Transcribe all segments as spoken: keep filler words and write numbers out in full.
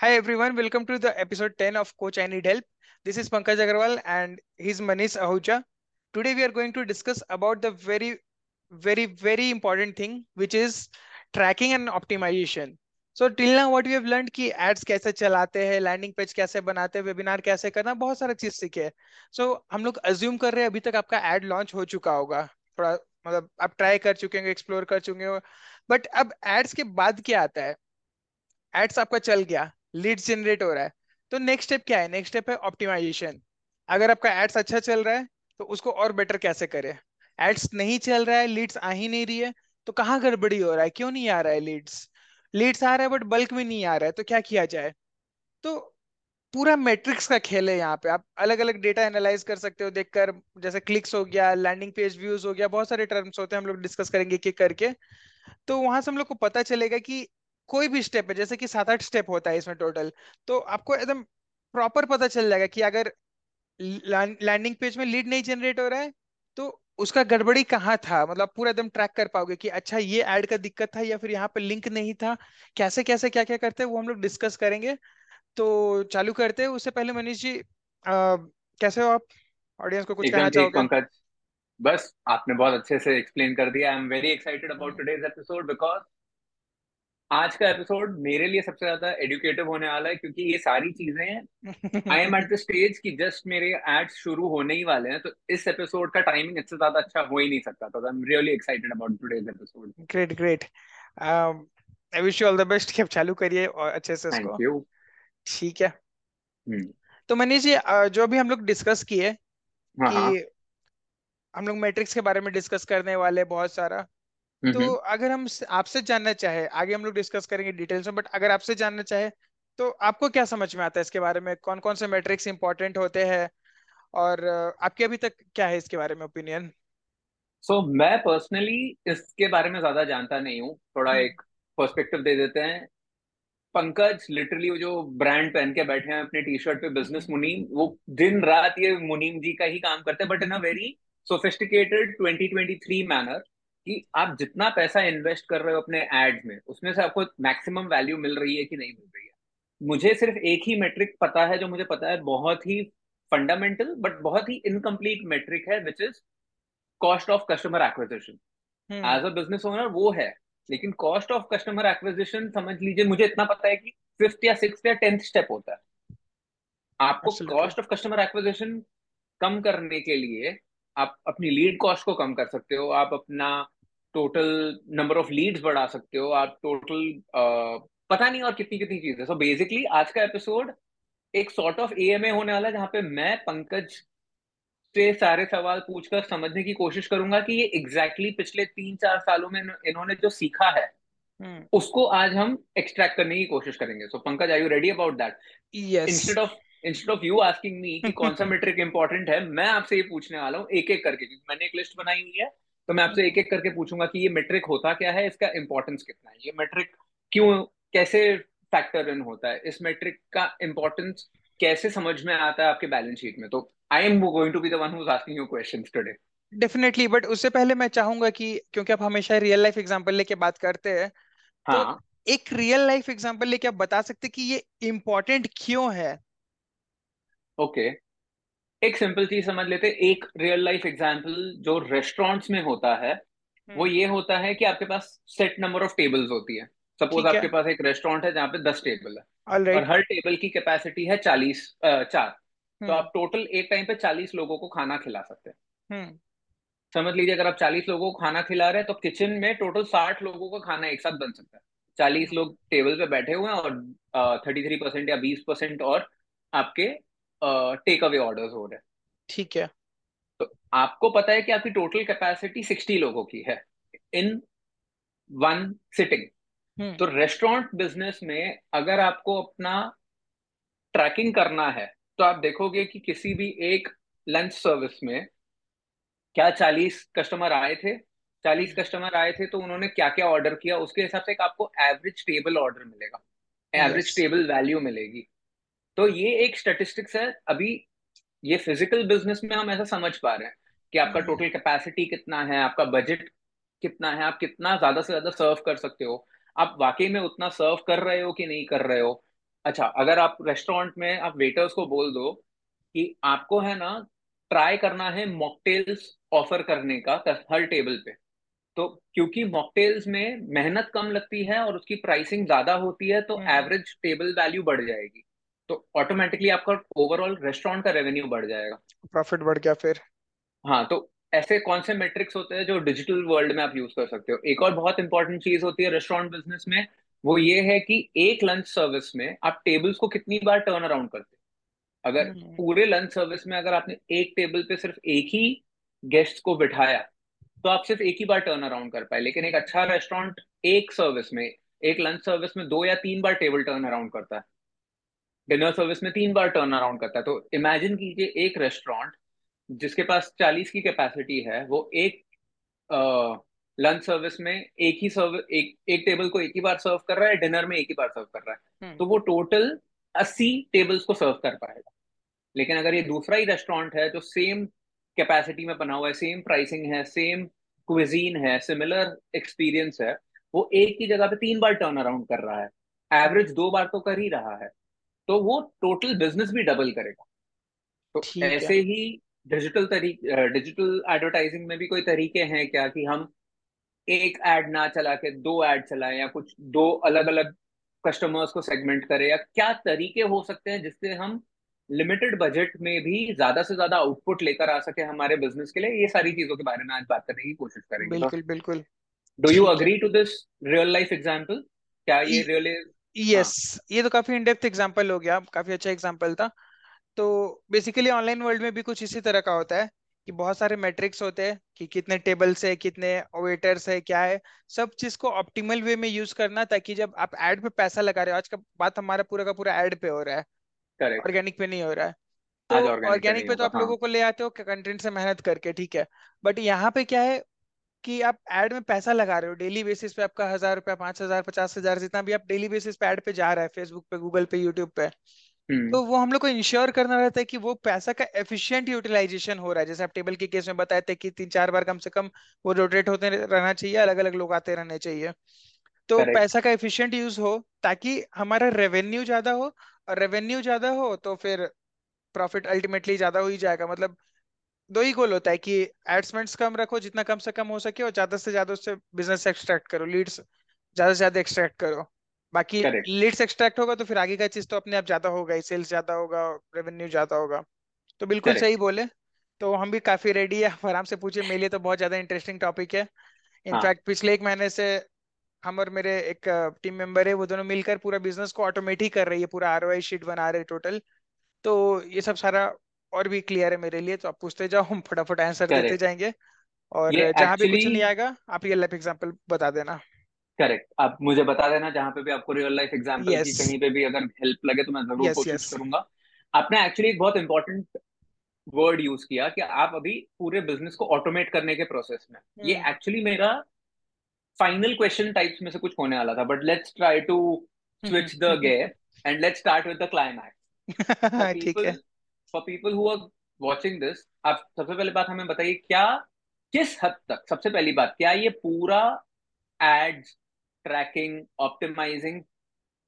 Hi everyone, welcome to the episode ten of Coach I Need Help. This is Pankaj Agarwal and he's Manish Ahuja. Today we are going to discuss about the very, very, very important thing, which is tracking and optimization. So till now what we have learned कि ads कैसे चलाते हैं, landing page कैसे बनाते हैं, webinar कैसे करना, बहुत सारी चीज सीखे हैं. So हम लोग assume कर रहे हैं अभी तक आपका ad launch हो चुका होगा, थोड़ा मतलब आप try कर चुके होंगे, explore कर चुके हो. But अब ads के बाद क्या आता है? Ads आपका चल गया, लीड्स जनरेट हो रहा है, तो नेक्स्ट स्टेप क्या है? नेक्स्ट स्टेप है ऑप्टिमाइजेशन. अगर आपका एड्स अच्छा चल रहा है तो उसको और बेटर कैसे करें. एड्स नहीं चल रहा है, लीड्स आ ही नहीं रही है, तो कहाँ गड़बड़ी हो रहा है, क्यों नहीं आ रहा है लीड्स? लीड्स आ रहा है बट बल्क में नहीं आ रहा है, तो क्या किया जाए? तो पूरा मैट्रिक्स का खेल है यहाँ पे. आप अलग अलग डेटा एनालाइज कर सकते हो देखकर, जैसे क्लिक्स हो गया, लैंडिंग पेज व्यूज हो गया, बहुत सारे टर्म्स होते हैं, हम लोग डिस्कस करेंगे कि करके. तो वहां से हम लोग को पता चलेगा कि कोई भी स्टेप है, जैसे कि सात आठ स्टेप होता है इसमें टोटल, तो आपको एकदम प्रॉपर पता चल जाएगा कि अगर लैंडिंग पेज में लीड नहीं जनरेट हो रहा है तो उसका गड़बड़ी कहाँ था. मतलब पूरा एकदम ट्रैक कर पाओगे कि अच्छा ये ऐड का दिक्कत था या फिर यहाँ पे लिंक नहीं था, कैसे कैसे क्या क्या करते हैं, वो हम लोग डिस्कस करेंगे. तो चालू करते हैं. उससे पहले मनीष जी आ, कैसे हो आप? ऑडियंस को कुछ कहना चाहोगे? बस आपने बहुत अच्छे से एक्सप्लेन कर दिया. I am very excited about today's episode because आज का एपिसोड मेरे लिए सबसे ज्यादा एडुकेटिव होने वाला है, क्योंकि ये सारी चीजें I am at the stage कि जस्ट मेरे एड्स शुरू होने ही वाले हैं, तो इस एपिसोड का टाइमिंग इससे ज्यादा अच्छा हो ही नहीं सकता. तो I am really excited about today's episode. Great great, I wish you all the best कि आप चालू करिए और अच्छे से इसको. Thank you. ठीक है. hmm. तो मनीष जी जो भी हम लोग डिस्कस किए हाँ, कि हाँ. हम लोग मैट्रिक्स के बारे में डिस्कस करने वाले बहुत सारा, तो अगर हम आपसे जानना चाहे, आगे हम लोग डिस्कस करेंगे डिटेल्स में, बट अगर आपसे जानना चाहे तो आपको क्या समझ में आता है इसके बारे में? कौन कौन से मैट्रिक्स इंपॉर्टेंट होते हैं और आपके अभी तक क्या है इसके बारे में ओपिनियन? सो so, मैं पर्सनली इसके बारे में ज्यादा जानता नहीं हूँ. थोड़ा एक पर्सपेक्टिव दे देते हैं. पंकज लिटरली वो जो ब्रांड पहन के बैठे हैं अपने टी शर्ट पे, बिजनेस मुनीम, वो दिन रात ये मुनीम जी का ही काम करते हैं, but in a very sophisticated twenty twenty three manner कि आप जितना पैसा इन्वेस्ट कर रहे हो अपने एड्स में उसमें से आपको मैक्सिमम वैल्यू मिल रही है कि नहीं मिल रही है. मुझे सिर्फ एक ही मेट्रिक पता है जो मुझे पता है बहुत ही फंडामेंटल बट बहुत ही इनकम्प्लीट मेट्रिक है, which is cost of customer acquisition. As a business owner वो है, लेकिन कॉस्ट ऑफ कस्टमर एक्विजिशन समझ लीजिए, मुझे इतना पता है कि फिफ्थ या सिक्स्थ या टेंथ स्टेप होता है. आपको कॉस्ट ऑफ कस्टमर एक्विजिशन कम करने के लिए आप अपनी लीड कॉस्ट को कम कर सकते हो, आप अपना टोटल नंबर ऑफ लीड्स बढ़ा सकते हो, आप टोटल uh, पता नहीं और कितनी कितनी चीजें. सो बेसिकली आज का एपिसोड एक सॉर्ट ऑफ एएमए होने वाला है, जहां पे मैं पंकज से सारे सवाल पूछकर समझने की कोशिश करूंगा कि ये एग्जैक्टली exactly पिछले तीन चार सालों में इन्होंने जो सीखा है hmm. उसको आज हम एक्सट्रैक्ट करने की कोशिश करेंगे. So Pankaj, are you ready about that? Instead of instead of you asking me कि कौन सा मेट्रिक इंपॉर्टेंट है, मैं आपसे ये पूछने वाला हूँ एक एक करके, क्योंकि मैंने एक लिस्ट बनाई हुई है. तो मैं आपसे एक एक करके पूछूंगा कि ये मेट्रिक होता क्या है, इसका इम्पोर्टेंस कितना है, ये मेट्रिक क्यों कैसे फैक्टर इन होता है, इस मेट्रिक का इम्पोर्टेंस कैसे समझ में आता है आपके बैलेंस शीट में. तो I am going to be the one who is asking you questions today. Definitely, but उससे पहले मैं चाहूंगा कि क्योंकि आप हमेशा रियल लाइफ एग्जांपल लेके बात करते हैं, हाँ. तो एक रियल लाइफ एग्जांपल लेके आप बता सकते कि ये इम्पोर्टेंट क्यों है? Okay okay. एक सिंपल चीज समझ लेते. एक रियल लाइफ एग्जांपल जो रेस्टोरेंट्स में होता है hmm. वो ये होता है कि आपके पास सेट नंबर ऑफ टेबल्स होती है. सपोज आपके पास एक रेस्टोरेंट है जहाँ पे दस टेबल है right. और हर टेबल की कैपेसिटी है चालीस uh, चार hmm. तो आप टोटल एक टाइम पे चालीस लोगों को खाना खिला सकते हैं. hmm. समझ लीजिए अगर आप चालीस लोगों को खाना खिला रहे हैं तो किचन में टोटल साठ लोगों का खाना एक साथ बन सकता है. चालीस hmm. लोग टेबल पे बैठे हुए हैं और थर्टी थ्री परसेंट या बीस परसेंट और आपके टेक अवे ऑर्डर्स हो रहे हैं. ठीक है, तो आपको पता है कि आपकी टोटल कैपेसिटी साठ लोगों की है इन वन सिटिंग. तो रेस्टोरेंट बिजनेस में अगर आपको अपना ट्रैकिंग करना है तो आप देखोगे कि किसी भी एक लंच सर्विस में क्या चालीस कस्टमर आए थे, चालीस कस्टमर आए थे तो उन्होंने क्या क्या ऑर्डर किया, उसके हिसाब से आपको एवरेज टेबल ऑर्डर मिलेगा, एवरेज टेबल वैल्यू मिलेगी. तो ये एक स्टैटिस्टिक्स है. अभी ये फिजिकल बिजनेस में हम ऐसा समझ पा रहे हैं कि आपका टोटल कैपेसिटी कितना है, आपका बजट कितना है, आप कितना ज्यादा से ज्यादा सर्व कर सकते हो, आप वाकई में उतना सर्व कर रहे हो कि नहीं कर रहे हो, अच्छा, अगर आप रेस्टोरेंट में आप वेटर्स को बोल दो कि आपको है ना ट्राई करना है मॉकटेल्स ऑफर करने का हर टेबल पे, तो क्योंकि मॉकटेल्स में मेहनत कम लगती है और उसकी प्राइसिंग ज्यादा होती है तो एवरेज टेबल वैल्यू बढ़ जाएगी, तो ऑटोमेटिकली आपका ओवरऑल रेस्टोरेंट का रेवेन्यू बढ़ जाएगा, प्रॉफिट बढ़ गया फिर। हाँ, तो ऐसे कौन से मेट्रिक्स होते हैं जो डिजिटल वर्ल्ड में आप यूज कर सकते हो। एक और बहुत इंपॉर्टेंट चीज होती है रेस्टोरेंट बिजनेस में, वो ये है कि एक लंच सर्विस में आप टेबल्स को कितनी बार टर्न अराउंड करते हो। अगर पूरे लंच सर्विस में अगर आपने एक टेबल पे सिर्फ एक ही गेस्ट को बिठाया तो आप सिर्फ एक ही बार टर्न अराउंड कर पाए, लेकिन एक अच्छा रेस्टोरेंट एक सर्विस में, एक लंच सर्विस में दो या तीन बार टेबल टर्न अराउंड करता है, डिनर सर्विस में तीन बार टर्न अराउंड करता है। तो इमेजिन कीजिए एक रेस्टोरेंट जिसके पास चालीस की कैपेसिटी है, वो एक आ, लंच सर्विस में एक ही सर्व एक एक टेबल को एक ही बार सर्व कर रहा है, डिनर में एक ही बार सर्व कर रहा है, तो वो टोटल अस्सी टेबल्स को सर्व कर पाएगा। लेकिन अगर ये दूसरा ही रेस्टोरेंट है जो सेम कैपेसिटी में बना हुआ है, सेम प्राइसिंग है, सेम क्विजीन है, सिमिलर एक्सपीरियंस है, वो एक ही जगह पे तीन बार टर्न अराउंड कर रहा है, एवरेज दो बार तो कर ही रहा है, तो वो टोटल बिजनेस भी डबल करेगा। तो ऐसे ही डिजिटल तरीके, डिजिटल एडवर्टाइजिंग में भी कोई तरीके हैं क्या कि हम एक ऐड ना चला के दो ऐड चलाएं या कुछ दो अलग अलग कस्टमर्स को सेगमेंट करें, या क्या तरीके हो सकते हैं जिससे हम लिमिटेड बजट में भी ज्यादा से ज्यादा आउटपुट लेकर आ सके हमारे बिजनेस के लिए, ये सारी चीजों के बारे में आज बात करने की कोशिश करेंगे। बिल्कुल बिल्कुल। Do you agree to this real life example? क्या ये रियल? यस, ये तो काफी इन डेप्थ एग्जांपल हो गया, काफी अच्छा एग्जांपल था। तो बेसिकली ऑनलाइन वर्ल्ड में भी कुछ इसी तरह का होता है कि बहुत सारे मैट्रिक्स होते हैं कि कितने टेबल्स है, कितने वेटर्स है, क्या है, सब चीज को ऑप्टिमल वे में यूज करना, ताकि जब आप ऐड पे पैसा लगा रहे हो, आज का बात हमारा पूरा का पूरा ऐड पे हो रहा है, ऑर्गेनिक पे नहीं हो रहा है, तो ऑर्गेनिक पे तो आप लोगों को ले आते हो कंटेंट से मेहनत करके, ठीक है, बट यहाँ पे क्या है कि आप ऐड में पैसा लगा रहे हो डेली बेसिस पे, आपका हजार रुपया, पांच हजार, पचास हजार, जितना भी आप डेली बेसिस पे ऐड पे जा रहा है फेसबुक पे, गूगल पे, यूट्यूब पे, तो वो हम लोग को इंश्योर करना रहता है कि वो पैसा का एफिशिएंट यूटिलाइजेशन हो रहा है। जैसे आप टेबल के केस में बताए थे कि तीन चार बार कम से कम वो रोटेट होते रहना चाहिए, अलग अलग लोग आते रहने चाहिए, तो पैसा का एफिशिएंट यूज हो ताकि हमारा रेवेन्यू ज्यादा हो, और रेवेन्यू ज्यादा हो तो फिर प्रॉफिट अल्टीमेटली ज्यादा हो ही जाएगा। मतलब दो ही गोल होता है कि एडसमेंट्स कम रखो जितना कम से कम हो सके, और ज्यादा से ज्यादा उससे बिजनेस एक्सट्रैक्ट करो, लीड्स ज्यादा से ज्यादा एक्सट्रैक्ट करो, बाकी लीड्स एक्सट्रैक्ट होगा तो फिर आगे का चीज तो अपने आप ज्यादा होगा, सेल्स ज्यादा होगा, रेवेन्यू ज्यादा होगा। तो बिल्कुल सही बोले, तो हम भी काफी रेडी है, आराम से पूछे, मेरे लिए तो बहुत ज्यादा इंटरेस्टिंग टॉपिक है। इनफैक्ट पिछले एक महीने से हम और मेरे एक टीम मेंबर है, वो दोनों मिलकर पूरा बिजनेस को ऑटोमेट ही कर रही है, पूरा आरओआई शीट बना रहे टोटल, तो ये सब सारा और भी क्लियर है मेरे लिए। तो आप पूछते जाओ, हम फटाफट आंसर देते जाएंगे, और जहाँ भी कुछ नहीं आएगा आप रियल लाइफ एग्जाम्पल बता देना। करेक्ट, आप मुझे बता देना जहाँ पे भी आपको रियल लाइफ एग्जांपल yes. की कहीं पे भी अगर हेल्प लगे तो मैं जरूर yes, कोशिश yes. करूंगा। आपने एक्चुअली एक बहुत इंपॉर्टेंट वर्ड यूज किया कि आप अभी पूरे बिजनेस को ऑटोमेट करने के प्रोसेस में hmm. ये एक्चुअली मेरा फाइनल क्वेश्चन टाइप्स में से कुछ होने वाला था, but let's try to switch the gear and let's start with the climax. ठीक है, for people who are watching this, आप सबसे पहले बात हमें बताइए क्या, किस हद तक, सबसे पहली बात, क्या ये पूरा ads tracking, optimising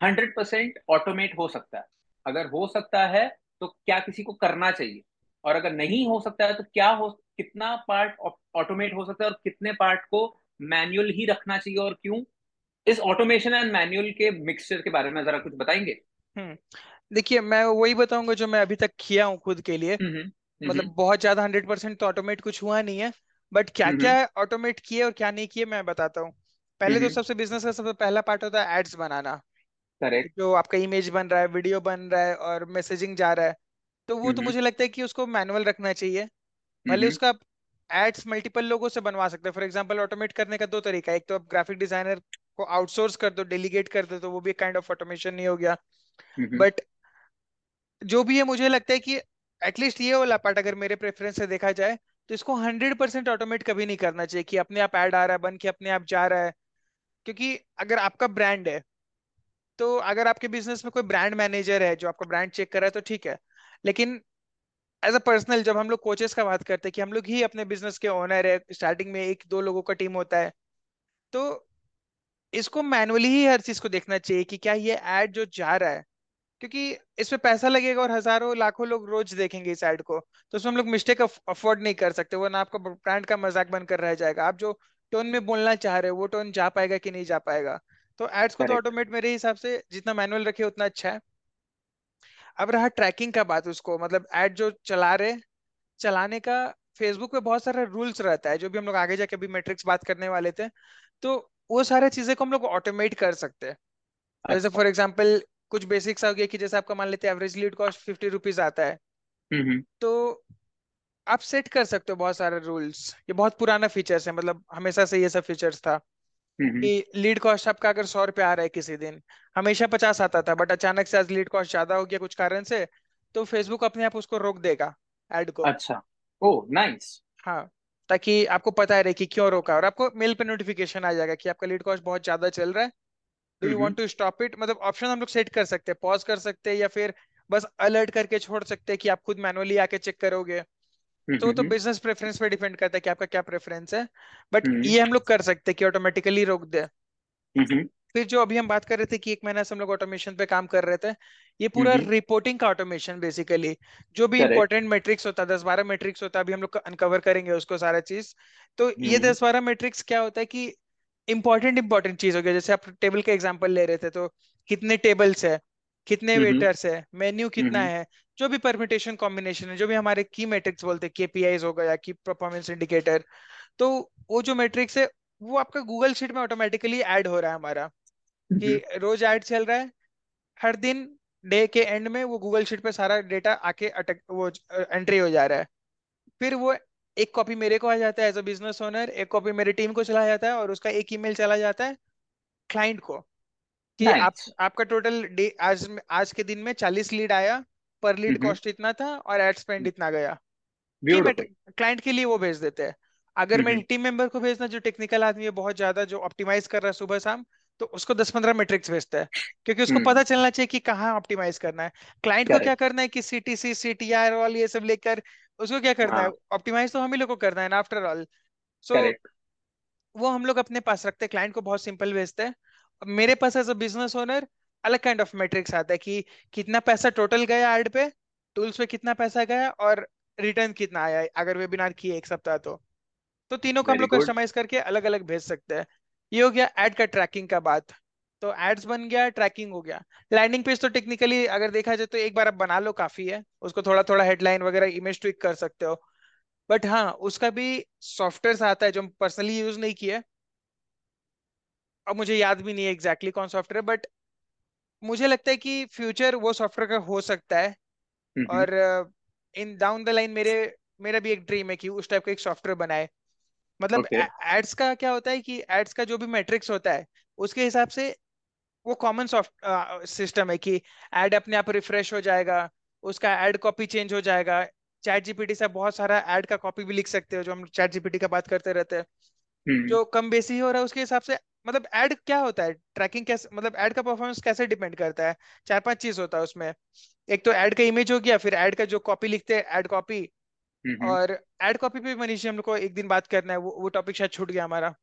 hundred percent automate हो सकता है? अगर हो सकता है तो क्या किसी को करना चाहिए, और अगर नहीं हो सकता है तो क्या हो, कितना पार्ट ऑटोमेट हो सकता है और कितने पार्ट को मैनुअल ही रखना चाहिए, और क्यों? इस ऑटोमेशन एंड मैनुअल के मिक्सचर के बारे में जरा कुछ बताएंगे। देखिए, मैं वही बताऊंगा जो मैं अभी तक किया हूँ खुद के लिए। हुँ, हुँ, मतलब बहुत ज्यादा हंड्रेड परसेंट तो ऑटोमेट कुछ हुआ नहीं है, बट क्या क्या ऑटोमेट किए और क्या नहीं किए मैं बताता हूँ। पहले तो सबसे बिजनेस का सबसे पहला पार्ट होता है एड्स बनाना। करेक्ट, जो आपका इमेज बन रहा है, वीडियो बन रहा है और मैसेजिंग जा रहा है, तो वो तो मुझे लगता है कि उसको मैनुअल रखना चाहिए। भले उसका एड्स मल्टीपल लोगों से बनवा सकते हैं। फॉर एग्जांपल, ऑटोमेट करने का दो तरीका है, एक तो आप ग्राफिक डिजाइनर को आउटसोर्स कर दो, डेलीगेट कर दो, तो वो भी काइंड ऑफ ऑटोमेशन नहीं हो गया। बट जो भी है, मुझे लगता है कि एटलीस्ट ये वाला पार्ट अगर मेरे प्रेफरेंस से देखा जाए तो इसको हंड्रेड परसेंट ऑटोमेट कभी नहीं करना चाहिए कि अपने आप ऐड आ रहा है, बन के अपने आप जा रहा है। क्योंकि अगर आपका ब्रांड है, तो अगर आपके बिजनेस में कोई ब्रांड मैनेजर है जो आपका ब्रांड चेक कर रहा है तो ठीक है, लेकिन एज अ पर्सनल, जब हम लोग कोचेस का बात करते हैं कि हम लोग ही अपने बिजनेस के ओनर है, स्टार्टिंग में एक दो लोगों का टीम होता है, तो इसको मैनुअली ही हर चीज को देखना चाहिए कि क्या ये ऐड जो जा रहा है क्योंकि इसमें पैसा लगेगा और हजारों लाखों लोग रोज देखेंगे इस ऐड को, तो उसमें हम लोग मिस्टेक अफोर्ड नहीं कर सकते, वरना आपका ब्रांड का मजाक बनकर रह जाएगा। आप जो टोन में बोलना चाह रहे हो वो टोन जा पाएगा कि नहीं जा पाएगा। तो एड्स को तो ऑटोमेट मेरे हिसाब से जितना मैनुअल रखे उतना अच्छा है। अब रहा ट्रैकिंग का बात, उसको मतलब एड जो चला रहे चलाने का फेसबुक पे बहुत सारे रूल्स रहता है, जो भी हम लोग आगे जाके अभी मैट्रिक्स बात करने वाले थे, तो वो सारे चीजें को हम लोग ऑटोमेट कर सकते हैं। जैसे फॉर एग्जांपल कुछ बेसिक्स आ गया कि जैसे आपका मान लेते हैं average lead cost fifty rupees आता है, तो आप सेट कर सकते हो बहुत सारे रूल्स। ये बहुत पुराना फीचर्स है, मतलब हमेशा से ये सब फीचर्स था कि लीड कॉस्ट आपका अगर सौ रुपया आ रहा है किसी दिन, हमेशा पचास आता था, बट अचानक से आज लीड कॉस्ट ज्यादा हो गया कुछ कारण से, तो फेसबुक अपने आप उसको रोक देगा एड को। अच्छा, ओह नाइस। हाँ, ताकि आपको पता रहे कि क्यों रोका, और आपको मेल पे नोटिफिकेशन आ जाएगा कि आपका लीड कॉस्ट बहुत ज्यादा चल रहा है, do you want to stop it. मतलब ऑप्शन हम लोग सेट कर सकते हैं, पॉज कर सकते हैं, या फिर बस अलर्ट करके छोड़ सकते हैं कि आप खुद मैनुअली आके चेक करोगे। तो तो बिजनेस प्रेफरेंस पे डिपेंड करता है कि आपका क्या प्रेफरेंस है, बट ये हम लोग कर सकते हैं कि ऑटोमेटिकली रोक दे। फिर जो अभी हम बात कर रहे थे कि एक महीना से हम लोग ऑटोमेशन पे काम कर रहे थे, ये पूरा रिपोर्टिंग का ऑटोमेशन बेसिकली, जो भी इम्पोर्टेंट मैट्रिक्स होता है, दस बारह मैट्रिक्स होता है, अभी हम लोग अनकवर करेंगे उसको सारा चीज। तो ये दस बारह मैट्रिक्स क्या होता है कि इम्पोर्टेंट इम्पोर्टेंट चीज हो गया, जैसे आप टेबल का एग्जांपल ले रहे थे, तो कितने टेबल्स है, कितने वेटर्स है, मेन्यू कितना है, जो भी परमिटेशन कॉम्बिनेशन है, जो भी हमारे की मैट्रिक्स बोलते हैं, केपीआईज हो गया, की परफॉर्मेंस इंडिकेटर, तो वो जो मैट्रिक्स है वो आपका गूगल शीट में ऑटोमेटिकली ऐड हो रहा है हमारा, कि रोज ऐड चल रहा है, हर दिन डे के एंड में वो गूगल शीट पे सारा डेटा आके अटक वो एंट्री हो जा रहा है। फिर वो एक कॉपी मेरे को आ जाता है एज अ बिजनेस ओनर, एक कॉपी मेरी टीम को चला जाता है, और उसका एक ईमेल चला जाता है क्लाइंट को कि nice. आप आपका टोटल डे आज आज के दिन में चालीस लीड आया, पर लीड कॉस्ट इतना था और एड स्पेंड इतना गया, क्लाइंट के लिए वो भेज देते हैं। अगर मैं टीम मेंबर को भेजना जो टेक्निकल आदमी है बहुत ज्यादा, जो ऑप्टिमाइज कर रहा है सुबह शाम, तो उसको दस पंद्रह मैट्रिक्स भेजता है, क्योंकि उसको पता चलना चाहिए कि कहाँ ऑप्टिमाइज करना है। क्लाइंट को क्या करना है कि सीटीसी सीटीआर और ये सब लेकर उसको क्या करना है, ऑप्टिमाइज तो हम ही लोग को करना है ना आफ्टर ऑल। सो वो हम लोग अपने पास रखते हैं, क्लाइंट को बहुत सिंपल भेजते हैं। मेरे पास एज अ बिजनेस ओनर अलग काइंड ऑफ मैट्रिक्स आता है कि कितना पैसा टोटल गया एड पे, टूल्स पे कितना पैसा गया, और रिटर्न कितना आया अगर वेबिनार किए एक सप्ताह तो। तो तीनों को हम लोग कस्टमाइज करके अलग अलग भेज सकते हैं। ये हो गया ऐड का ट्रैकिंग का बात, तो एड्स बन गया, ट्रैकिंग हो गया। लैंडिंग पेज तो टेक्निकली अगर देखा जाए तो एक बार आप बना लो काफी है, उसको थोड़ा थोड़ा हेडलाइन वगैरह इमेज ट्विक कर सकते हो, बट हाँ उसका भी सॉफ्टवेयर आता है जो हम पर्सनली यूज नहीं किया, अब मुझे याद भी नहीं है एग्जैक्टली कौन सॉफ्टवेयर, बट मुझे लगता है कि फ्यूचर वो सॉफ्टवेयर का हो सकता है। और इन डाउन द लाइन मेरे मेरा भी एक ड्रीम है कि उस टाइप का एक सॉफ्टवेयर बनाए। मतलब एड्स okay. का क्या होता है कि एड्स का जो भी मैट्रिक्स होता है उसके हिसाब से वो कॉमन सॉफ्ट सिस्टम है कि एड अपने आप रिफ्रेश हो जाएगा, उसका एड कॉपी चेंज हो जाएगा। चैट जीपीटी से बहुत सारा एड का कॉपी भी लिख सकते हो, जो हम चैट जीपीटी का बात करते रहते हैं, जो कम बेसी हो रहा है उसके हिसाब से। मतलब एड क्या होता है, ट्रैकिंग कैसे, मतलब एड का परफॉर्मेंस कैसे डिपेंड करता है, चार पांच चीज होता है उसमें। एक तो एड का इमेज हो गया, फिर एड का जो कॉपी लिखते हैं एड कॉपी, और एड कॉपी पे मनीष जी हम लोग को एक दिन बात करना है, वो वो टॉपिक शायद छूट गया हमारा,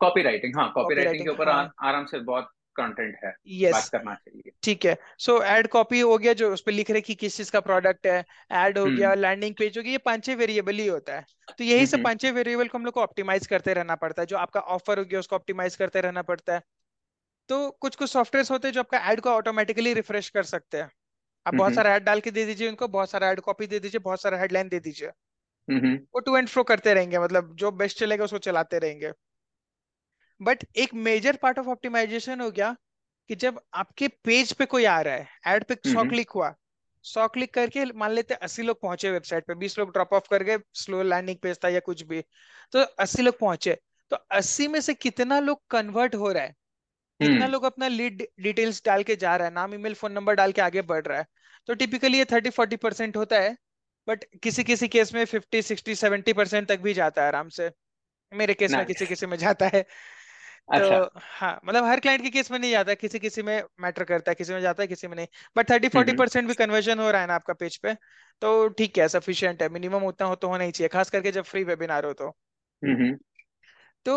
कॉपीराइटिंग। हाँ, कॉपीराइटिंग के ऊपर आराम से बहुत कंटेंट है, बात करना चाहिए। ठीक है, सो एड कॉपी हो गया जो उस पे लिख रहे कि किस चीज का प्रोडक्ट है, एड हो गया, लैंडिंग पेज हो गया, ये पांच छह वेरिएबल ही होता है। तो यही सब पांच छह वेरिएबल को हम लोग को ऑप्टिमाइज करते रहना पड़ता है। जो आपका ऑफर हो गया उसको ऑप्टिमाइज करते रहना पड़ता है। तो कुछ कुछ सॉफ्टवेयर होते हैं जो आपका एड को ऑटोमेटिकली रिफ्रेश कर सकते हैं। आप बहुत सारा ऐड डाल के दे दीजिए उनको, बहुत सारा ऐड कॉपी दे दीजिए, बहुत सारा हेडलाइन दे दीजिए, वो टू एंड फ्रो करते रहेंगे। मतलब जो बेस्ट चलेगा उसको चलाते रहेंगे। बट एक मेजर पार्ट ऑफ ऑप्टिमाइजेशन हो गया कि जब आपके पेज पे कोई आ रहा है, ऐड पे सौ क्लिक हुआ, सौ क्लिक करके मान लेते अस्सी लोग पहुंचे वेबसाइट पे, बीस लोग ड्रॉप ऑफ कर गए, स्लो लैंडिंग पेज था या कुछ भी, तो अस्सी लोग पहुंचे। तो अस्सी में से कितना लोग कन्वर्ट हो रहा है, कितना लोग अपना लीड डिटेल्स डाल के जा रहा है, नाम, ईमेल, फोन नंबर डाल के आगे बढ़ रहा है। तो टिपिकली ये थर्टी फोर्टी परसेंट होता है, बट किसी किसी केस में फिफ्टी सिक्सटी सेवेंटी परसेंट तक भी जाता है आराम से। मेरे केस में किसी किसी में जाता है। अच्छा। तो हाँ, मतलब हर क्लाइंट के केस में नहीं जाता, किसी किसी में मैटर करता है, किसी में जाता है किसी में नहीं, बट थर्टी फोर्टी परसेंट भी कन्वर्जन हो रहा है ना आपका पेज पे, तो ठीक है, सफिशियंट है। मिनिमम उतना हो तो होना ही चाहिए, खास करके जब फ्री वेबिनार हो तो। तो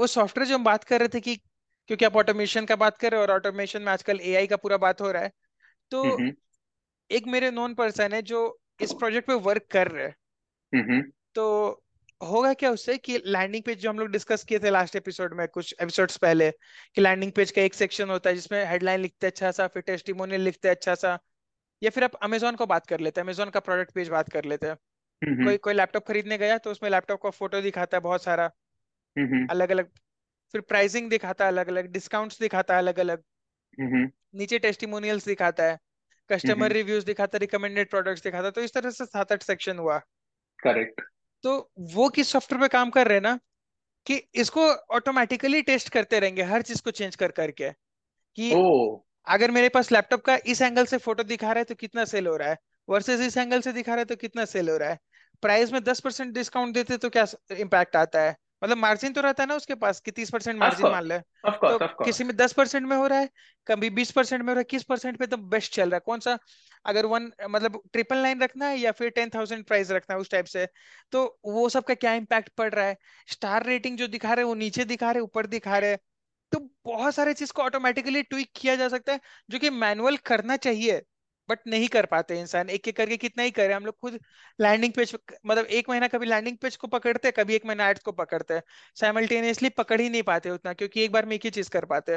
वो सॉफ्टवेयर जो हम बात कर रहे थे कि क्योंकि आप ऑटोमेशन का बात कर रहे हो और ऑटोमेशन में आजकल एआई का पूरा बात हो रहा है, तो एक मेरे नॉन पर्सन है जो इस प्रोजेक्ट पे वर्क कर रहे हैं, तो होगा क्या उससे कि लैंडिंग पेज जो हम लोग डिस्कस किए थे लास्ट एपिसोड में, कुछ एपिसोड्स पहले, कि लैंडिंग पेज का एक सेक्शन होता है जिसमें हेडलाइन लिखते अच्छा सा, फिर टेस्टिमोनियल लिखते अच्छा सा, या फिर आप अमेजोन को बात कर लेते हैं, अमेजोन का प्रोडक्ट पेज बात कर लेते हैं, कोई कोई लैपटॉप खरीदने गया तो उसमें लैपटॉप का फोटो दिखाता है बहुत सारा अलग अलग, फिर प्राइसिंग दिखाता है अलग अलग, डिस्काउंट्स दिखाता है अलग अलग, नीचे टेस्टिमोनियल्स दिखाता है, कस्टमर रिव्यूज दिखाता है, रिकमेंडेड प्रोडक्ट्स दिखाता है, तो इस तरह से सात आठ सेक्शन हुआ। करेक्ट। तो वो किस सॉफ्टवेयर पे काम कर रहे हैं ना कि इसको ऑटोमेटिकली टेस्ट करते रहेंगे हर चीज को चेंज कर करके, कि अगर मेरे पास लैपटॉप का इस एंगल से फोटो दिखा रहा है तो कितना सेल हो रहा है वर्सेस इस एंगल से दिखा रहा है तो कितना सेल हो रहा है, प्राइस में दस परसेंट डिस्काउंट देते तो क्या इम्पैक्ट आता है, मतलब मार्जिन तो रहता है ना उसके पास कि तीस परसेंट मार्जिन मान ले, तो किसी में दस परसेंट में हो रहा है, कभी बीस परसेंट में हो रहा है, किस परसेंट पे तो बेस्ट चल रहा है, कौन सा, अगर वन मतलब ट्रिपल नाइन रखना है या फिर टेन थाउजेंड प्राइस रखना है, उस टाइप से। तो वो सब का क्या इम्पैक्ट पड़ रहा है, स्टार रेटिंग जो दिखा रहे हैं वो नीचे दिखा रहे, ऊपर दिखा रहे, तो बहुत सारे चीज को ऑटोमेटिकली ट्विक किया जा सकता है जो कि मैनुअल करना चाहिए बट नहीं कर पाते इंसान, एक एक करके कितना ही करे। हम लोग खुद लैंडिंग पेज मतलब एक महीना कभी लैंडिंग पेज को पकड़ते, कभी एक महीना एड्स को पकड़ते, साइमल्टेनियसली पकड़ ही नहीं पाते उतना, क्योंकि एक बार में एक ही चीज कर पाते।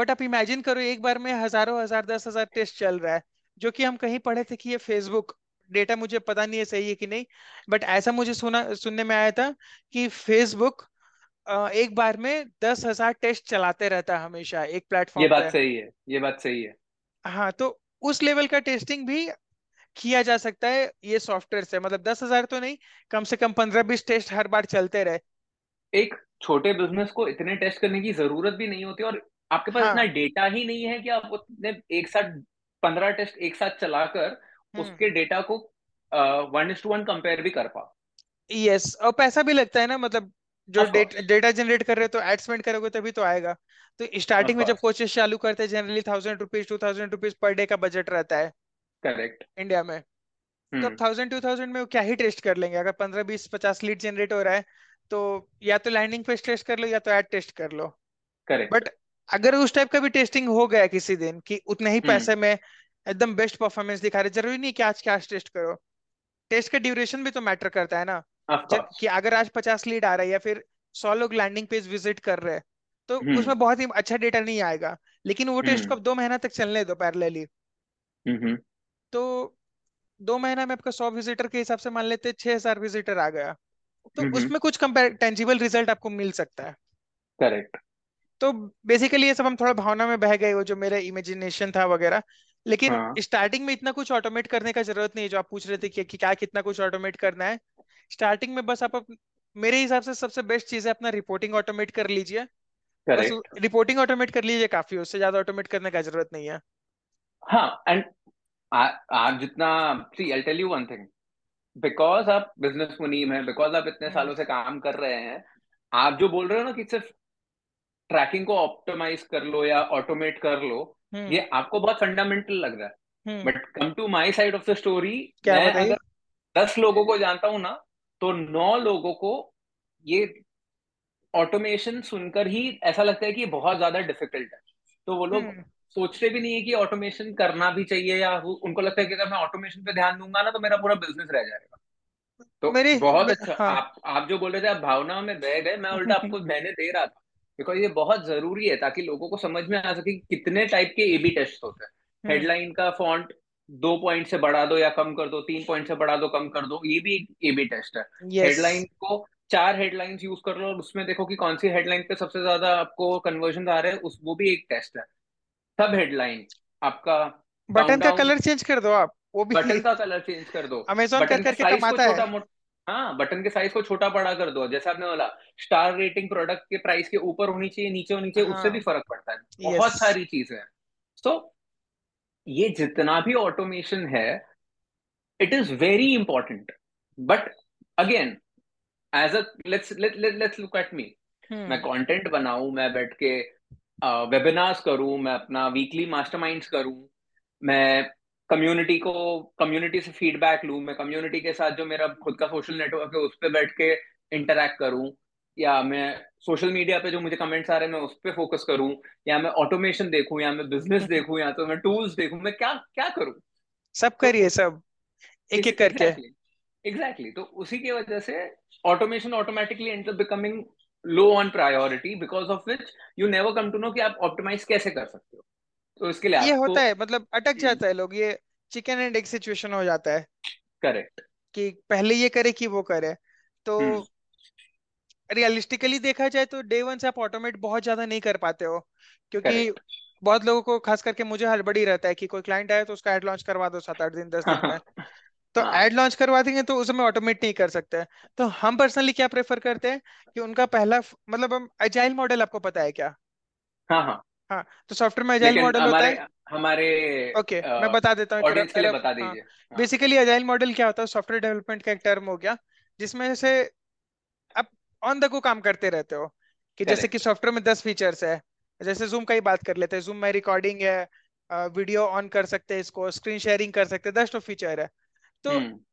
बट आप इमेजिन करो एक बार में हजारों हजार दस हजार टेस्ट चल रहा है, जो कि हम कहीं पढ़े थे कि ये फेसबुक डेटा, मुझे पता नहीं है सही है कि नहीं, बट ऐसा मुझे सुना सुनने में आया था कि फेसबुक एक बार में दस हजार टेस्ट चलाते रहता है हमेशा एक प्लेटफॉर्म। ये बात सही है, ये बात सही है। हाँ, तो उस लेवल का टेस्टिंग भी किया जा सकता है ये सॉफ्टवेयर से, मतलब दस हजार तो नहीं, कम से कम पंद्रह बीस टेस्ट हर बार चलते रहे। एक छोटे बिजनेस को इतने टेस्ट करने की जरूरत भी नहीं होती, और आपके पास हाँ। इतना डेटा ही नहीं है कि आप उतने एक साथ पंद्रह टेस्ट एक साथ चलाकर उसके डेटा को वन टू वन कंपेयर भी कर पा। यस, और पैसा भी लगता है ना, मतलब जो डेटा जनरेट कर रहे हो तो एड स्पेंड करोगे तभी तो आएगा। तो स्टार्टिंग में जब कोचेस चालू करते हैं generally thousand rupees two thousand rupees per day का बजट रहता है। करेक्ट। इंडिया में तो थाउजेंड टू थाउजेंड में वो क्या ही टेस्ट कर लेंगे, अगर पंद्रह बीस पचास लीड जनरेट हो रहा है तो या तो लैंडिंग पेज टेस्ट कर लो या तो एड टेस्ट कर लो। करेक्ट। बट अगर उस टाइप का भी टेस्टिंग हो गया किसी दिन कि उतने ही पैसे में एकदम बेस्ट परफॉर्मेंस दिखा रहे, जरूरी नहीं कि आज के आज टेस्ट करो, टेस्ट का ड्यूरेशन भी तो मैटर करता है ना, कि अगर आज पचास लीड आ रहा है या फिर सौ लोग लैंडिंग पेज विजिट कर रहे हैं तो उसमें बहुत ही अच्छा डेटा नहीं आएगा, लेकिन वो टेस्ट को आप दो महीना तक चलने दो पैरेलली, तो दो महीना में आपका सौ विजिटर के हिसाब से मान लेते छह हजार विजिटर आ गया, तो उसमें कुछ टेंजिबल रिजल्ट आपको मिल सकता है। करेक्ट। तो बेसिकली ये सब हम थोड़ा भावना में बह गए, वो जो मेरा इमेजिनेशन था वगैरह, लेकिन स्टार्टिंग में इतना कुछ ऑटोमेट करने का जरूरत नहीं है। जो आप पूछ रहे थे कि क्या कितना कुछ ऑटोमेट करना है, स्टार्टिंग में बस आप मेरे हिसाब से सबसे बेस्ट चीज है अपना रिपोर्टिंग ऑटोमेट कर लीजिए, बस रिपोर्टिंग ऑटोमेट कर लीजिए काफी, उससे ज्यादा ऑटोमेट करने का जरूरत नहीं है। हाँ, एंड आप जितना see I tell you one thing, because आप बिजनेस मुनीम है, बिकॉज आप इतने सालों से काम कर रहे हैं, आप जो बोल रहे हो ना कि सिर्फ ट्रैकिंग को ऑप्टिमाइज कर लो या ऑटोमेट कर लो, ये आपको बहुत फंडामेंटल लग रहा है, but come to my side of the story, मैं अगर दस लोगों को जानता हूँ ना तो नौ लोगों को ये ऑटोमेशन सुनकर ही ऐसा लगता है कि बहुत ज्यादा डिफिकल्ट है, तो वो लोग सोचते भी नहीं है कि ऑटोमेशन करना भी चाहिए, या उनको लगता है कि अगर मैं ऑटोमेशन पे ध्यान दूंगा ना तो मेरा पूरा बिजनेस रह जाएगा। तो बहुत अच्छा। हाँ। आप आप जो बोल रहे थे आप भावना में बह गए, मैं उल्टा आपको मैंने दे रहा था, बिकॉज ये बहुत जरूरी है ताकि लोगों को समझ में आ सके कि कितने टाइप के ए बी टेस्ट होते हैं। हेडलाइन का फॉन्ट दो पॉइंट से बढ़ा दो या कम कर दो, तीन पॉइंट से बढ़ा दो कम कर दो, ये भी एक ए बी टेस्ट है। Headline yes. को चार हेडलाइंस यूज कर लो और उसमें देखो कि कौन सी हेडलाइन पे सबसे ज्यादा आपको कन्वर्जन आ रहे हैं, उस वो भी एक टेस्ट है। सब हेडलाइन आपका बटन का कलर चेंज कर दो, आप वो भी बटन का कलर चेंज कर दो, अमेज़न कर करके कमाता है। हाँ, बटन के साइज को छोटा बड़ा कर दो, जैसे आपने बोला स्टार रेटिंग प्रोडक्ट के प्राइस के ऊपर होनी चाहिए नीचे होनी चाहिए, उससे भी फर्क पड़ता है। बहुत सारी चीजें हैं, सो ये जितना भी ऑटोमेशन है it is very important, but again as a let's let's look at me, मैं कंटेंट बनाऊं, मैं बैठ के वेबिनार्स uh, करूं, मैं अपना वीकली मास्टरमाइंड्स करूं, मैं कम्युनिटी को कम्युनिटी से फीडबैक लूं, मैं कम्युनिटी के साथ जो मेरा खुद का सोशल नेटवर्क है उस पर बैठ के इंटरैक्ट करूं, या मैं सोशल मीडिया पे जो मुझे कमेंट्स आ रहे हैं मैं उस पर फोकस करूं, या मैं ऑटोमेशन देखूं, या मैं बिजनेस देखूं, या तो मैं टूल्स देखूं, मैं क्या क्या करूं? सब करिए, सब एक एक करके। Exactly exactly. exactly. तो उसी की वजह से automation automatically and becoming low on priority, because of which you never come to know कि आप ऑप्टिमाइज कैसे कर सकते हो। तो इसके लिए ये होता है, मतलब अटक जाता है लोग, ये चिकन एंड एग सिचुएशन हो जाता है। करेक्ट, कि पहले ये करे कि वो करे। तो रियलिस्टिकली देखा जाए तो डे वन से आप ऑटोमेट बहुत ज्यादा नहीं कर पाते हो, क्योंकि Correct. बहुत लोगों को खास करके मुझे हड़बड़ी रहता है कि कोई क्लाइंट आया तो उसका एड लॉन्च करवा दो सात आठ दिन दस दिन में। तो एड लॉन्च करवा देंगे तो उसमें ऑटोमेट नहीं कर सकते। तो हम पर्सनली क्या प्रेफर करते हैं कि उनका पहला, मतलब हम अजाइल मॉडल, आपको पता है क्या? हाँ हाँ हाँ। तो सॉफ्टवेयर में अजाइल मॉडल होता है हमारे। ओके okay, मैं बता देता हूँ। बेसिकली अजाइल मॉडल क्या होता है? सॉफ्टवेयर डेवलपमेंट का एक टर्म हो गया, जिसमें से आप ऑन द गो काम करते रहते हो। कि जैसे कि सॉफ्टवेयर में दस फीचर्स है, जैसे जूम का ही बात कर लेते हैं। जूम में रिकॉर्डिंग है, वीडियो ऑन कर सकते हैं, इसको स्क्रीन शेयरिंग कर सकते हैं, दस तो फीचर है। तो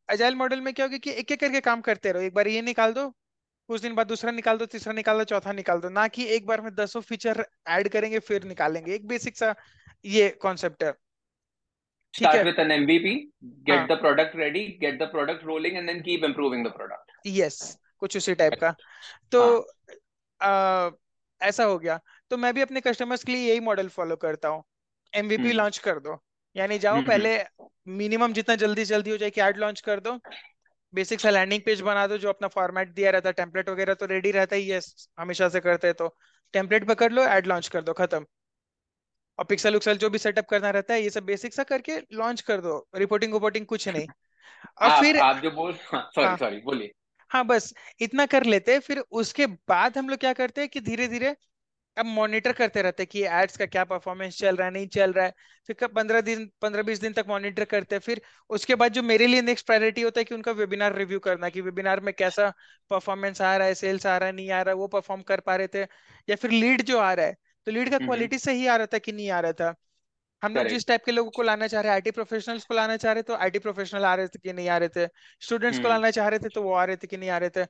अजाइल मॉडल में क्या होगा कि एक एक करके काम करते रहो। एक बार ये निकाल दो, कुछ दिन बाद दूसरा निकाल दो, तीसरा निकाल दो, चौथा निकाल दो, ना कि एक बार में दसों फीचर ऐड करेंगे फिर निकालेंगे। एक बेसिक सा ये कॉन्सेप्ट है। Start with an M V P, get हाँ. the product ready, get the product rolling and then keep improving the product. Yes, कुछ उसी टाइप का। तो हाँ. आ, ऐसा हो गया। तो मैं भी अपने कस्टमर्स के लिए यही मॉडल फॉलो करता हूँ। एमवीपी लॉन्च कर दो, यानी जाओ पहले मिनिमम जितना जल्दी जल्दी हो जाए कि ऐड लॉन्च कर दो, बेसिक सा लैंडिंग पेज बना दो, जो अपना फॉर्मेट दिया रहता है, टेम्पलेट वगैरह तो रेडी रहता ही है हमेशा से करते हैं। तो टेम्पलेट पकड़ लो, ऐड लॉन्च कर दो, खत्म। और पिक्सल उक्सल जो भी सेटअप करना रहता है ये सब बेसिक सा करके लॉन्च कर दो, रिपोर्टिंग वोर्टिंग कुछ नहीं। और आप, फिर आप जो बोल सॉरी सॉरी बोलिए हाँ, बस इतना कर लेते हैं। फिर उसके बाद हम लोग क्या करते हैं कि धीरे धीरे अब मॉनिटर करते रहते हैं कि एड्स का क्या परफॉर्मेंस चल रहा है, नहीं चल रहा है। फिर कब पंद्रह दिन पंद्रह बीस दिन तक मॉनिटर करते हैं। फिर उसके बाद जो मेरे लिए नेक्स्ट प्रायोरिटी होता है कि उनका वेबिनार रिव्यू करना, कि वेबिनार में कैसा परफॉर्मेंस आ रहा है, सेल्स आ रहा है नहीं आ रहा है, वो परफॉर्म कर पा रहे थे, या फिर लीड जो आ रहा है तो लीड का क्वालिटी सही आ रहा था कि नहीं आ रहा था। हम लोग जिस टाइप के लोगों को लाना चाह रहे हैं, आईटी प्रोफेशनल्स को लाना चाह रहे तो आईटी प्रोफेशनल आ रहे थे कि नहीं आ रहे थे, स्टूडेंट्स को लाना चाह रहे थे तो वो आ रहे थे कि नहीं आ रहे थे।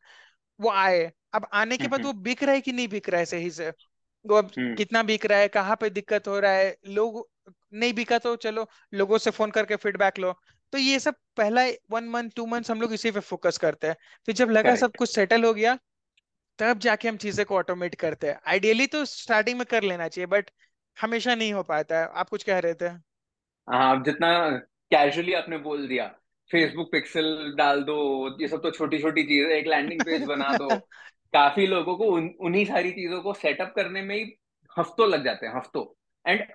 वो आए, अब आने के बाद वो बिक रहा है कि नहीं बिक रहा है सही से, वो कितना बिक रहा है, कहाँ पे दिक्कत हो रहा है, लोग नहीं बिका तो चलो लोगों से फोन करके फीडबैक लो। तो ये सब पहला वन मंथ टू मंथ हम लोग इसी पे फोकस करते हैं। फिर जब लगा सब कुछ सेटल हो गया तब जाके हम चीजें को ऑटोमेट करते हैं। आइडियली तो स्टार्टिंग में कर लेना चाहिए, बट हमेशा नहीं हो पाता है। आप कुछ कह रहे थे? हाँ, जितना कैजुअली आपने बोल दिया, फेसबुक पिक्सल डाल दो, ये सब तो छोटी छोटी चीज है, एक लैंडिंग पेज बना दो। काफी लोगों को उन, उन्हीं सारी चीजों को सेटअप करने में ही हफ्तों लग जाते हैं, हफ्तों। एंड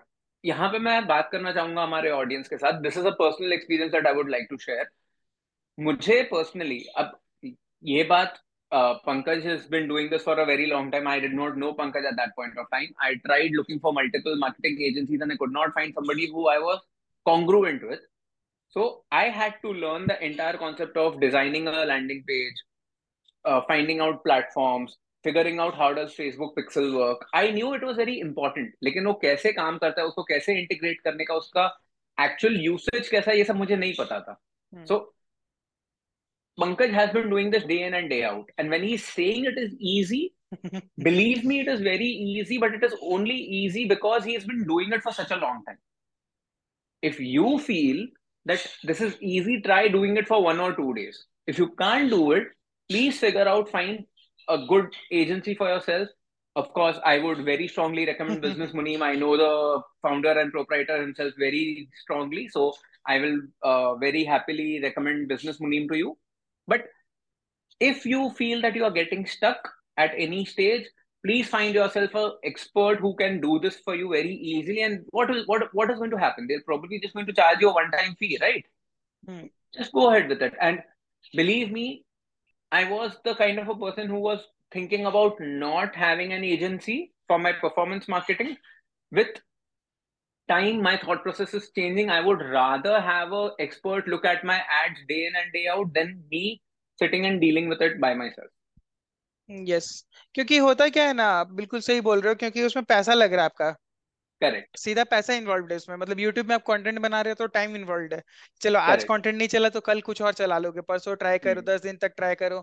यहाँ पे मैं बात करना चाहूंगा हमारे ऑडियंस के साथ, this is a personal experience that I would like to share. मुझे पर्सनली, अब ये बात Pankaj has been doing this for a very long time, I did not know Pankaj at that point of time. I tried looking for multiple marketing agencies and I could not find somebody who I was congruent with. So I had to learn the entire concept of designing a landing page, uh, finding out platforms, figuring out how does Facebook pixel work. I knew it was very important, लेकिन वो कैसे काम करता है, उसको कैसे integrate करने का, उसका actual usage कैसा है, ये सब मुझे नहीं पता था. Hmm. So Pankaj has been doing this day in and day out, and when he's saying it is easy, believe me, it is very easy. But it is only easy because he has been doing it for such a long time. If you feel that this is easy, try doing it for one or two days. If you can't do it, please figure out, find a good agency for yourself. Of course, I would very strongly recommend Business Munim. I know the founder and proprietor himself very strongly, so I will uh, very happily recommend Business Munim to you. But if you feel that you are getting stuck at any stage, please find yourself an expert who can do this for you very easily. And what is what what is going to happen? They're probably just going to charge you a one-time fee, right? Hmm. Just go ahead with it. And believe me, I was the kind of a person who was thinking about not having an agency for my performance marketing. With time, my thought process is changing. I would rather have an expert look at my ads day in and day out than me sitting and dealing with it by myself. Yes yes. क्योंकि होता क्या है ना, आप बिल्कुल सही बोल रहे हो, क्योंकि उसमें पैसा लग रहा है आपका। करेक्ट, सीधा पैसा इन्वॉल्वड है उसमें। मतलब यूट्यूब में आप कंटेंट बना रहे हो तो टाइम इन्वॉल्वड है। चलो Correct. आज कंटेंट नहीं चला तो कल कुछ और चला लोगे, परसों ट्राई करो, दस दिन तक ट्राई करो,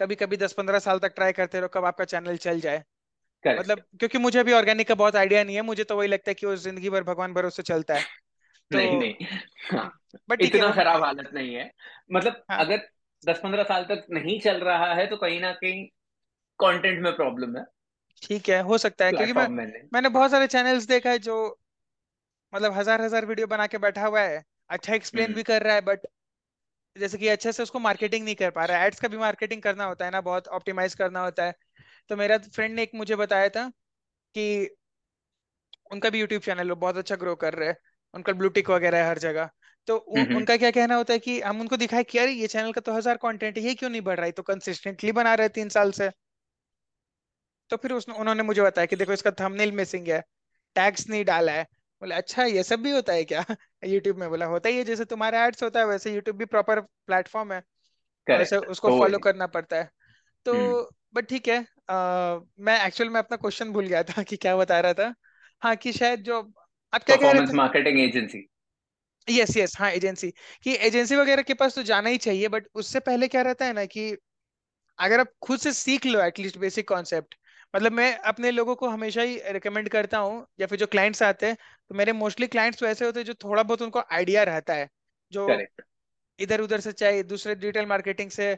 कभी कभी दस पंद्रह साल तक ट्राई करते रहो कब आपका चैनल चल जाए। Correct. मतलब क्योंकि मुझे भी ऑर्गेनिक का बहुत आइडिया नहीं है, मुझे तो वही लगता है कि वो जिंदगी भर भगवान भरोसे चलता है तो... नहीं नहीं हाँ। बट इतना खराब हालत नहीं है, मतलब हाँ। अगर दस पंद्रह साल तक नहीं चल रहा है तो कहीं ना कहीं कंटेंट में प्रॉब्लम है। ठीक है, हो सकता है क्योंकि मैं, मैंने बहुत सारे चैनल्स देखा है जो मतलब हजार हजार वीडियो बना के बैठा हुआ है, अच्छा एक्सप्लेन भी कर रहा है बट जैसे कि अच्छे से उसको मार्केटिंग नहीं कर पा रहा है। एड्स का भी मार्केटिंग करना होता है ना, बहुत ऑप्टिमाइज करना होता है। तो मेरा फ्रेंड ने एक मुझे बताया था कि उनका भी यूट्यूब चैनल बहुत अच्छा ग्रो कर रहा है, उनका ब्लूटिक वगैरह है हर जगह। तो उ, उनका क्या कहना होता है कि हम उनको दिखाए कि यार ये चैनल का तो हजार कंटेंट है, ये क्यों नहीं बढ़ रहा है, तो कंसिस्टेंटली बना रहे तीन साल से। तो फिर उसने उन्होंने मुझे बताया कि देखो इसका थंबनेल मिसिंग है, टैग्स नहीं डाला है। बोला अच्छा ये सब भी होता है क्या यूट्यूब में? बोला होता ही है, जैसे तुम्हारा एड्स होता है वैसे यूट्यूब भी प्रॉपर प्लेटफॉर्म है, वैसे उसको फॉलो करना पड़ता है। तो बट ठीक है, आ, मैं एक्चुअल में अपना क्वेश्चन भूल गया था कि क्या बता रहा था। हाँ कि शायद जो आप क्या कह रहे थे, मार्केटिंग एजेंसी। यस यस हाँ, एजेंसी कि एजेंसी वगैरह के पास तो जाना ही चाहिए, बट उससे पहले क्या रहता है ना कि अगर आप खुद से सीख लो एटलीस्ट बेसिक कॉन्सेप्ट। मतलब मैं अपने लोगों को हमेशा ही रिकमेंड करता हूँ, या फिर जो क्लाइंट्स आते हैं तो मेरे मोस्टली क्लाइंट्स वैसे होते हैं जो थोड़ा बहुत उनको आइडिया रहता है, जो इधर उधर से चाहे दूसरे डिजिटल मार्केटिंग से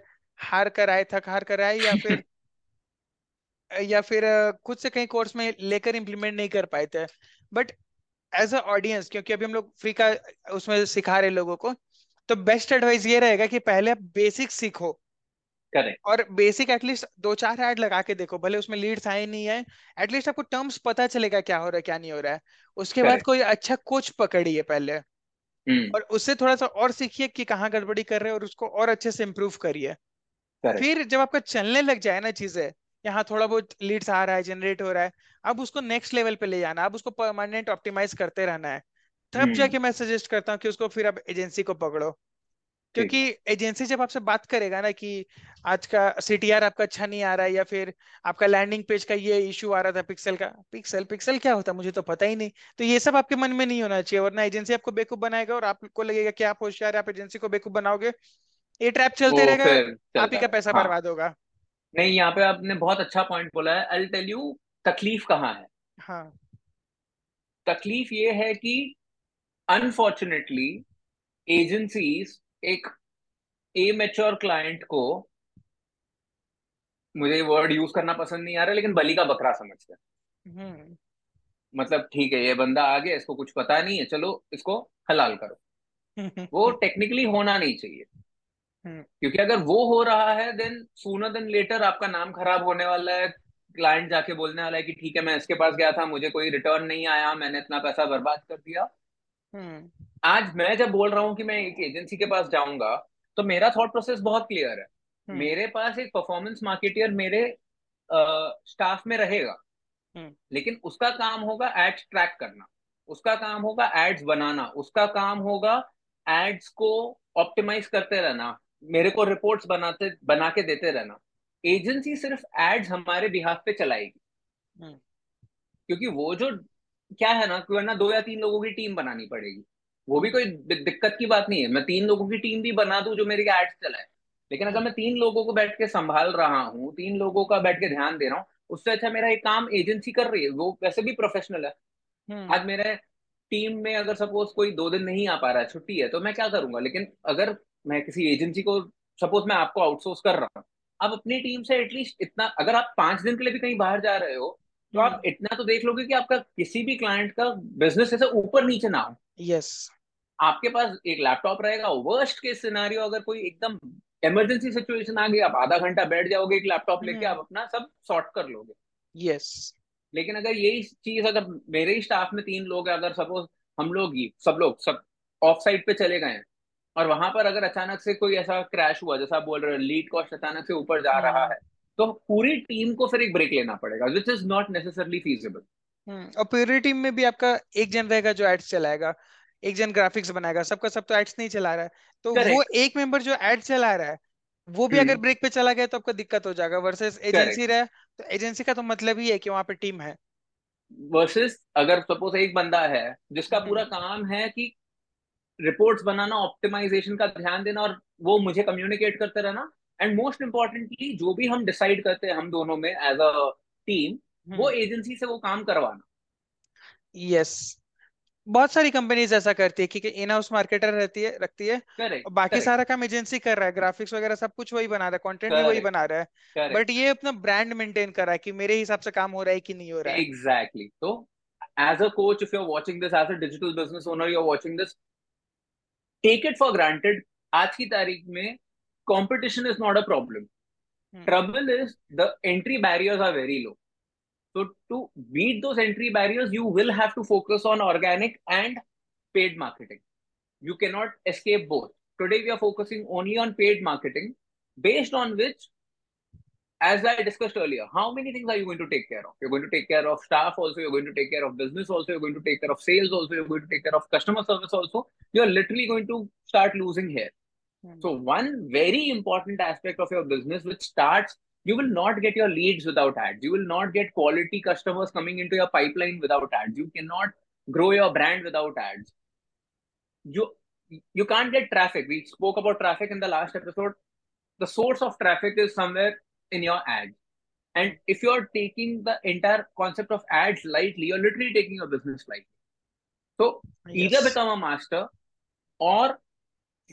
हार कर आए, थक हार कर आए, या फिर या फिर खुद से कहीं कोर्स में लेकर इम्प्लीमेंट नहीं कर पाए थे। बट एज अ ऑडियंस, क्योंकि अभी हम लोग फ्री का उसमें सिखा रहे लोगों को, तो बेस्ट एडवाइस ये रहेगा कि पहले आप बेसिक सीखो। करेक्ट। और बेसिक एटलीस्ट दो चार ऐड लगा के देखो, भले उसमें लीड्स आए नहीं आए, एटलीस्ट आपको टर्म्स पता चलेगा क्या हो रहा है क्या नहीं हो रहा है। उसके Correct. बाद कोई अच्छा कोच पकड़िए पहले hmm. और उससे थोड़ा सा और सीखिए कि कहाँ गड़बड़ी कर रहे हैं और उसको और अच्छे से इम्प्रूव करिए। फिर जब आपका चलने लग जाए ना चीजें, यहाँ थोड़ा बहुत लीड्स आ रहा है, जनरेट हो रहा है, अब उसको नेक्स्ट लेवल पे ले जाना, अब उसको परमानेंट ऑप्टिमाइज करते रहना है, तब hmm. जाके मैं सजेस्ट करता हूँ कि उसको फिर आप एजेंसी को पकड़ो। क्योंकि एजेंसी जब आपसे बात करेगा ना कि आज का सीटीआर आपका अच्छा नहीं आ रहा है, या फिर आपका लैंडिंग पेज का ये इशू आ रहा था, पिक्सल का पिक्सल पिक्सल क्या होता है मुझे तो पता ही नहीं, तो ये सब आपके मन में नहीं होना चाहिए, वरना एजेंसी आपको बेवकूफ बनाएगा और आपको लगेगा कि आप होशियार है, आप एजेंसी को बेवकूफ बनाओगे, ये ट्रैप चलते रहेगा, आप ही का पैसा हाँ। बर्बाद होगा। नहीं, यहाँ पे आपने बहुत अच्छा पॉइंट बोला है। आई टेल यू तकलीफ कहाँ है। हाँ, तकलीफ ये है कि अनफॉर्चुनेटली एजेंसीज एक एमेच्योर क्लाइंट को, मुझे वर्ड यूज करना पसंद नहीं आ रहा लेकिन बलि का बकरा समझते हैं। hmm. मतलब ठीक है ये बंदा आ गया, इसको कुछ पता नहीं है, चलो इसको हलाल करो। वो टेक्निकली होना नहीं चाहिए hmm. क्योंकि अगर वो हो रहा है देन सूनर देन लेटर आपका नाम खराब होने वाला है। क्लाइंट जाके बोलने वाला है कि ठीक है मैं इसके पास गया था, मुझे कोई रिटर्न नहीं आया, मैंने इतना पैसा बर्बाद कर दिया। hmm. आज मैं जब बोल रहा हूँ कि मैं एक एजेंसी के पास जाऊंगा तो मेरा थॉट प्रोसेस बहुत क्लियर है। मेरे पास एक परफॉर्मेंस मार्केटियर मेरे स्टाफ में रहेगा, लेकिन उसका काम होगा एड्स ट्रैक करना, उसका काम होगा एड्स बनाना, उसका काम होगा एड्स को ऑप्टिमाइज करते रहना, मेरे को रिपोर्ट्स बनाते बना के देते रहना। एजेंसी सिर्फ एड्स हमारे बिहाफ पे चलाएगी, क्योंकि वो जो क्या है ना, क्यों ना दो या तीन लोगों की टीम बनानी पड़ेगी। वो भी कोई दिक्कत की बात नहीं है, मैं तीन लोगों की टीम भी बना दूं जो मेरे एड्स चलाए, लेकिन अगर मैं तीन लोगों को बैठ के संभाल रहा हूँ, तीन लोगों का बैठ के ध्यान दे रहा हूँ, उससे अच्छा मेरा एक काम एजेंसी कर रही है, वो वैसे भी प्रोफेशनल है। hmm. आज मेरे टीम में अगर सपोज कोई दो दिन नहीं आ पा रहा है, छुट्टी है, तो मैं क्या करूंगा? लेकिन अगर मैं किसी एजेंसी को, सपोज मैं आपको आउटसोर्स कर रहा हूँ, आप अपनी टीम से एटलीस्ट इतना, अगर आप पांच दिन के लिए भी कहीं बाहर जा रहे हो तो hmm. आप इतना तो देख लोगे कि आपका किसी भी क्लाइंट का बिजनेस ऐसे ऊपर नीचे ना हो। Yes yes. आपके पास एक लैपटॉप रहेगा, वर्स्ट केस सिनेरियो अगर कोई एकदम इमरजेंसी सिचुएशन आ गई, आप आधा घंटा बैठ जाओगे एक लैपटॉप लेके, आप अपना सब सॉर्ट कर लोगे। Yes yes. लेकिन अगर यही चीज, अगर मेरे ही स्टाफ में तीन लोग हैं, अगर सपोज हम लोग ही सब लोग सब ऑफ साइड पे चले गए और वहां पर अगर अचानक से कोई ऐसा क्रैश हुआ, जैसा आप बोल रहे हो लीड कॉस्ट अचानक से ऊपर जा रहा है, तो पूरी टीम को फिर एक ब्रेक लेना पड़ेगा, which is not necessarily feasible. और पूरी टीम में भी आपका एक जन रहेगा जो एड्स चलाएगा, एक जन ग्राफिक्स बनाएगा, सबका सब तो एड्स नहीं चला रहा है, तो Correct. वो एक मेंबर जो एड्स चला रहा है वो भी hmm. अगर ब्रेक पे चला गया तो आपको दिक्कत हो जाएगा, वर्सेस एजेंसी रहा तो एजेंसी का तो मतलब ही है कि वहां पे टीम है। वर्सेस अगर सपोज एक बंदा है जिसका hmm. पूरा काम है कि रिपोर्ट्स बनाना, ऑप्टिमाइजेशन का ध्यान देना, और वो मुझे कम्युनिकेट करते रहना, एंड मोस्ट इम्पोर्टेंटली जो भी हम डिसाइड करते हैं हम दोनों में एज अ टीम, वो एजेंसी से वो काम करवाना. Yes yes. बहुत सारी कंपनीज ऐसा करती है कि इन हाउस मार्केटर रहती है रखती है correct, और बाकी correct. सारा काम एजेंसी कर रहा है, ग्राफिक्स वगैरह सब कुछ वही बना रहा है, कंटेंट भी वही बना रहा है, बट ये अपना ब्रांड मेंटेन कर रहा है कि मेरे हिसाब से काम हो रहा है कि नहीं हो रहा है. एग्जैक्टली. तो as a coach, if you are watching this, as a digital business owner you are watching this, take it for granted आज की तारीख में competition is not a problem. Trouble is the entry barriers are very low. So to beat those entry barriers, you will have to focus on organic and paid marketing. You cannot escape both. Today we are focusing only on paid marketing, based on which, as I discussed earlier, how many things are you going to take care of? You're going to take care of staff also, you're going to take care of business also, you're going to take care of sales also, you're going to take care of customer service also. You're literally going to start losing hair. Mm-hmm. So one very important aspect of your business which starts, you will not get your leads without ads. You will not get quality customers coming into your pipeline without ads. You cannot grow your brand without ads. You, you can't get traffic. We spoke about traffic in the last episode. The source of traffic is somewhere in your ads. And if you're taking the entire concept of ads lightly, you're literally taking your business lightly. So yes. either become a master or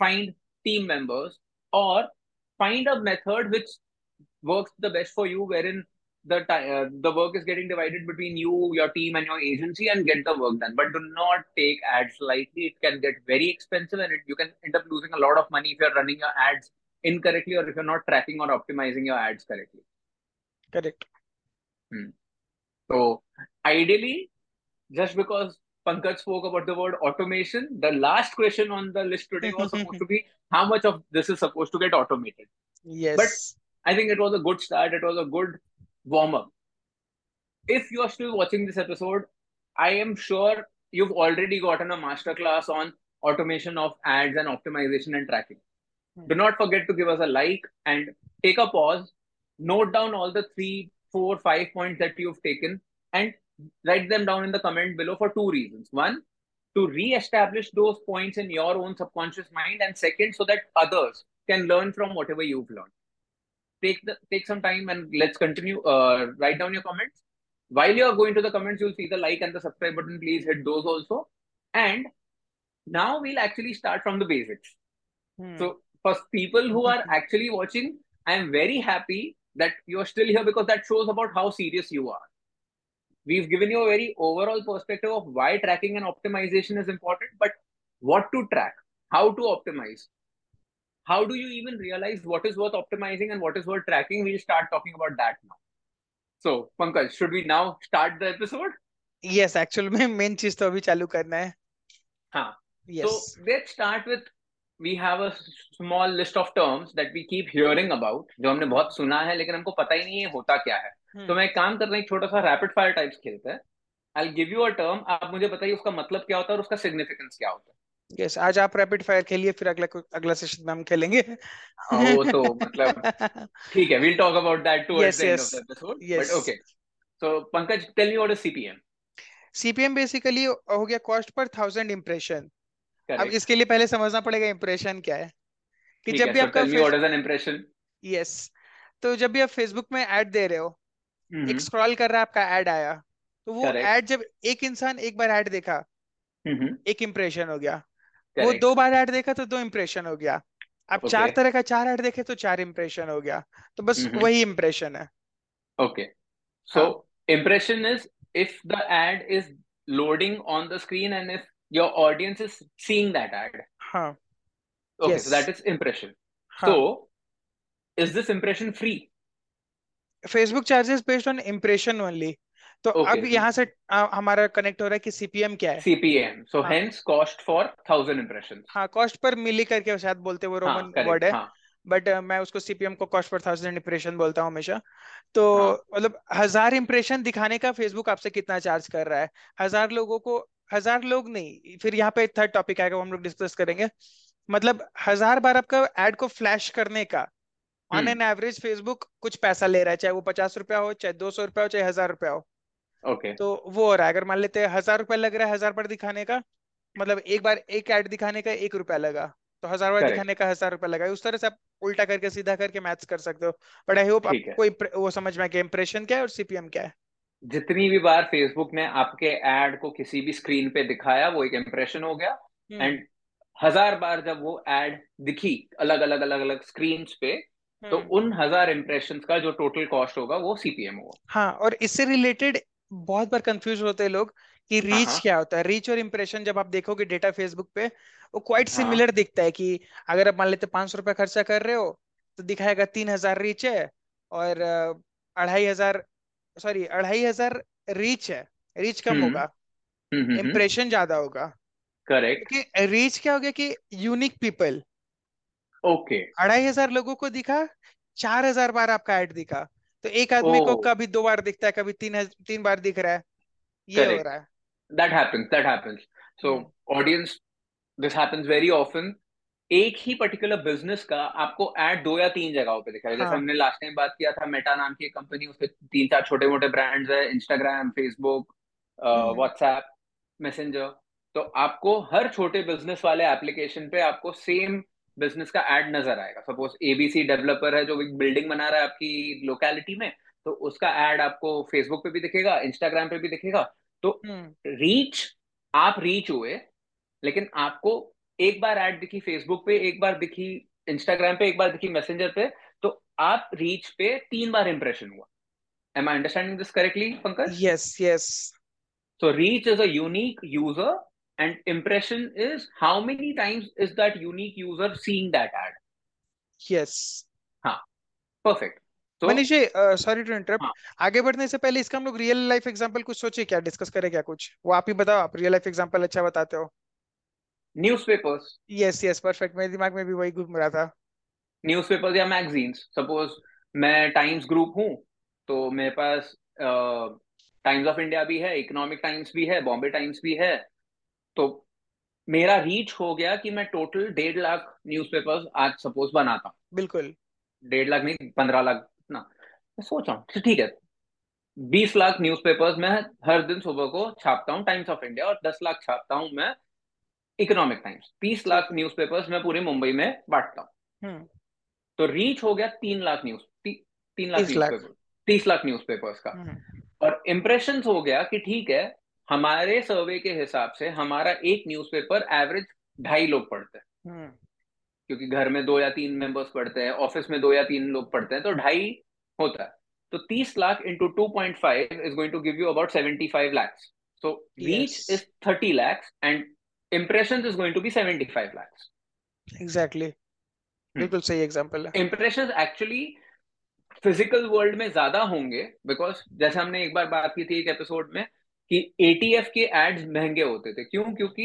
find team members or find a method which works the best for you, wherein the uh, the work is getting divided between you, your team and your agency, and get the work done. But do not take ads lightly. It can get very expensive and it, you can end up losing a lot of money if you're running your ads incorrectly or if you're not tracking or optimizing your ads correctly. Correct. Hmm. So ideally, just because Pankaj spoke about the word automation, the last question on the list today was supposed to be how much of this is supposed to get automated. Yes. But I think it was a good start. It was a good warm-up. If you are still watching this episode, I am sure you've already gotten a masterclass on automation of ads and optimization and tracking. Do not forget to give us a like and take a pause. Note down all the three, four, five points that you've taken and write them down in the comment below for two reasons. One, to re-establish those points in your own subconscious mind, and second, so that others can learn from whatever you've learned. Take the take some time and let's continue. Uh, write down your comments. While you are going to the comments, you'll see the like and the subscribe button. Please hit those also. And now we'll actually start from the basics. Hmm. So for people who are actually watching, I am very happy that you're still here because that shows about how serious you are. We've given you a very overall perspective of why tracking and optimization is important, but what to track, how to optimize. How do you even realize what is worth optimizing and what is worth tracking? We'll start talking about that now. So, Pankaj, should we now start the episode? Yes, actually, my main चीज़ तो अभी चालू करना है. हाँ. Yes. So let's start with, we have a small list of terms that we keep hearing about, जो हमने बहुत सुना है, लेकिन हमको पता ही नहीं है होता क्या है. तो मैं काम करने एक छोटा सा rapid fire types खेलते हैं. I'll give you a term. आप मुझे बताइए उसका मतलब क्या होता है और उसका significance क्या होता है. Yes, आज आप रैपिड फायर खेलिए, फिर अगला अगला सेशन में हम खेलेंगे. हाँ, वो तो मतलब ठीक है, we'll talk about that towards the end of the episode. Yes. But okay. So Pankaj, tell me what is C P M? C P M basically हो गया cost per thousand impression. Correct. अब इसके लिए पहले समझना पड़ेगा impression क्या है. कि जब भी आपका tell me what is an impression? Yes. तो जब भी आप Facebook में ad दे रहे हो, एक scroll कर रहा है, आपका ad आया, तो वो ad जब एक इंसान एक बार ad देखा, एक impression हो गया. वो दो बार ऐड देखा तो दो इंप्रेशन हो गया. आप okay. चार तरह का चार ऐड देखे तो चार इंप्रेशन हो गया. तो बस mm-hmm. वही इंप्रेशन है. Okay, so impression is if the ad is loading on the screen and if your audience is seeing that ad. हां, okay, so that is impression. So is this impression free? Facebook charges based on impression only. तो okay, अब यहाँ से आ, हमारा connect हो रहा है कि सीपीएम क्या है. CPM, so hence cost for thousand impression. हाँ, कॉस्ट पर मिली करके शायद बोलते वो रोमन वर्ड है, बट uh, मैं उसको सीपीएम को कॉस्ट पर थाउजेंड इम्प्रेशन बोलता हूँ हमेशा. तो मतलब हजार इम्प्रेशन दिखाने का फेसबुक आपसे कितना चार्ज कर रहा है. हजार लोगों को, हजार लोग नहीं, फिर यहाँ पे थर्ड टॉपिक आएगा, हम लोग डिस्कस करेंगे. मतलब हजार बार आपका एड को फ्लैश करने का ऑन एन एवरेज फेसबुक कुछ पैसा ले रहा है, चाहे वो पचास रुपया हो, चाहे दो सौ रुपया हो, चाहे हजार रुपया हो. Okay. तो वो हो रहा है. अगर मान लेते हैं हजार रुपया लग रहा है हजार पर दिखाने का, मतलब एक बार एक ऐड दिखाने का एक रुपया लगा, तो तो हजार बार दिखाने का हजार रुपया लगाए, उस तरह से आप उल्टा करके सीधा करके मैथ्स कर सकते हो। बट आई होप आपको वो समझ में आ गया इंप्रेशन क्या है और सीपीएम क्या है। जितनी भी बार फेसबुक ने आपके एड को किसी भी स्क्रीन पे दिखाया वो एक इंप्रेशन हो गया, एंड हजार बार जब वो एड दिखी अलग अलग अलग अलग स्क्रीन्स पे तो उन हजार इंप्रेशंस का जो टोटल कॉस्ट होगा वो सीपीएम होगा। हाँ, और इससे रिलेटेड बहुत बार कंफ्यूज होते हैं लोग कि रीच क्या होता है। रीच और इंप्रेशन जब आप देखोगे डेटा फेसबुक पे वो क्वाइट सिमिलर दिखता है कि अगर आप मान लेते पांच सौ रुपया खर्चा कर रहे हो तो दिखाएगा तीन हजार रीच है और अढ़ाई हजार सॉरी अढ़ाई हजार रीच है, रीच कम होगा, इंप्रेशन ज्यादा होगा। करेक्ट, क्योंकि रीच क्या हो गया कि यूनिक पीपल। ओके, अढ़ाई हजार लोगों को दिखा, चार हजार बार आपका ऐड दिखा, तो एक आदमी oh. को कभी दो बार दिखता है, कभी तीन तीन बार दिख रहा है, ये Correct. हो रहा है। That happens, that happens. So, hmm. audience, this happens very often. एक ही पर्टिकुलर बिजनेस का आपको ऐड दो या तीन जगहों पे दिखा है। हाँ. जैसे हमने लास्ट टाइम बात किया था मेटा नाम की एक कंपनी, उसपे तीन चार छोटे मोटे ब्रांड्स है, इंस्टाग्राम, फेसबुक, व्हाट्सएप, मैसेंजर। तो आपको हर छोटे बिजनेस वाले एप्लीकेशन पे आपको सेम बिजनेस का एड नजर आएगा। सपोज एबीसी डेवलपर है जो एक बिल्डिंग बना रहा है आपकी लोकैलिटी में, तो उसका एड आपको फेसबुक पे भी दिखेगा, इंस्टाग्राम पे भी दिखेगा। तो रीच, आप रीच हुए, लेकिन आपको एक बार एड दिखी फेसबुक पे, एक बार दिखी इंस्टाग्राम पे, एक बार दिखी मैसेंजर पे, तो आप रीच पे तीन बार इंप्रेशन हुआ। Am I understanding this correctly Pankaj? Yes yes. So reach is a unique user and impression is how many times is that unique user seeing that ad. Yes. हाँ, perfect. So, Manish, uh, sorry to interrupt. हाँ. आगे बढ़ने से पहले इसका हम लोग real life example कुछ सोचे क्या, discuss करें क्या कुछ? वो आप ही बताओ, आप real life example अच्छा बताते हो। Newspapers. Yes, yes, perfect. मेरे दिमाग में भी वही घूम रहा था। Newspapers या magazines. Suppose मैं Times Group हूँ, तो मेरे पास Times of India भी है, Economic Times भी है, Bombay Times भी है। तो मेरा रीच हो गया कि मैं टोटल डेढ़ लाख न्यूज़पेपर्स आज सपोज बनाता हूँ। बिल्कुल, डेढ़ लाख नहीं पंद्रह लाख ना मैं सोच रहा हूँ, ठीक है। बीस लाख न्यूज़पेपर्स मैं हर दिन सुबह को छापता हूँ टाइम्स ऑफ इंडिया, और दस लाख छापता हूँ मैं इकोनॉमिक टाइम्स। तीस लाख न्यूज़पेपर्स मैं पूरे मुंबई में बांटता हूँ। तो रीच हो गया तीन लाख न्यूज ती, तीन लाख न्यूज़पेपर्स, तीस लाख न्यूज़पेपर्स का। और इम्प्रेशन हो गया कि ठीक है, हमारे सर्वे के हिसाब से हमारा एक न्यूज़पेपर एवरेज ढाई लोग पढ़ते हैं, क्योंकि घर में दो या तीन मेंबर्स पढ़ते हैं, ऑफिस में दो या तीन लोग पढ़ते हैं, तो ढाई होता है। तो तीस lakh into two point five is going to give you about seventy five lakhs. So reach is thirty lakhs and impression is going to be seventy five lakhs. Exactly, बिल्कुल सही एग्जाम्पल है। इम्प्रेशन एक्चुअली फिजिकल वर्ल्ड में ज्यादा होंगे, बिकॉज जैसे हमने एक बार बात की थी एक एपिसोड में कि एटीएफ के एड्स महंगे होते थे। क्यों? क्योंकि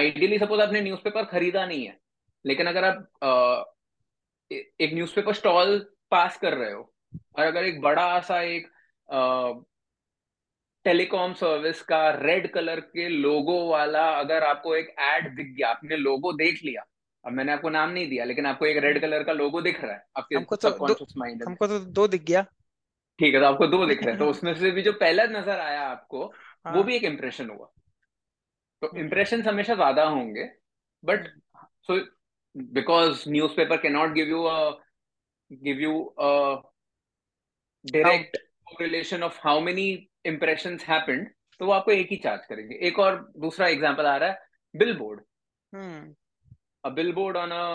आइडियली सपोज आपने न्यूज़पेपर खरीदा नहीं है, लेकिन अगर आप आ, एक न्यूज़पेपर स्टॉल पास कर रहे हो और अगर एक बड़ा सा एक टेलीकॉम सर्विस का रेड कलर के लोगो वाला अगर आपको एक एड दिख गया, आपने लोगो देख लिया, अब मैंने आपको नाम नहीं दिया, लेकिन आपको एक रेड कलर का लोगो दिख रहा है आपके सबकॉन्शियस माइंड में, हमको तो दो दिख गया, ठीक है, तो आपको दो दिख रहे हैं, तो उसमें से भी जो पहला नजर आया आपको हाँ। वो भी एक इंप्रेशन हुआ। तो इंप्रेशन हमेशा ज्यादा होंगे, but so because newspaper can not give you give you direct correlation of how many impressions happened, तो वो आपको एक ही चार्ज करेंगे। एक और दूसरा एग्जांपल आ रहा है billboard. A billboard on a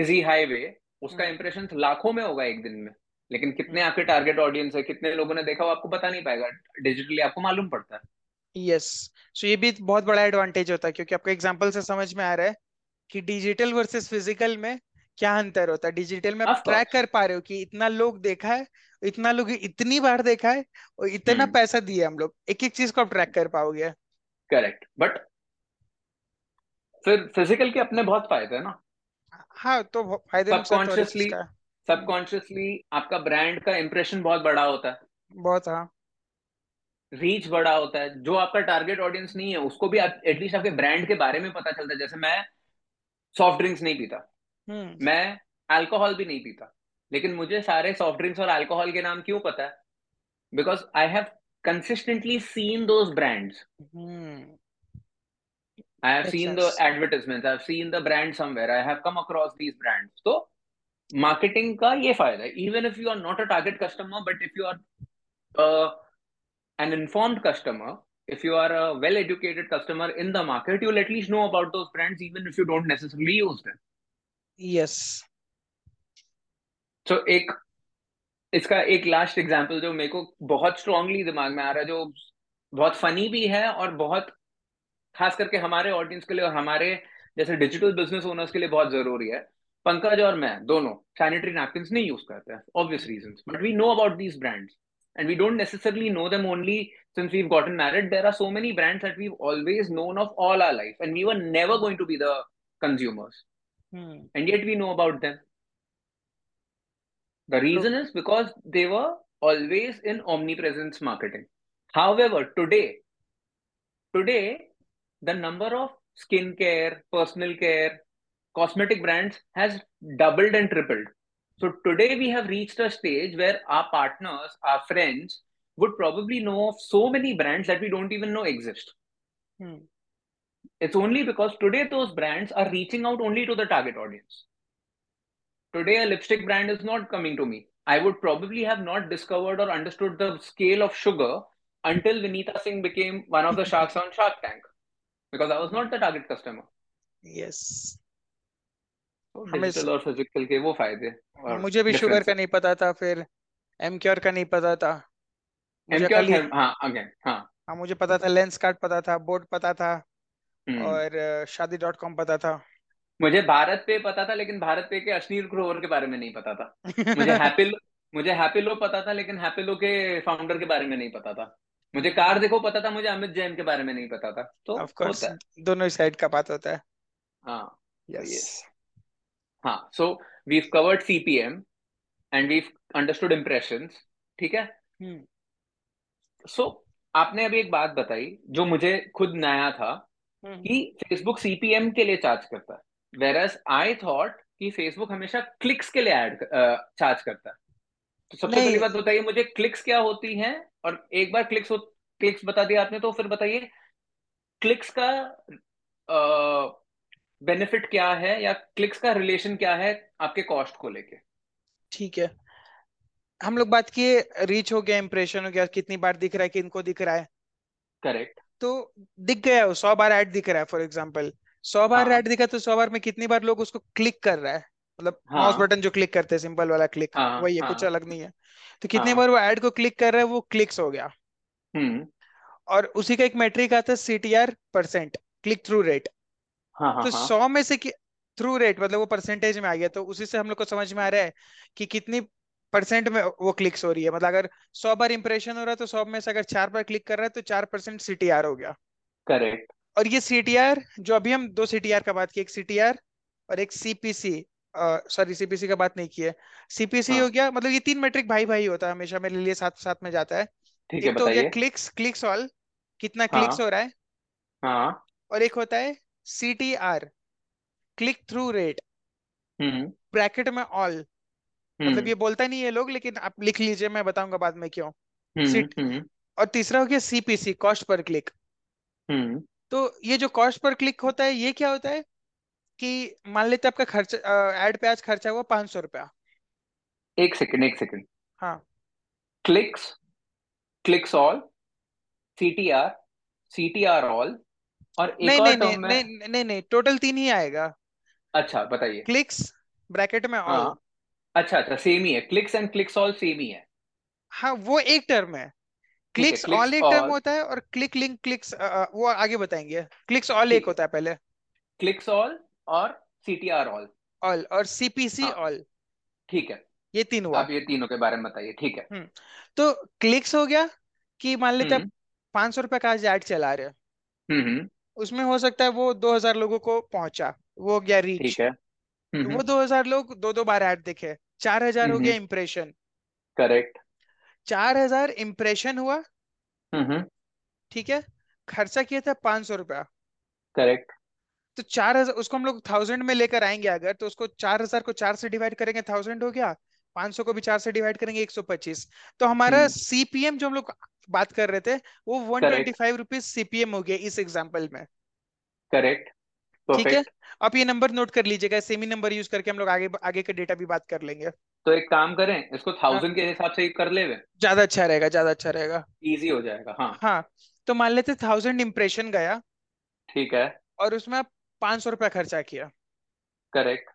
busy highway, उसका इंप्रेशन लाखों में होगा एक दिन में, लेकिन कितने आपके टारगेट ऑडियंस है, कितने लोगों ने देखा वो आपको पता नहीं पाएगा, डिजिटली आपको मालूम पड़ता है। यस, सो ये भी बहुत बड़ा एडवांटेज होता है, क्योंकि आपको एग्जांपल से समझ में आ रहा है कि डिजिटल वर्सेस फिजिकल में क्या अंतर होता है। डिजिटल में आप ट्रैक कर पा रहे हो कि इतना लोग देखा है, इतना लोग इतनी बार देखा है और इतना पैसा दिया हम लोग, एक एक चीज को आप ट्रैक कर पाओगे। करेक्ट, बट फिर फिजिकल के अपने बहुत फायदे है ना। हाँ, तो फायदे सबकॉन्शियसली सबकॉन्शियसली आपका ब्रांड का इंप्रेशन बहुत बड़ा होता है, बहुत। हाँ, रीच बड़ा होता है। जो आपका टारगेट ऑडियंस नहीं है उसको भी आप एटलीस्ट आपके ब्रांड के बारे में पता चलता है। जैसे मैं सॉफ्ट ड्रिंक्स नहीं पीता, मैं अल्कोहल भी नहीं पीता, लेकिन मुझे सारे सॉफ्ट ड्रिंक्स और अल्कोहल के नाम क्यों पता है? Because I have consistently seen those brands. I have seen the advertisements, I have seen the brand somewhere, I have come across these brands. So marketing ka ye fayda hai. Even if you are not a target customer, but if you are uh, an informed customer, if you are a well-educated customer in the market, you'll at least know about those brands, even if you don't necessarily use them. Yes. So एक इसका एक last example जो मेरे को बहुत strongly दिमाग में आ रहा है, जो बहुत फनी भी है और बहुत खास करके हमारे ऑडियंस के लिए और हमारे जैसे डिजिटल बिजनेस ओनर्स के लिए बहुत जरूरी है. पंकज और मैं दोनों सैनिटरी नैपकिंस नहीं यूज करते हैं, obvious reasons, but we know about these brands and we don't necessarily know them only since we have gotten married. There are so many brands that we have always known of all our life and we were never going to be the consumers and yet we know about them. The reason is because they were always in omnipresence marketing. However, today, today, the number of skincare, personal care, cosmetic brands has doubled and tripled. So today we have reached a stage where our partners, our friends would probably know of so many brands that we don't even know exist. Hmm. It's only because today those brands are reaching out only to the target audience. Today, a lipstick brand is not coming to me. I would probably have not discovered or understood the scale of Sugar until Vinita Singh became one of the sharks on Shark Tank, because I was not the target customer. Yes. So, digital और physical के वो फायदे. मुझे भी Sugar का नहीं पता था, फिर M Q R का नहीं पता था. M Q R हाँ again हाँ. हाँ मुझे पता था, लेंस कार्ड पता था, बोर्ड पता था और शादी डॉट कॉम पता था. मुझे भारत पे पता था, लेकिन भारत पे के अश्नीर ग्रोवर के बारे में नहीं पता था. मुझे हैपिलो मुझे हैपिलो पता था, लेकिन हैपिलो के फाउंडर के बारे में नहीं पता था. मुझे कार देखो पता था, मुझे अमित जैन के बारे में नहीं पता था. तो ऑफ कोर्स दोनों साइड का बात होता है. हां यस हां so we have covered CPM and we have understood impressions. ठीक है. सो आपने अभी एक बात बताई जो मुझे खुद नया था कि फेसबुक सीपीएम के लिए चार्ज करता है, Whereas I thought कि फेसबुक हमेशा क्लिक्स के लिए ऐड चार्ज करता है. तो सबसे पहली बात बताइए मुझे क्लिक्स क्या होती हैं, और एक बार क्लिक्स हो क्लिक्स बता दिया आपने, तो फिर बताइए क्लिक्स का बेनिफिट क्या है या क्लिक्स का रिलेशन क्या है आपके कॉस्ट को लेके. ठीक है, हम लोग बात किए रीच हो गया, इंप्रेशन हो गया, कितनी बार दिख रहा है, किनको दिख रहा है. करेक्ट. तो दिख गया हो, सौ बार ऐड दिख रहा है फॉर एग्जाम्पल, सौ बार ऐड हाँ. दिखा, तो सौ बार में कितनी बार लोग उसको क्लिक कर रहा है, मतलब माउस बटन जो क्लिक करते हैं सिंपल वाला क्लिक, हाँ, वही है, हाँ, कुछ अलग नहीं है. तो कितनी हाँ. बार वो ऐड को क्लिक कर रहा है, वो क्लिक्स हो गया. हुँ. और उसी का एक मैट्रिक आता है CTR percent, click through rate. हाँ, तो हाँ, सौ में से थ्रू रेट मतलब वो परसेंटेज में आ गया, तो उसी से हम लोग को समझ में आ रहा है कि कितनी परसेंट में वो क्लिक्स हो रही है. मतलब अगर सौ बार इंप्रेशन हो रहा है तो सौ में से अगर चार बार क्लिक कर रहा है तो चार परसेंट सीटीआर हो गया. करेक्ट. और ये C T R जो अभी हम दो C T R का बात की, एक C T R और एक C P C, sorry C P C का बात नहीं की है, C P C हाँ. हो गया, मतलब ये तीन मैट्रिक भाई भाई होता है हमेशा, मेरे लिए साथ साथ में जाता है. ठीक है, तो बताइए क्लिक्स क्लिक्स ऑल कितना हाँ. क्लिक्स हो रहा है हाँ. और एक होता है C T R click through rate, bracket में ऑल, मतलब ये बोलता नहीं है लोग, लेकिन आप लिख लीजिए, मैं बताऊंगा बाद में क्यों. और तीसरा हो गया C P C कॉस्ट पर क्लिक. तो ये जो कॉस्ट पर क्लिक होता है, ये क्या होता है कि मान लेते आपका खर्च ऐड पे आज खर्चा हुआ पांच सौ रुपया. एक सेकंड एक सेकंड हाँ clicks clicks all CTR CTR all और एक नहीं, और नहीं, नहीं, में... नहीं नहीं नहीं नहीं टोटल तीन ही आएगा. अच्छा बताइए. क्लिक्स ब्रैकेट में ऑल हाँ, अच्छा अच्छा सेम ही है, clicks and clicks all same ही है. हाँ वो एक टर्म है, क्लिक्स ऑल एक टर्म होता है और क्लिक लिंक क्लिक्स वो आगे बताएंगे. क्लिक्स ऑल एक होता है पहले, क्लिक्स ऑल और सीटीआर ऑल ऑल और सीपीसी ऑल. ठीक है, ये तीन हुआ. आप ये तीनों के बारे में बताइए. ठीक है, तो क्लिक्स हो गया कि मान लेते हैं पांच सौ रुपए का आज ऐड चला रहे, उसमें हो सकता है वो दो हजार लोगों को पहुंचा, वो हो गया रीच. वो दो हजार लोग दो दो बार ऐड देखे, चार हजार हो गया इम्प्रेशन. करेक्ट, चार हजार इम्प्रेशन हुआ. ठीक है, खर्चा किया था पांच सौ रुपया. करेक्ट, तो चार हजार उसको हम लोग थाउजेंड में लेकर आएंगे अगर, तो उसको चार हजार को चार से डिवाइड करेंगे, थाउजेंड हो गया. पांच सौ को भी चार से डिवाइड करेंगे, एक सौ पच्चीस. तो हमारा सीपीएम जो हम लोग बात कर रहे थे वो one twenty five rupees CPM हो गया इस एग्जाम्पल में. करेक्ट, ठीक है। आप ये नंबर नोट कर लीजिएगा, सेमी नंबर यूज करके हम लोग आगे आगे के डेटा भी बात कर लेंगे। तो एक काम करें, इसको थाउजेंड के हिसाब से कर ले, ज्यादा अच्छा रहेगा, ज्यादा अच्छा रहेगा, इजी हो जाएगा। हाँ हाँ, तो मान लेते थाउजेंड इम्प्रेशन गया, ठीक है, और उसमें आप पांच सौ रुपया खर्चा किया, करेक्ट,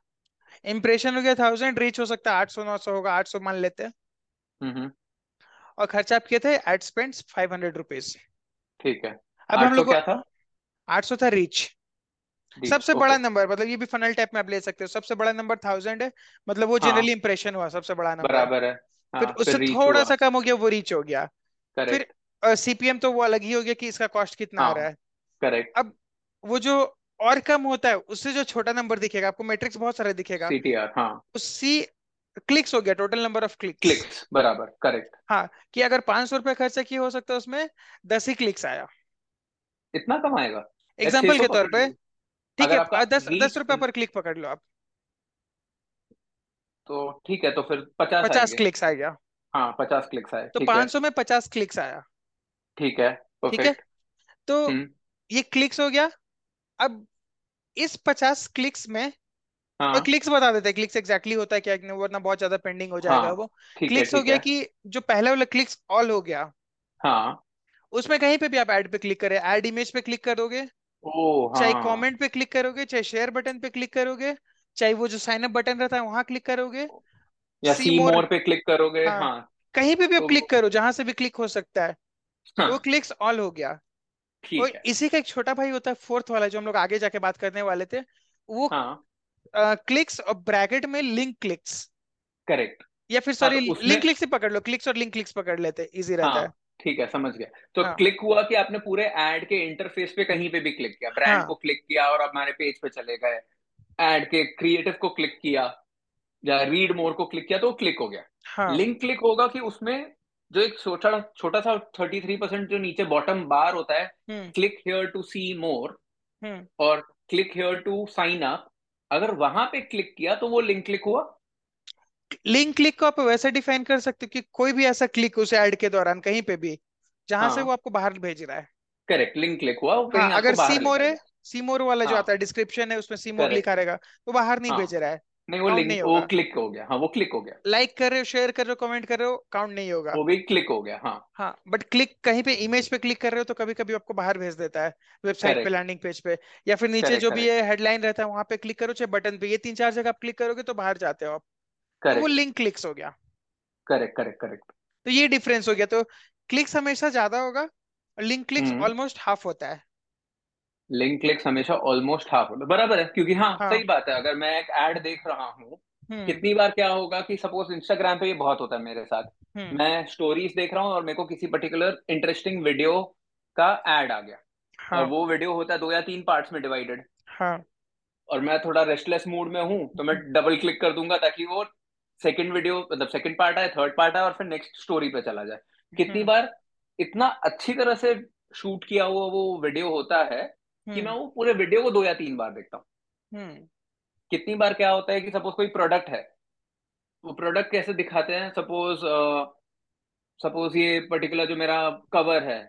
इम्प्रेशन हो गया थाउजेंड, रीच हो सकता है आठ सौ नौ सौ होगा, आठ सौ मान लेते हैं, और खर्चा आप किए थे ad spend five hundred rupees, ठीक है। अब हम लोग आठ सौ था रीच, सबसे okay. बड़ा नंबर, मतलब ये भी फनल टाइप में आप ले सकते हो, सबसे बड़ा नंबर थाउजेंड है, मतलब वो जनरली हाँ. इंप्रेशन हुआ सबसे बड़ा नंबर, बराबर है हाँ, फिर उससे थोड़ा सा कम हो गया, वो रीच हो गया, करेक्ट। फिर सीपीएम तो वो अलग ही हो गया कि इसका कॉस्ट कितना हाँ. हो रहा है, करेक्ट। अब वो जो और कम होता है उससे जो छोटा नंबर दिखेगा आपको, मैट्रिक्स बहुत सारा दिखेगा, सीटीआर हाँ, उससे क्लिक्स हो गया, टोटल नंबर ऑफ क्लिक्स, बराबर, करेक्ट हाँ, कि अगर पांच सौ रुपया खर्चा किया हो सकता है उसमें दस ही क्लिक्स आया, इतना कम आएगा एग्जाम्पल के तौर पर, ठीक है, दस दस रुपया पर क्लिक पकड़ लो आप, तो ठीक है, तो फिर पचास पचास क्लिक्स आ गया हाँ, पचास क्लिक्स आए, तो पाँच सौ में पचास क्लिक्स आया, ठीक है, ठीक है, तो ये क्लिक्स हो गया। अब इस पचास क्लिक्स में हाँ। तो क्लिक्स बता देते हैं, क्लिक्स एग्जैक्टली होता है क्या, वरना बहुत ज्यादा पेंडिंग हो जाएगा हाँ, वो क्लिक्स हो गया कि जो पहला वाला क्लिक्स ऑल हो गया हाँ, उसमें कहीं पे भी आप ऐड पे क्लिक करें, ऐड इमेज पे क्लिक करोगे, चाहे कमेंट पे क्लिक करोगे, चाहे शेयर बटन पे क्लिक करोगे, चाहे वो जो साइन अप बटन रहता है वहां क्लिक करोगे, या सी मोर पे क्लिक करोगे हाँ, हाँ। कहीं पे भी आप तो क्लिक करो, जहां से भी क्लिक हो सकता है हाँ। वो क्लिक्स ऑल हो गया। और इसी का एक छोटा भाई होता है फोर्थ वाला, जो हम लोग आगे जाके बात करने वाले थे, वो हाँ। आ, क्लिक्स और ब्रैकेट में लिंक क्लिक्स, करेक्ट, या फिर सॉरी लिंक क्लिक्स ही पकड़ लो, क्लिक्स और लिंक क्लिक्स पकड़ लेते हैं, इजी रहता है, ठीक है, समझ गया। तो हाँ. क्लिक हुआ कि आपने पूरे ऐड के इंटरफेस पे कहीं पे भी क्लिक किया, ब्रांड हाँ. को क्लिक किया और हमारे पेज पे चले गए, ऐड के क्रिएटिव को क्लिक किया या रीड मोर को क्लिक किया, तो क्लिक हो गया हाँ. लिंक क्लिक होगा कि उसमें जो एक छोटा छोटा सा तैंतीस परसेंट जो नीचे बॉटम बार होता है, हुँ. Click here to see more और click here to sign up, अगर वहां पे क्लिक किया तो वो लिंक क्लिक हुआ। लिंक क्लिक को आप वैसे डिफाइन कर सकते हो कि कोई भी ऐसा क्लिक उसे ऐड के दौरान कहीं पे भी जहां हाँ, से वो आपको बाहर भेज रहा है, करेक्ट, लिंक क्लिक हुआ वो हाँ, अगर सी मोर है, सी मोर वाला हाँ, जो आता है डिस्क्रिप्शन है उसमें सी मोर लिखा रहेगा, तो बाहर नहीं हाँ, भेज रहा है, नहीं वो लिंक वो क्लिक हो गया हाँ, वो क्लिक हो गया, लाइक कर रहे हो, शेयर कर रहे हो, कमेंट कर रहे हो, काउंट नहीं होगा, वो भी क्लिक हो गया हाँ हाँ। बट क्लिक कहीं पे इमेज पे क्लिक कर रहे हो तो कभी कभी आपको बाहर भेज देता है वेबसाइट पे, लैंडिंग पेज पे, या फिर नीचे जो भी हेडलाइन रहता है वहां पे क्लिक करो, चाहे बटन पे, ये तीन चार जगह आप क्लिक करोगे तो बाहर जाते हो आप, तो वो लिंक क्लिक्स हो गया, करेक्ट करेक्ट करेक्ट। तो ये डिफरेंस हो गया, तो क्लिक्स हमेशा ज्यादा होगा और लिंक क्लिक्स ऑलमोस्ट हाफ होता है, लिंक क्लिक्स हमेशा ऑलमोस्ट हाफ होता है, बराबर है, क्योंकि हाँ, हाँ सही बात है। अगर मैं एक ऐड देख रहा हूँ, कितनी बार क्या होगा कि सपोज इंस्टाग्राम पे ये बहुत होता है मेरे साथ, मैं स्टोरीज देख रहा हूँ और मेरे को किसी पर्टिकुलर इंटरेस्टिंग वीडियो का ऐड आ गया हाँ, और वो वीडियो होता है दो या तीन पार्ट्स में डिवाइडेड हाँ, और मैं थोड़ा रेस्टलेस मूड में हूँ तो मैं डबल क्लिक कर दूंगा ताकि वो सेकंड वीडियो मतलब सेकंड पार्ट आए, थर्ड पार्ट आए और फिर नेक्स्ट स्टोरी पे चला जाए। कितनी बार इतना अच्छी तरह से शूट किया हुआ वो वीडियो होता है कि मैं वो पूरे वीडियो को दो या तीन बार देखता हूँ। कितनी बार क्या होता है कि सपोज कोई प्रोडक्ट है, वो प्रोडक्ट कैसे दिखाते हैं, सपोज सपोज ये पर्टिकुलर जो मेरा कवर है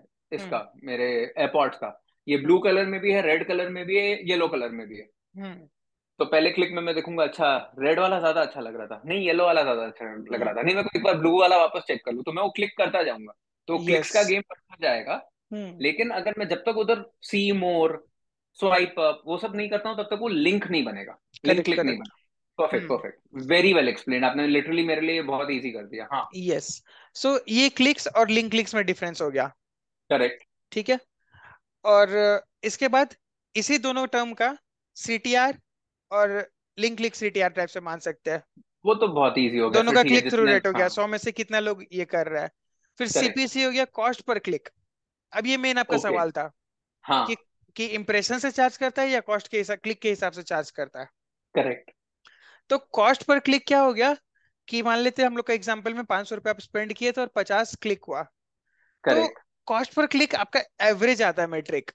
इसका, मेरे एयरपॉड्स का, ये ब्लू कलर में भी है, रेड कलर में भी है, येलो कलर में भी है, तो पहले क्लिक में मैं देखूंगा अच्छा रेड वाला ज्यादा अच्छा लग रहा था, नहीं येलो वाला ज्यादा अच्छा लग रहा था, नहीं मैं एक बार ब्लू वाला वापस चेक कर लूं, तो मैं वो क्लिक करता जाऊंगा, तो क्लिक्स का गेम बढ़ता जाएगा। लेकिन अगर मैं जब तक उधर सी मोर, स्वाइप अप, वो सब नहीं करता हूँ तब तक वो लिंक नहीं बनेगा, लिंक क्लिक नहीं बनेगा। Perfect perfect, very well explain, आपने लिटरली मेरे लिए बहुत ईजी कर दिया हाँ। यस, सो ये क्लिक्स और लिंक क्लिक्स में डिफरेंस हो गया, करेक्ट, ठीक है। और इसके बाद इसी दोनों टर्म का सीटीआर और लिंक क्लिक सीटीआर टाइप से मान सकते हैं, वो तो बहुत इजी हो गया, दोनों का क्लिक थ्रू रेट हो गया, सौ में से कितना लोग ये कर रहा है। फिर सीपीसी हो गया, कॉस्ट पर क्लिक। अब ये मेन आपका okay. सवाल था हाँ. कि, कि इम्प्रेशन से चार्ज करता है या कॉस्ट के हिसाब, क्लिक के हिसाब से चार्ज करता है, करेक्ट। तो कॉस्ट पर क्लिक क्या हो गया कि मान लेते हम लोग का एग्जाम्पल में पांच सौ रुपए आप स्पेंड किए थे और पचास क्लिक हुआ, तो कॉस्ट पर क्लिक आपका एवरेज आता है मेट्रिक,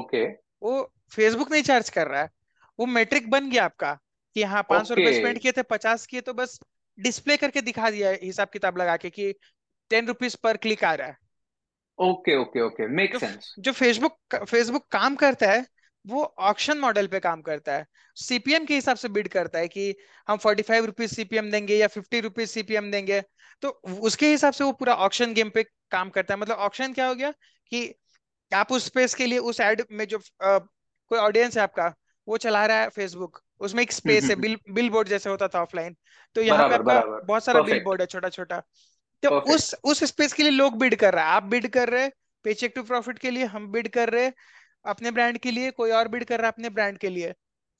ओके, वो फेसबुक नहीं चार्ज कर रहा है, वो मेट्रिक बन गया आपका कि हाँ पांच सौ रुपए स्पेंड किए थे, पचास किए, तो बस डिस्प्ले करके दिखा दिया हिसाब किताब लगा के कि टेन रुपीज पर क्लिक आ रहा है, okay okay okay, make sense. जो फेसबुक फेसबुक काम करता है वो ऑक्शन मॉडल पे काम करता है, सीपीएम के हिसाब से बिड करता है कि हम फोर्टी फाइव रुपीज सीपीएम देंगे या फिफ्टी रुपीज सीपीएम देंगे, तो उसके हिसाब से वो पूरा ऑक्शन गेम पे काम करता है। मतलब ऑक्शन क्या हो गया कि आप उस स्पेस के लिए उस एड में जो आ, कोई ऑडियंस है आपका वो चला रहा है फेसबुक, उसमें एक स्पेस है, बिल बिल बोर्ड जैसे होता था ऑफलाइन, तो यहाँ पे आपका बहुत सारा बिल बोर्ड है छोटा छोटा, तो उस उस स्पेस के लिए लोग बिड कर रहे हैं, आप बिड कर रहे हैं पेचेक टू प्रॉफिट के लिए, हम बिड कर रहे हैं अपने ब्रांड के लिए, कोई और बिड कर रहा है अपने ब्रांड के लिए,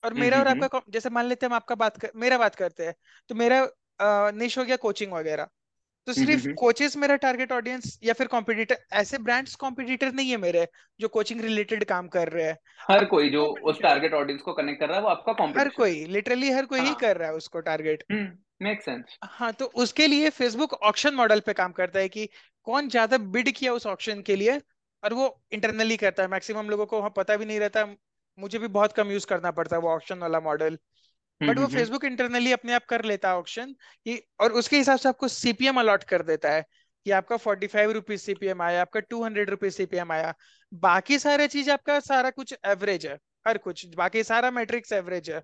और मेरा और आपका जैसे मान लेते हैं हम आपका बात कर, मेरा बात करते हैं, तो मेरा निश हो गया कोचिंग वगैरह, तो सिर्फ कोचेस मेरा टारगेट ऑडियंस या फिर कॉम्पिटिटर, ऐसे ब्रांड्स कॉम्पिटिटर नहीं है मेरे जो कोचिंग रिलेटेड काम कर रहे हैं, हर कोई जो उस टारगेट ऑडियंस को कनेक्ट कर रहा है वो आपका कॉम्पिटिटर, हर कोई लिटरली हर कोई ही कर रहा है उसको टारगेट। Make sense. हाँ, तो उसके लिए फेसबुक ऑक्शन मॉडल पे काम करता है कि कौन ज्यादा बिड किया उस ऑक्शन के लिए, और वो इंटरनली करता है, मैक्सिमम लोगों को वहाँ पता भी नहीं रहता, मुझे भी बहुत कम यूज करना पड़ता है वो ऑक्शन वाला मॉडल, बट वो फेसबुक इंटरनली अपने आप कर लेता है ऑक्शन, और उसके हिसाब से आपको सीपीएम अलॉट कर देता है कि आपका फोर्टी फाइव रुपीज सीपीएम आया, आपका टू हंड्रेड रुपीज सीपीएम आया, बाकी सारे चीज आपका सारा कुछ एवरेज है, हर कुछ बाकी सारा मैट्रिक्स एवरेज है।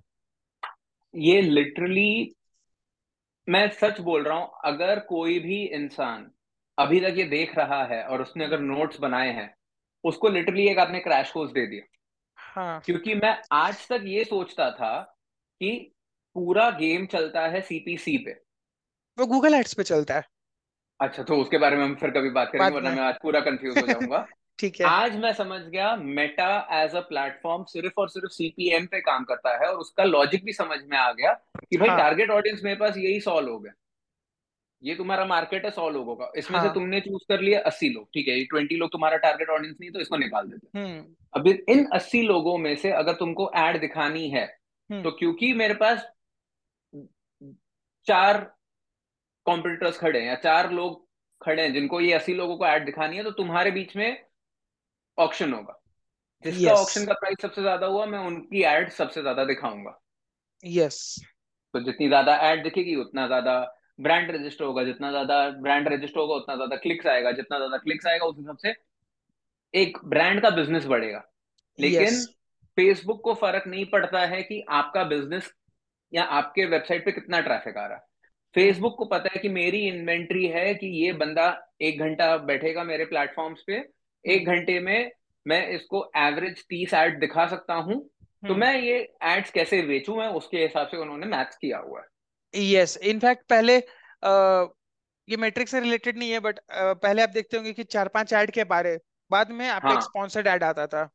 ये लिटरली मैं सच बोल रहा हूँ, अगर कोई भी इंसान अभी तक ये देख रहा है और उसने अगर नोट्स बनाए हैं, उसको लिटरली एक आपने क्रैश कोर्स दे दिया। हाँ। क्योंकि मैं आज तक ये सोचता था कि पूरा गेम चलता है सीपीसी पे, वो गूगल एड्स पे चलता है। अच्छा, तो उसके बारे में हम फिर कभी बात करेंगे, वरना मैं आज पूरा कंफ्यूज हो जाऊंगा। ठीक है, आज मैं समझ गया मेटा एज अ प्लेटफॉर्म सिर्फ और सिर्फ सीपीएम पे काम करता है, और उसका लॉजिक भी समझ में आ गया कि भाई टारगेट ऑडियंस मेरे पास यही सौ लोग है, ये तुम्हारा मार्केट है सौ लोगों का, इसमें हाँ। से तुमने चूज कर लिया अस्सी लोग, ठीक है, ये ट्वेंटी लोग तुम्हारा टारगेट ऑडियंस नहीं, तो इसको निकाल देते। अब इन अस्सी लोगों में से अगर तुमको एड दिखानी है, तो क्योंकि मेरे पास चार कॉम्पिटिटर्स खड़े हैं या चार लोग खड़े हैं जिनको ये अस्सी लोगों को एड दिखानी है, तो तुम्हारे बीच में ऑक्शन होगा, जिसका ऑक्शन yes. का प्राइस सबसे ज्यादा हुआ मैं उनकी एड सबसे ज्यादा दिखाऊंगा। Yes yes. तो जितनी ज्यादा एड दिखेगी उतना ज्यादा ब्रांड रजिस्टर होगा, जितना ज्यादा ब्रांड रजिस्टर होगा उतना ज्यादा क्लिक्स आएगा, जितना ज्यादा क्लिक्स आएगा उस हिसाब से एक ब्रांड का बिजनेस बढ़ेगा। लेकिन yes. फेसबुक को फर्क नहीं पड़ता है कि आपका बिजनेस या आपके वेबसाइट पे कितना ट्रैफिक आ रहा है, फेसबुक को पता है कि मेरी इन्वेंट्री है कि ये बंदा एक घंटा बैठेगा मेरे प्लेटफॉर्म्स पे, एक घंटे में मैं इसको एवरेज तीस एड दिखा सकता हूँ, तो मैं ये एड्स कैसे बेचूं, मैं उसके हिसाब से उन्होंने मैथ्स किया हुआ है। यस, इनफैक्ट पहले आ, ये मैट्रिक्स से रिलेटेड नहीं है, बट पहले आप देखते होंगे कि चार पांच ऐड के बारे बाद में आपका हाँ, स्पॉन्सर्ड ऐड आता था।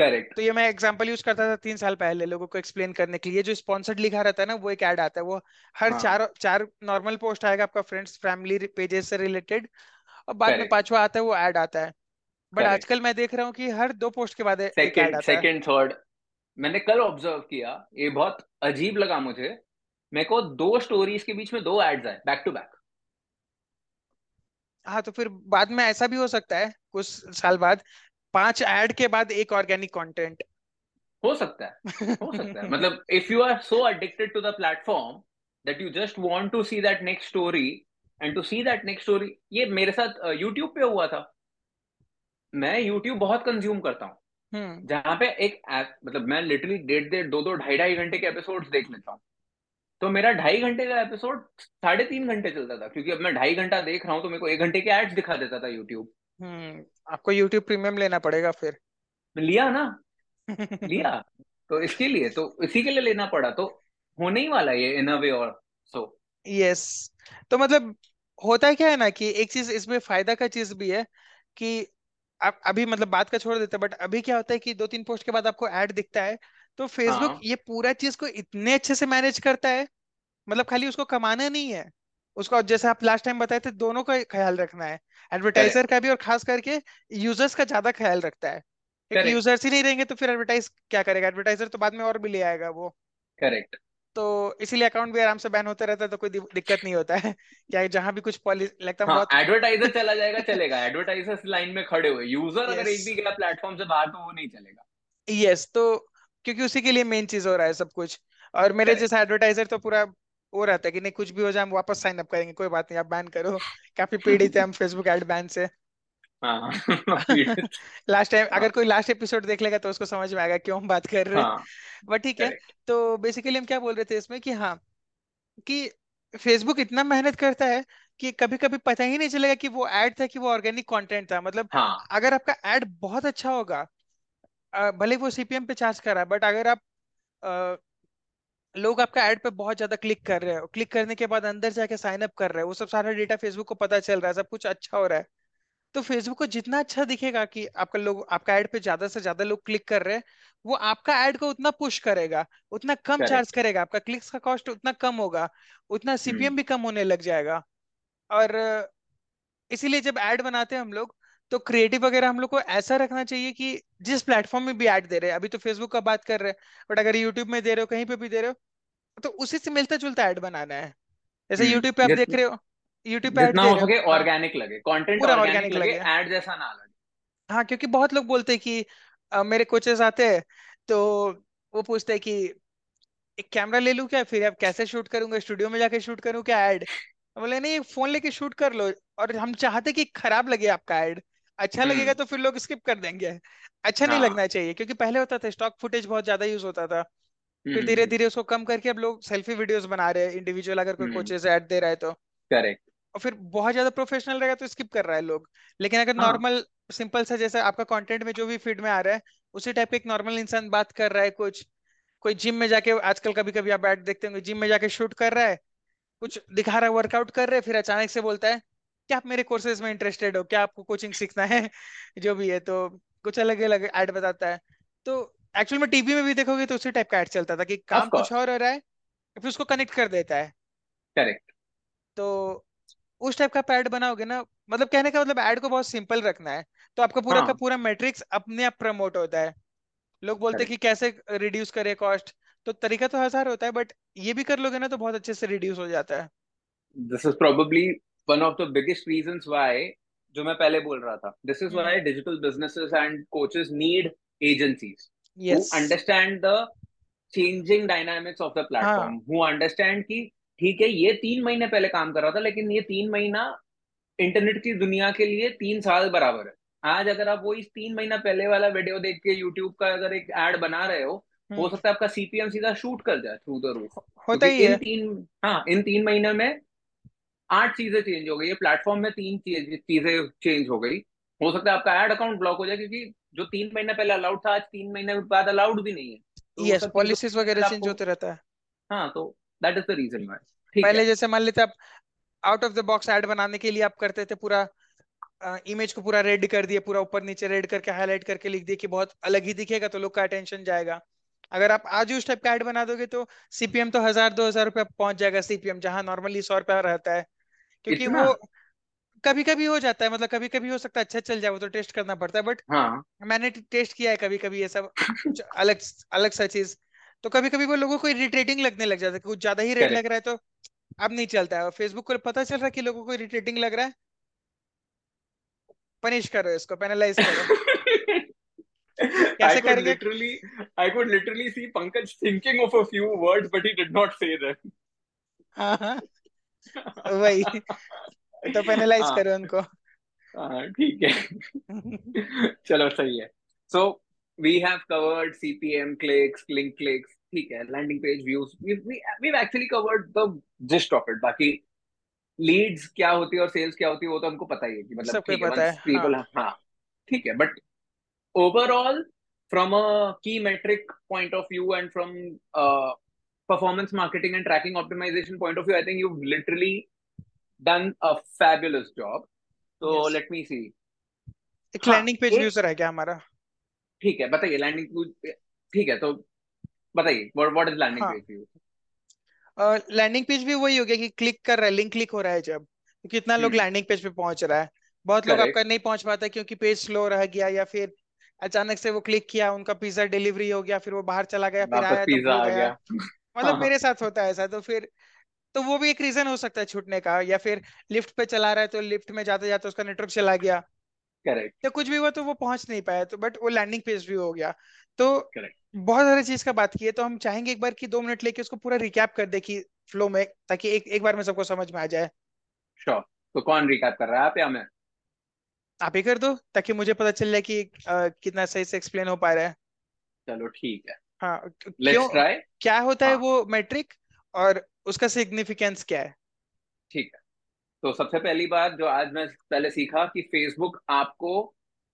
करेक्ट। तो ये मैं एग्जांपल यूज करता था तीन साल पहले लोगों को एक्सप्लेन करने के लिए, जो स्पॉन्सर्ड लिखा रहता है ना वो एक ऐड आता है, वो हर हाँ, चार चार नॉर्मल पोस्ट आएगा आपका फ्रेंड्स फैमिली पेजेस से रिलेटेड, और बाद में पांचवा आता है वो ऐड आता है। बट आजकल मैं देख रहा हूँ कि हर दो पोस्ट के बाद एक ऐड आता है, सेकंड थर्ड। मैंने कल ऑब्जर्व किया, ये बहुत अजीब लगा मुझे, मेरे को दो स्टोरीज के बीच में दो एड्स आए बैक टू बैक। हाँ, तो फिर बाद में ऐसा भी हो सकता है कुछ साल बाद पांच एड के बाद एक ऑर्गेनिक कंटेंट हो सकता है, हो सकता है। मतलब if you are so addicted to the platform that you just want to see that next story and to see that next story. ये मेरे साथ यूट्यूब पे हुआ था, मैं यूट्यूब बहुत कंज्यूम करता हूँ, जहाँ पे एक एप, मतलब मैं लिटरली डेढ़ डेढ़ दो दो ढाई ढाई घंटे के एपिसोड्स देख लेता हूँ, तो मेरा ढाई घंटे का एपिसोड साढ़े तीन घंटे चलता था, क्योंकि अब मैं ढाई घंटा देख रहा हूँ तो मेरे को एक घंटे के एड्स दिखा देता था यूट्यूब। हम्म, आपको यूट्यूब प्रीमियम लेना पड़ेगा फिर। लिया ना लिया तो इसके लिए, तो इसी के लिए लेना पड़ा, तो होने ही वाला ये इन अ वे और सो। यस, तो मतलब होता क्या है ना कि एक चीज इसमें फायदा का चीज भी है कि आप अभी मतलब बात का छोड़ देते हैं, बट अभी क्या होता है कि दो तीन पोस्ट के बाद आपको एड दिखता है, तो फेसबुक ये पूरा चीज को इतने अच्छे से मैनेज करता है, मतलब खाली उसको कमाना नहीं है, उसको जैसे आप लास्ट टाइम बताए थे दोनों का ख्याल रखना है, एडवर्टाइजर का भी और खास करके यूजर्स का ज्यादा ख्याल रखता है, क्योंकि यूजर्स ही नहीं रहेंगे तो फिर एडवर्टाइज क्या करेगा, एडवर्टाइजर तो बाद में और भी ले आएगा वो। करेक्ट। तो इसीलिए अकाउंट भी आराम से बैन होते रहता है, तो कोई दिक्कत नहीं होता है क्या, जहाँ भी कुछ पॉलिसी लगता है एडवर्टाइजर चला जाएगा, चलेगा, एडवर्टाइजर्स लाइन में खड़े हुए, यूजर अगर एक भी गया प्लेटफॉर्म से बाहर तो वो नहीं चलेगा। यस, तो क्योंकि उसी के लिए मेन चीज हो रहा है सब कुछ, और मेरे जैसा एडवर्टाइजर तो पूरा वो रहता है कि नहीं कुछ भी हो जाए हम वापस साइन अप करेंगे, कोई बात नहीं आप बैन करो, काफी पीड़ित है हम फेसबुक ऐड बैन से। लास्ट टाइम अगर कोई लास्ट एपिसोड देख लेगा तो उसको समझ में आएगा क्यों हम बात कर रहे हैं, बट ठीक है। तो बेसिकली हम क्या बोल रहे थे इसमें कि हाँ कि फेसबुक इतना मेहनत करता है कि कभी कभी पता ही नहीं चलेगा कि वो एड था कि वो ऑर्गेनिक कंटेंट था। मतलब हाँ। अगर आपका एड बहुत अच्छा होगा, भले वो सीपीएम पे चार्ज कर रहा है, बट अगर आप आ, लोग आपका एड पे बहुत ज्यादा क्लिक कर रहे हो, क्लिक करने के बाद अंदर जाके साइन अप कर रहे हो, वो सब सारा डेटा फेसबुक को पता चल रहा है, सब कुछ अच्छा हो रहा है, तो फेसबुक को जितना अच्छा दिखेगा कि आपका लोग आपका ऐड पे ज्यादा से ज्यादा लोग क्लिक कर रहे हैं, वो आपका ऐड को उतना पुश करेगा, उतना कम चार्ज करेगा, आपका क्लिक्स का कॉस्ट उतना कम होगा, उतना सीपीएम भी कम होने लग जाएगा। और इसीलिए जब ऐड बनाते हैं हम लोग तो क्रिएटिव वगैरह हम लोग को ऐसा रखना चाहिए कि जिस प्लेटफॉर्म में भी ऐड दे रहे हैं, अभी तो फेसबुक का बात कर रहे हैं, बट अगर यूट्यूब में दे रहे हो, कहीं पे भी दे रहे हो, तो उसी से मिलता जुलता ऐड बनाना है। जैसे यूट्यूब पे आप देख रहे हो, YouTube पे जितना हो सके ऑर्गेनिक लगे, कंटेंट ऑर्गेनिक लगे, ऐड जैसा ना लगे। हाँ, क्योंकि बहुत लोग बोलते हैं कि आ, मेरे कोचेस आते हैं तो वो पूछते हैं कि एक कैमरा ले लूं क्या, फिर आप कैसे शूट करूंगा, स्टूडियो में जाके शूट करूं क्या ऐड? बोले नहीं, फोन लेके शूट कर लो। और हम चाहते कि खराब लगे आपका ऐड, अच्छा लगेगा तो फिर लोग स्किप कर देंगे, अच्छा नहीं लगना चाहिए। क्योंकि पहले होता था स्टॉक फुटेज बहुत ज्यादा यूज होता था, फिर धीरे धीरे उसको कम करके अब लोग सेल्फी वीडियोस बना रहे हैं इंडिविजुअल, अगर कोई कोचेस ऐड दे रहा है तो। करेक्ट। और फिर बहुत ज्यादा प्रोफेशनल रहेगा तो स्किप कर रहा है लोग। लेकिन अगर नॉर्मल हाँ। सिंपल सा, जैसे आपका कंटेंट में जो भी फीड में आ रहा है उसी टाइप का एक नॉर्मल इंसान बात कर रहा है, कुछ कोई जिम में जाके, आजकल कभी कभी आप ऐड देखते होंगे, जिम में जाके शूट कर रहा है, कुछ दिखा रहा है, वर्कआउट कर रहे हैं, फिर अचानक से बोलता है क्या आप मेरे कोर्सेज में इंटरेस्टेड हो, क्या आपको कोचिंग सीखना है, जो भी है, तो कुछ अलग अलग ऐड बताता है। तो एक्चुअल में टीवी में भी देखोगे तो उसी टाइप का ऐड चलता था कि काम कुछ और हो रहा है फिर उसको कनेक्ट कर देता है। करेक्ट। तो उस टाइप का ऐड बनाओगे ना, मतलब कहने का मतलब ऐड को बहुत सिंपल रखना है, तो आपका पूरा हाँ। का पूरा मैट्रिक्स अपने आप प्रमोट होता है। लोग बोलते हैं कि कैसे रिड्यूस करे कॉस्ट, तो तरीका तो हजार होता है, बट ये भी कर लोगे ना तो बहुत अच्छे से रिड्यूस हो जाता है। This is probably one of the biggest reasons why, जो मैं पहले बोल रहा था, this is why digital businesses and coaches need agencies who understand the changing dynamics of the platform, who understand कि ठीक है ये तीन महीने पहले काम कर रहा था, लेकिन ये तीन महीना इंटरनेट की दुनिया के लिए तीन साल बराबर है। आज अगर आप वो इस तीन महीना पहले वाला वीडियो देख के यूट्यूब का अगर एक ऐड बना रहे हो, हो सकता है आपका सीपीएम सीधा शूट कर जाए थ्रू द रूफ। होता ही है। तीन, हाँ, इन तीन महीने में आठ चीजें चेंज हो गई है प्लेटफॉर्म में, तीन चीजें चेंज हो गई। हो सकता है आपका ऐड अकाउंट ब्लॉक हो जाए, क्योंकि जो तीन महीने पहले अलाउड था आज तीन महीने बाद अलाउड भी नहीं है, तो पॉलिसीज वगैरह चेंज होते रहता है। हाँ, तो That is the reason why. पहले जैसे मान लेते आप out of the box ad बनाने के लिए आप करते थे, पूरा इमेज को पूरा रेड कर दिए, पूरा ऊपर नीचे रेड करके हाईलाइट करके लिख दिए कि बहुत अलग ही दिखेगा तो लोग का अटेंशन जाएगा। अगर आप आज उस टाइप का ऐड बना दोगे तो सीपीएम तो हजार दो हजार रुपया पहुंच जाएगा, सीपीएम जहां नॉर्मली सौ रुपया रहता है, क्योंकि इतना? वो कभी कभी हो जाता है, मतलब कभी कभी हो सकता है अच्छा चल जाए, वो तो टेस्ट करना पड़ता है, बट हाँ। मैंने टेस्ट किया है कभी कभी ये सब अलग अलग सा चीज, तो कभी कभी वो लोगों को रिट्रेटिंग लगने लग जाता है, कुछ ज्यादा ही रेट लग रहा है तो अब नहीं चलता है। फेसबुक को पता चल रहा है कि लोगों को रिट्रेटिंग लग रहा है, पनिश करो इसको, पेनलाइज करो। कैसे करेंगे? Literally I could literally see Pankaj thinking of a few words but he did not say that. हां वही तो, पेनलाइज करो उनको। हां ठीक है। चलो सही है। सो we have covered C P M, clicks, link clicks, ठीक है, landing page views, we we we've actually covered the gist of it. बाकी leads क्या होती है और sales क्या होती है वो तो हमको पता ही है कि मतलब ठीक है people, हाँ ठीक है, but overall from a key metric point of view and from uh, performance marketing and tracking optimization point of view, I think you've literally done a fabulous job. So yes. Let me see. एक landing page views है क्या हमारा? ठीक है बताइए, landing ठीक है तो बताइए what is landing page view. Landing page भी वही हो गया कि क्लिक कर रहा है, लिंक क्लिक हो रहा है जब, तो कितना लोग लैंडिंग पेज पे पहुंच रहा है। बहुत लोग आपका नहीं पहुंच पाता क्योंकि पेज स्लो रह गया, या फिर अचानक से वो क्लिक किया, उनका पिज्जा डिलीवरी हो गया, फिर वो बाहर चला गया, फिर आया तो हो गया, मतलब मेरे साथ होता है ऐसा, तो फिर तो वो भी एक रीजन हो सकता है छूटने का। या फिर लिफ्ट पे चला रहा है तो लिफ्ट में जाते जाते उसका नेटवर्क चला गया, करेक्ट, तो कुछ भी हुआ तो वो पहुंच नहीं पाया, तो बट वो लैंडिंग पेज भी हो गया। तो Correct. बहुत सारी चीज का बात की है, तो हम चाहेंगे एक बार कि दो मिनट लेके उसको पूरा रिकैप कर दे कि फ्लो में, ताकि एक एक बार में सबको समझ में आ जाए। Sure sure. तो कौन रिकैप कर रहा है, आप या मैं? आप ही कर दो ताकि मुझे पता चल जाए कि आ, कितना सही से एक्सप्लेन हो पा रहा है। चलो ठीक है, हाँ, क्यों, क्या होता हाँ. है वो मैट्रिक और उसका सिग्निफिकेंस क्या है। ठीक है, तो सबसे पहली बात जो आज मैं पहले सीखा कि फेसबुक आपको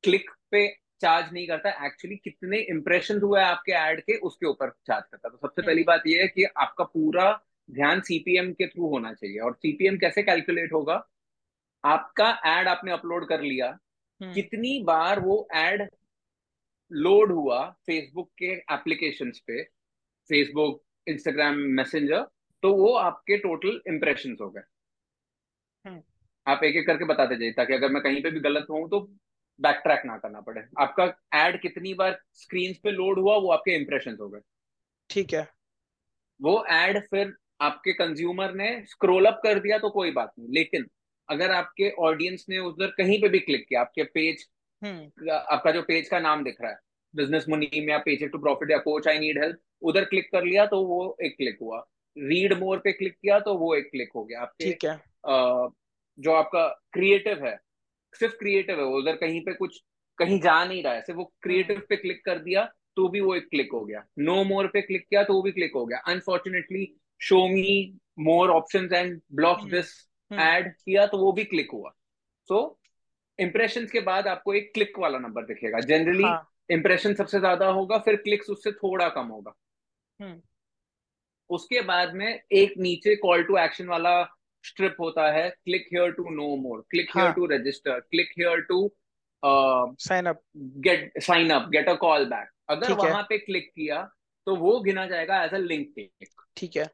क्लिक पे चार्ज नहीं करता, एक्चुअली कितने इम्प्रेशन हुआ है आपके ऐड के उसके ऊपर चार्ज करता है। तो सबसे पहली बात यह है कि आपका पूरा ध्यान सीपीएम के थ्रू होना चाहिए। और सीपीएम कैसे कैलकुलेट होगा, आपका एड आपने अपलोड कर लिया, कितनी बार वो एड लोड हुआ फेसबुक के एप्लीकेशंस पे, फेसबुक, इंस्टाग्राम, मैसेंजर, तो वो आपके टोटल इम्प्रेशंस हो गए। आप एक एक करके बताते जाइए ताकि अगर मैं कहीं पे भी गलत हूं तो बैक ट्रैक ना करना पड़े। आपका एड कितनी बार स्क्रीन पे लोड हुआ वो आपके इम्प्रेशंस हो गए। ठीक है, वो एड फिर आपके कंज्यूमर ने स्क्रोल अप कर दिया तो कोई बात नहीं, लेकिन अगर आपके ऑडियंस ने उधर कहीं पे भी क्लिक किया, आपके पेज, आपका जो पेज का नाम दिख रहा है बिजनेस मुनीम या पेज टू प्रॉफिट या कोच आई नीड हेल्प, उधर क्लिक कर लिया तो वो एक क्लिक हुआ, रीड मोर पे क्लिक किया तो वो एक क्लिक हो गया। आपके ठीक है, आ, जो आपका क्रिएटिव है, सिर्फ क्रिएटिव है, उधर कहीं पे कुछ कहीं जा नहीं रहा है, सिर्फ वो क्रिएटिव पे क्लिक कर दिया तो भी वो एक क्लिक हो गया, नो मोर पे क्लिक किया तो वो भी क्लिक हो गया। Unfortunately show me more options and block this ad किया तो वो भी क्लिक हुआ। सो इम्प्रेशंस के बाद आपको एक क्लिक वाला नंबर दिखेगा। जनरली हाँ. इम्प्रेशन सबसे ज्यादा होगा, फिर क्लिक्स उससे थोड़ा कम होगा। हुँ. उसके बाद में एक नीचे कॉल टू एक्शन वाला स्ट्रिप होता है, click here to know more, click here to register, click here to sign up, get sign up, get a call back. अगर वहां पे क्लिक किया तो वो गिना जाएगा एज अ लिंक क्लिक। ठीक है,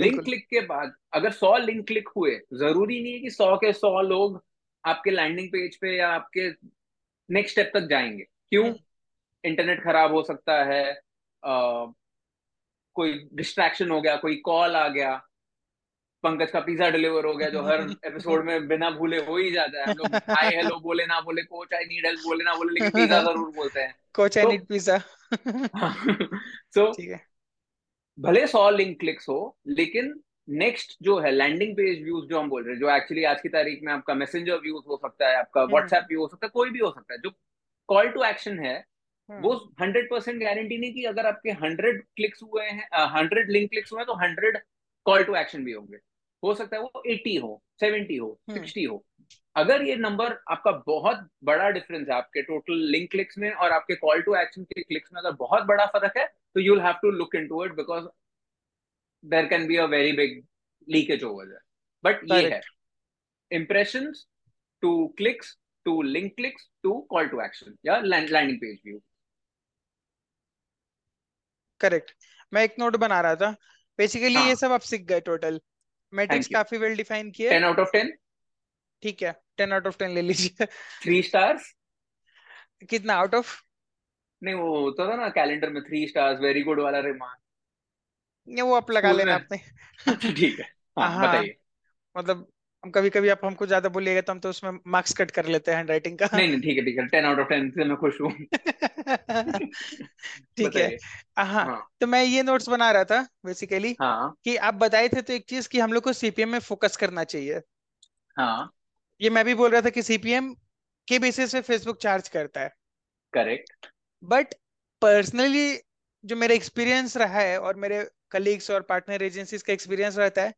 लिंक क्लिक के बाद अगर सौ लिंक क्लिक हुए, जरूरी नहीं है कि सौ के सौ लोग आपके लैंडिंग पेज पे या आपके नेक्स्ट स्टेप तक जाएंगे। क्यों? इंटरनेट खराब हो सकता है, आ, कोई डिस्ट्रैक्शन हो गया, कोई कॉल आ गया, पंकज का पिज्जा डिलीवर हो गया जो हर एपिसोड में बिना भूले हो ही जाता है। लोग हाय हेलो बोले ना बोले, कोच आई नीड हेल्प बोले ना बोले, लेकिन पिज्जा जरूर बोलते हैं, coach I need pizza. So ठीक है, भले सौ लिंक क्लिक्स हो, लेकिन नेक्स्ट जो है लैंडिंग पेज व्यूज जो हम बोल रहे हैं, जो एक्चुअली आज की तारीख में आपका मैसेंजर व्यूज हो सकता है, आपका व्हाट्सएप व्यू हो सकता है, कोई भी हो सकता है, जो कॉल टू एक्शन है वो हंड्रेड परसेंट गारंटी नहीं कि अगर आपके हंड्रेड क्लिक्स हुए हैं, हंड्रेड लिंक क्लिक्स हुए हैं तो हंड्रेड कॉल टू एक्शन भी होंगे। हो सकता है वो अस्सी हो, सत्तर हो, साठ हो। अगर ये नंबर आपका बहुत बड़ा डिफरेंस है आपके टोटल लिंक क्लिक्स में और आपके कॉल टू एक्शन के क्लिक्स में, अगर बहुत बड़ा फर्क है तो you will have to look into it because there can be a very big leakage over there. But ये है impressions to clicks to link clicks to call to action या लैंडिंग पेज व्यू। करेक्ट, मैं एक note बना रहा था basically. हाँ. ये सब आप सीख गए, टोटल मैट्रिक्स काफी वेल डिफाइन किए। टेन आउट ऑफ टेन, ठीक है, टेन आउट ऑफ टेन ले लीजिए। थ्री स्टार्स कितना आउट ऑफ? नहीं वो होता था ना कैलेंडर में थ्री स्टार्स वेरी गुड वाला रिमार्क, ये वो आप लगा लेना आपने। ठीक है, हाँ, बताइए। मतलब कभी कभी आप हमको ज्यादा बोलिएगा तो हम तो उसमें मार्क्स कट कर लेते हैं हैंडराइटिंग का। नहीं नहीं, ठीक है ठीक है, टेन आउट ऑफ टेन से मैं खुश हूँ। ठीक है, हाँ, तो मैं ये नोट्स बना रहा था बेसिकली। हाँ. कि आप बताए थे तो एक चीज कि हम लोग को सीपीएम में फोकस करना चाहिए। हाँ, ये मैं भी बोल रहा था कि सीपीएम के बेसिस पे फेसबुक चार्ज करता है। करेक्ट, बट पर्सनली जो मेरा एक्सपीरियंस रहा है और मेरे कलीग्स और पार्टनर एजेंसीज का एक्सपीरियंस रहता है,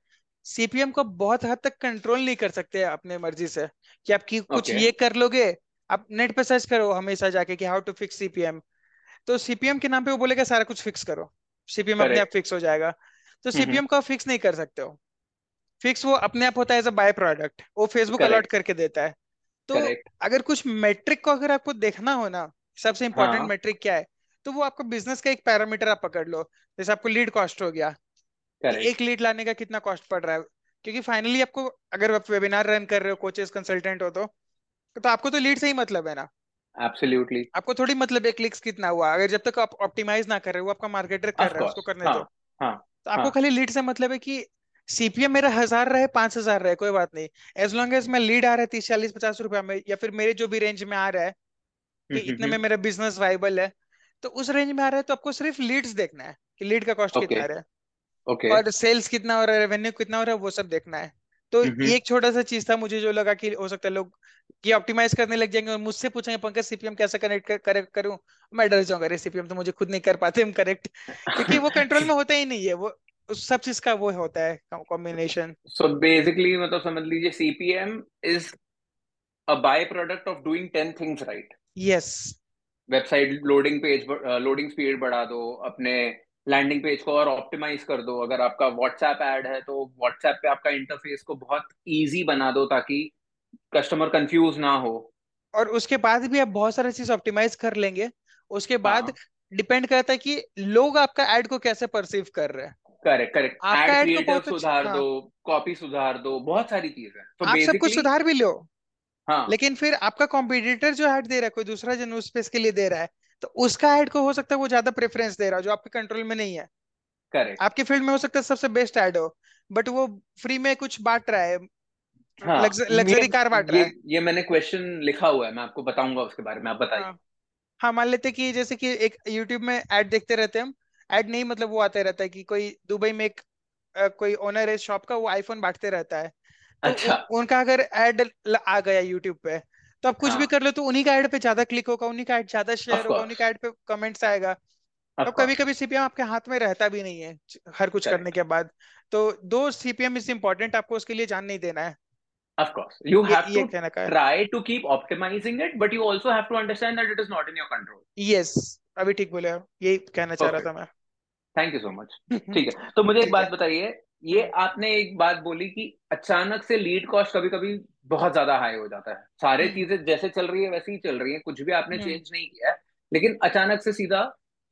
सीपीएम को बहुत हद तक कंट्रोल नहीं कर सकते अपने मर्जी से कि आप कुछ okay. ये कर लोगे। आप नेट पे सर्च करो हमेशा जाके कि हाउ टू फिक्स सीपीएम, तो सीपीएम के नाम पे वो बोलेगा सारा कुछ फिक्स करो, सीपीएम अपने आप फिक्स हो जाएगा। तो सीपीएम को आप फिक्स नहीं कर सकते हो, फिक्स वो अपने आप होता है एज अ बाय प्रोडक्ट, वो फेसबुक अलॉट करके देता है। तो Correct. अगर कुछ मेट्रिक को अगर आपको देखना हो ना, सबसे इम्पोर्टेंट हाँ. मेट्रिक क्या है, तो वो आपका बिजनेस का एक पैरामीटर आप पकड़ लो। जैसे आपको लीड कॉस्ट हो गया, एक लीड लाने का कितना कॉस्ट पड़ रहा है, क्योंकि फाइनली आपको अगर आप वेबिनार रन कर रहे हो, कोचेस कंसल्टेंट हो, तो तो आपको तो लीड से ही मतलब है ना। एब्सोल्युटली, आपको थोड़ी मतलब एक क्लिक्स कितना हुआ, अगर जब तक आप ऑप्टिमाइज ना कर रहे हो, आपका मार्केटर कर रहा है, उसको करने दो। तो आपको खाली लीड से मतलब है कि सीपीएम मेरा हजार रहे, पांच हजार रहे, कोई बात नहीं, एज लॉन्ग एज मैं लीड आ रहा है तीस चालीस पचास रुपया में, या फिर मेरे जो भी रेंज में आ रहा है कि इतने में मेरा बिजनेस वाइबल है, तो उस रेंज में आ रहा है, तो आपको सिर्फ लीड्स देखना है कि लीड का कॉस्ट okay. कितना आ रहा है okay. और सेल्स कितना हो रहा है, रेवेन्यू कितना हो रहा है, वो सब देखना है। तो ये एक छोटा सा चीज था मुझे जो लगा कि हो सकता है लोग ये ऑप्टिमाइज करने लग जाएंगे और मुझसे पूछेंगे पंकज सीपीएम कैसे कनेक्ट कर, करेक्ट करूं, मैं डर जाऊंगा, अरे सीपीएम तो मुझे खुद नहीं कर पाते हम करेक्ट, क्योंकि वो कंट्रोल में होता ही नहीं है, वो उस सब चीज का वो होता है कॉम्बिनेशन. सो बेसिकली मतलब समझ लीजिए CPM is a byproduct of doing ten things right. Yes, website loading page loading speed बढ़ा दो, अपने लैंडिंग पेज को और ऑप्टिमाइज कर दो, अगर आपका व्हाट्सएप ऐड है तो व्हाट्सएप पे आपका इंटरफेस को बहुत इजी बना दो ताकि कस्टमर कंफ्यूज ना हो, और उसके बाद भी आप बहुत सारी चीज ऑप्टिमाइज कर लेंगे. उसके बाद डिपेंड करता है कि लोग आपका ऐड को कैसे परसीव कर रहे हैं. करेक्ट करेक्ट ऐड क्रिएटर सुधार दो, कॉपी सुधार दो, बहुत सारी चीजें तो आप सब कुछ सुधार भी लो. हाँ. लेकिन फिर आपका कॉम्पिटिटर जो ऐड दे रहा है, कोई दूसरा जो न्यूज स्पेस के लिए दे रहा है, तो उसका ऐड को हो सकता है वो ज्यादा प्रेफरेंस दे रहा है जो आपके कंट्रोल में नहीं है. करेक्ट, आपके फील्ड में हो सकता है सबसे बेस्ट ऐड हो बट वो फ्री में कुछ बांट रहा है. हाँ, लग्जरी कार बांट रहा है. ये मैंने क्वेश्चन लिखा हुआ है, मैं आपको बताऊंगा उसके बारे में, आप बताइए. हाँ, हाँ मान लेते कि जैसे कि एक यूट्यूब में ऐड देखते रहते हैं हम, ऐड नहीं मतलब वो आता रहता है कि कोई दुबई में एक कोई ओनर है शॉप का, वो आईफोन बांटते रहता है. अच्छा. तो उनका अगर ऐड आ गया यूट्यूब पे तो आप कुछ हाँ. भी कर लो तो उन्हीं का ऐड पे ज्यादा क्लिक होगा, उन्हीं का ऐड ज्यादा शेयर होगा, उन्हीं का ऐड पे कमेंट्स आएगा. तो कभी कभी सीपीएम आपके हाथ में रहता भी नहीं है हर कुछ करने के बाद. तो दो सीपीएम इज इम्पोर्टेंट, आपको उसके लिए जान नहीं देना है. Of course, you have to try to keep optimizing it, but you also have to understand that it is not in your control. Yes, अभी ठीक बोले आप, यही कहना चाह रहा था मैं. Thank you so much. ठीक है, तो मुझे एक बात बताइए, ये आपने एक बात बोली कि अचानक से लीड कॉस्ट कभी कभी बहुत ज्यादा हाई हो जाता है, सारे चीजें जैसे चल रही है वैसे ही चल रही है, कुछ भी आपने चेंज नहीं किया है, लेकिन अचानक से सीधा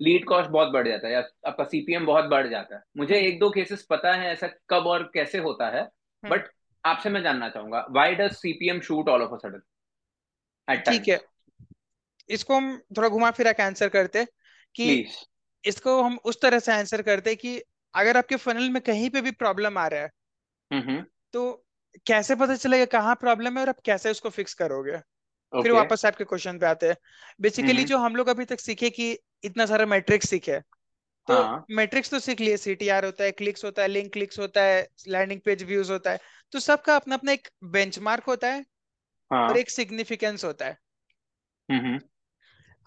लीड कॉस्ट बहुत बढ़ जाता है या आपका सीपीएम बहुत बढ़ जाता है. मुझे एक दो केसेस पता है ऐसा कब और कैसे होता है, बट आपसे मैं जानना चाहूंगा why does CPM shoot all of a sudden. ठीक है, इसको हम थोड़ा घुमा फिरा के आंसर करते कि Please. इसको हम उस तरह से आंसर करते कि अगर आपके फनल में कहीं पे भी प्रॉब्लम आ रहा है mm-hmm. तो कैसे पता चलेगा कहाँ प्रॉब्लम है और आप कैसे उसको फिक्स करोगे. okay. फिर वापस आपके क्वेश्चन पे आते हैं. Basically mm-hmm. जो हम लोग अभी तक सीखे कि इतना सारा मैट्रिक्स सीखे, तो मैट्रिक्स तो सीख लिए, सीटीआर होता है, क्लिक्स होता है, लिंक क्लिक्स होता है, लैंडिंग पेज व्यूज होता है, तो सबका अपना अपना एक बेंचमार्क होता है हाँ. और एक सिग्निफिकेंस होता है. हम्म.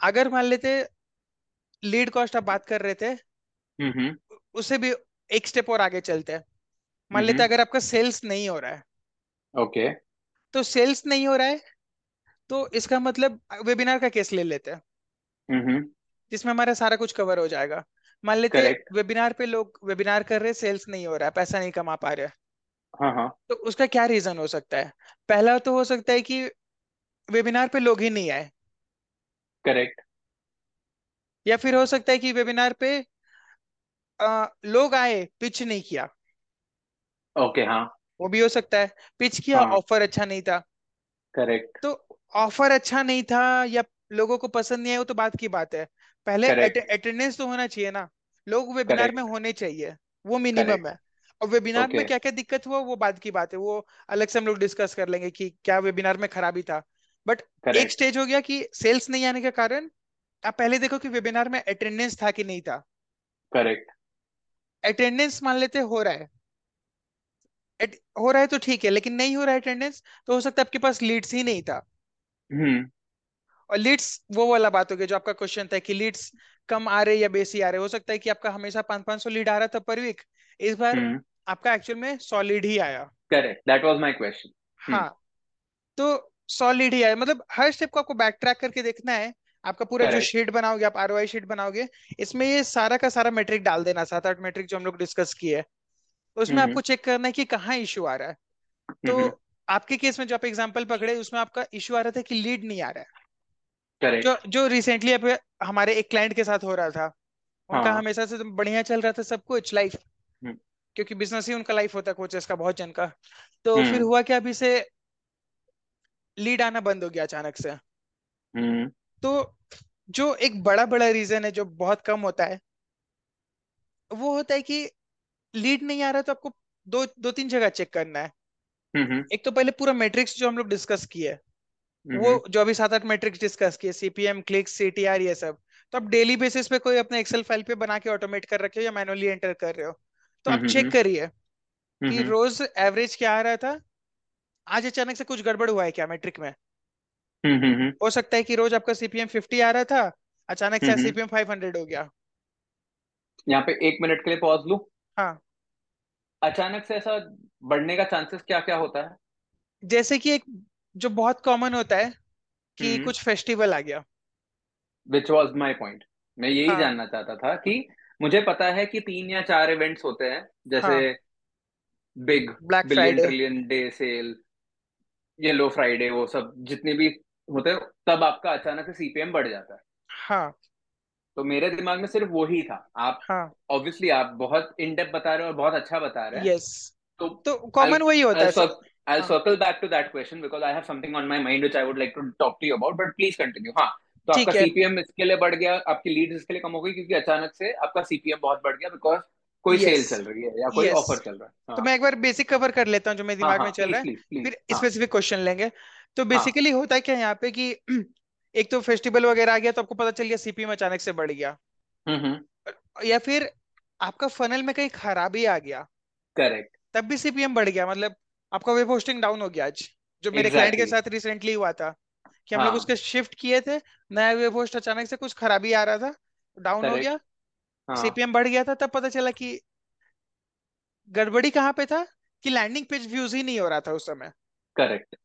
अगर मान लेते लीड कॉस्ट आप बात कर रहे थे, हम्म, उससे भी एक स्टेप और आगे चलते हैं. मान लेते अगर आपका सेल्स नहीं हो रहा है, ओके, तो सेल्स नहीं हो रहा है तो इसका मतलब वेबिनार का केस ले लेते हैं जिसमें हमारा सारा कुछ कवर हो जाएगा. मान लेते वेबिनार पे लोग वेबिनार कर रहे, सेल्स नहीं हो रहा है, पैसा नहीं कमा पा रहे, हाँ हाँ. तो उसका क्या रीजन हो सकता है. पहला तो हो सकता है कि वेबिनार पे लोग ही नहीं आए. करेक्ट. या फिर हो सकता है कि वेबिनार पे आ, लोग आए, पिच नहीं किया. ओके okay, हाँ, वो भी हो सकता है. पिच किया, ऑफर हाँ. अच्छा नहीं था. करेक्ट. तो ऑफर अच्छा नहीं था या लोगों को पसंद नहीं आया वो तो बात की बात है, पहले अटेंडेंस तो होना चाहिए ना, लोग वेबिनार में होने चाहिए, वो मिनिमम है. और वेबिनार okay. में क्या क्या दिक्कत हुआ वो बात की बात है, वो अलग से हम लोग डिस्कस कर लेंगे कि क्या वेबिनार में खराबी था. बट एक स्टेज हो गया कि सेल्स नहीं आने के कारण आप पहले देखो कि वेबिनार में अटेंडेंस था कि नहीं था. करेक्ट. अटेंडेंस मान लेते हो रहा है, At, हो रहा है तो ठीक है, लेकिन नहीं हो रहा है अटेंडेंस तो हो सकता है आपके पास लीड्स ही नहीं था. hmm. और लीड्स वो वाला बात हो गया जो आपका क्वेश्चन था कि लीड्स कम आ रहे या बेसी आ रहे. हो सकता है कि आपका हमेशा पांच पांच सौ लीड आ रहा था पर वीक, इस बार hmm. आपका एक्चुअल में सौ लीड ही आया. Correct, that was my question. हाँ, तो सौ लीड ही आया, मतलब हर स्टेप को आपको बैक ट्रैक करके देखना है. आपका पूरा Correct. जो शीट बनाओगे आप, आरओआई शीट बनाओगे, इसमें ये सारा का सारा मैट्रिक डाल देना, सात आठ मैट्रिक जो हम लोग डिस्कस किए है उसमें mm-hmm. आपको चेक करना है कि कहाँ इशू आ रहा है. तो mm-hmm. आपके केस में जो आप एग्जाम्पल पकड़े उसमें आपका इशू आ रहा था कि लीड नहीं आ रहा है. Correct. जो जो रिसेंटली हमारे एक क्लाइंट के साथ हो रहा था, उनका हाँ. हमेशा से बढ़िया चल रहा था सब कुछ लाइफ, क्योंकि बिजनेस ही उनका लाइफ होता है कोचेस का, बहुत जन का. तो फिर हुआ क्या, अभी से लीड आना बंद हो गया अचानक से. तो जो एक बड़ा बड़ा रीजन है जो बहुत कम होता है वो होता है कि लीड नहीं आ रहा, तो आपको दो दो तीन जगह चेक करना है. एक तो पहले पूरा मैट्रिक्स जो हम लोग डिस्कस किए, वो जो अभी सात आठ मैट्रिक्स डिस्कस किए, सीपीएम, क्लिक्स, सीटीआर, ये सब, तो आप डेली बेसिस पे कोई अपने एक्सेल फाइल पे बना के ऑटोमेट कर रखे हो या मैनुअली एंटर कर रहे हो, तो आप चेक करिए कि रोज एवरेज क्या आ रहा था, आज अचानक से कुछ गड़बड़ हुआ है क्या मैट्रिक में। हो सकता है कि रोज आपका सीपीएम फिफ्टी आ रहा था, अचानक से सीपीएम फाइव हंड्रेड हो गया। यहाँ पे एक मिनट के लिए पॉज लूं। हाँ, अचानक से ऐसा बढ़ने का चांसेस क्या क्या होता है? जैसे कि एक जो बहुत कॉमन होता है कि कुछ फेस्टिवल आ गया, विच वॉज माई पॉइंट। मैं यही हाँ. जानना चाहता था कि मुझे पता है कि तीन या चार इवेंट्स होते हैं, जैसे हाँ. Big black Friday, trillion day sale, yellow Friday, वो सब जितने भी होते हैं, तब आपका अचानक से सीपीएम बढ़ जाता है। हाँ, तो मेरे दिमाग में सिर्फ वो ही था। आप ऑब्वियसली हाँ. आप बहुत इन डेप्थ बता रहे हो और बहुत अच्छा बता रहे हैं। यस, तो कॉमन वही होता है। I'll circle back to that question because I have something on my mind which I would like to talk to you about, but please continue. हाँ, तो आपका सीपीएम इसके लिए बढ़ गया, आपकी लीड इसके लिए कम हो गई क्योंकि अचानक से आपका सीपीएम बहुत बढ़ गया बिकॉज कोई yes. सेल चल रही है या कोई ऑफर yes. चल रहा है। हाँ. तो मैं एक बार बेसिक कवर कर लेता हूँ जो मेरे दिमाग हाँ, में चल रहा है, फिर स्पेसिफिक क्वेश्चन लेंगे। तो बेसिकली होता है क्या यहाँ पे कि एक तो फेस्टिवल वगैरह आ गया तो आपको पता चल गया सीपीएम अचानक से बढ़ गया, या फिर आपका फनल में कहीं खराबी आ गया, करेक्ट, तब भी सीपीएम बढ़ गया। मतलब आपका वेब होस्टिंग डाउन हो गया, आज जो मेरे क्लाइंट exactly. के साथ रिसेंटली हुआ था कि हम हाँ. लोग उसके शिफ्ट किए थे, नया वेब होस्ट अचानक से कुछ खराबी आ रहा था, डाउन हो गया, हाँ. सीपीएम बढ़ गया था। तब पता चला कि गड़बड़ी कहाँ पे था कि लैंडिंग पेज व्यूज ही नहीं हो रहा था उस समय, करेक्ट।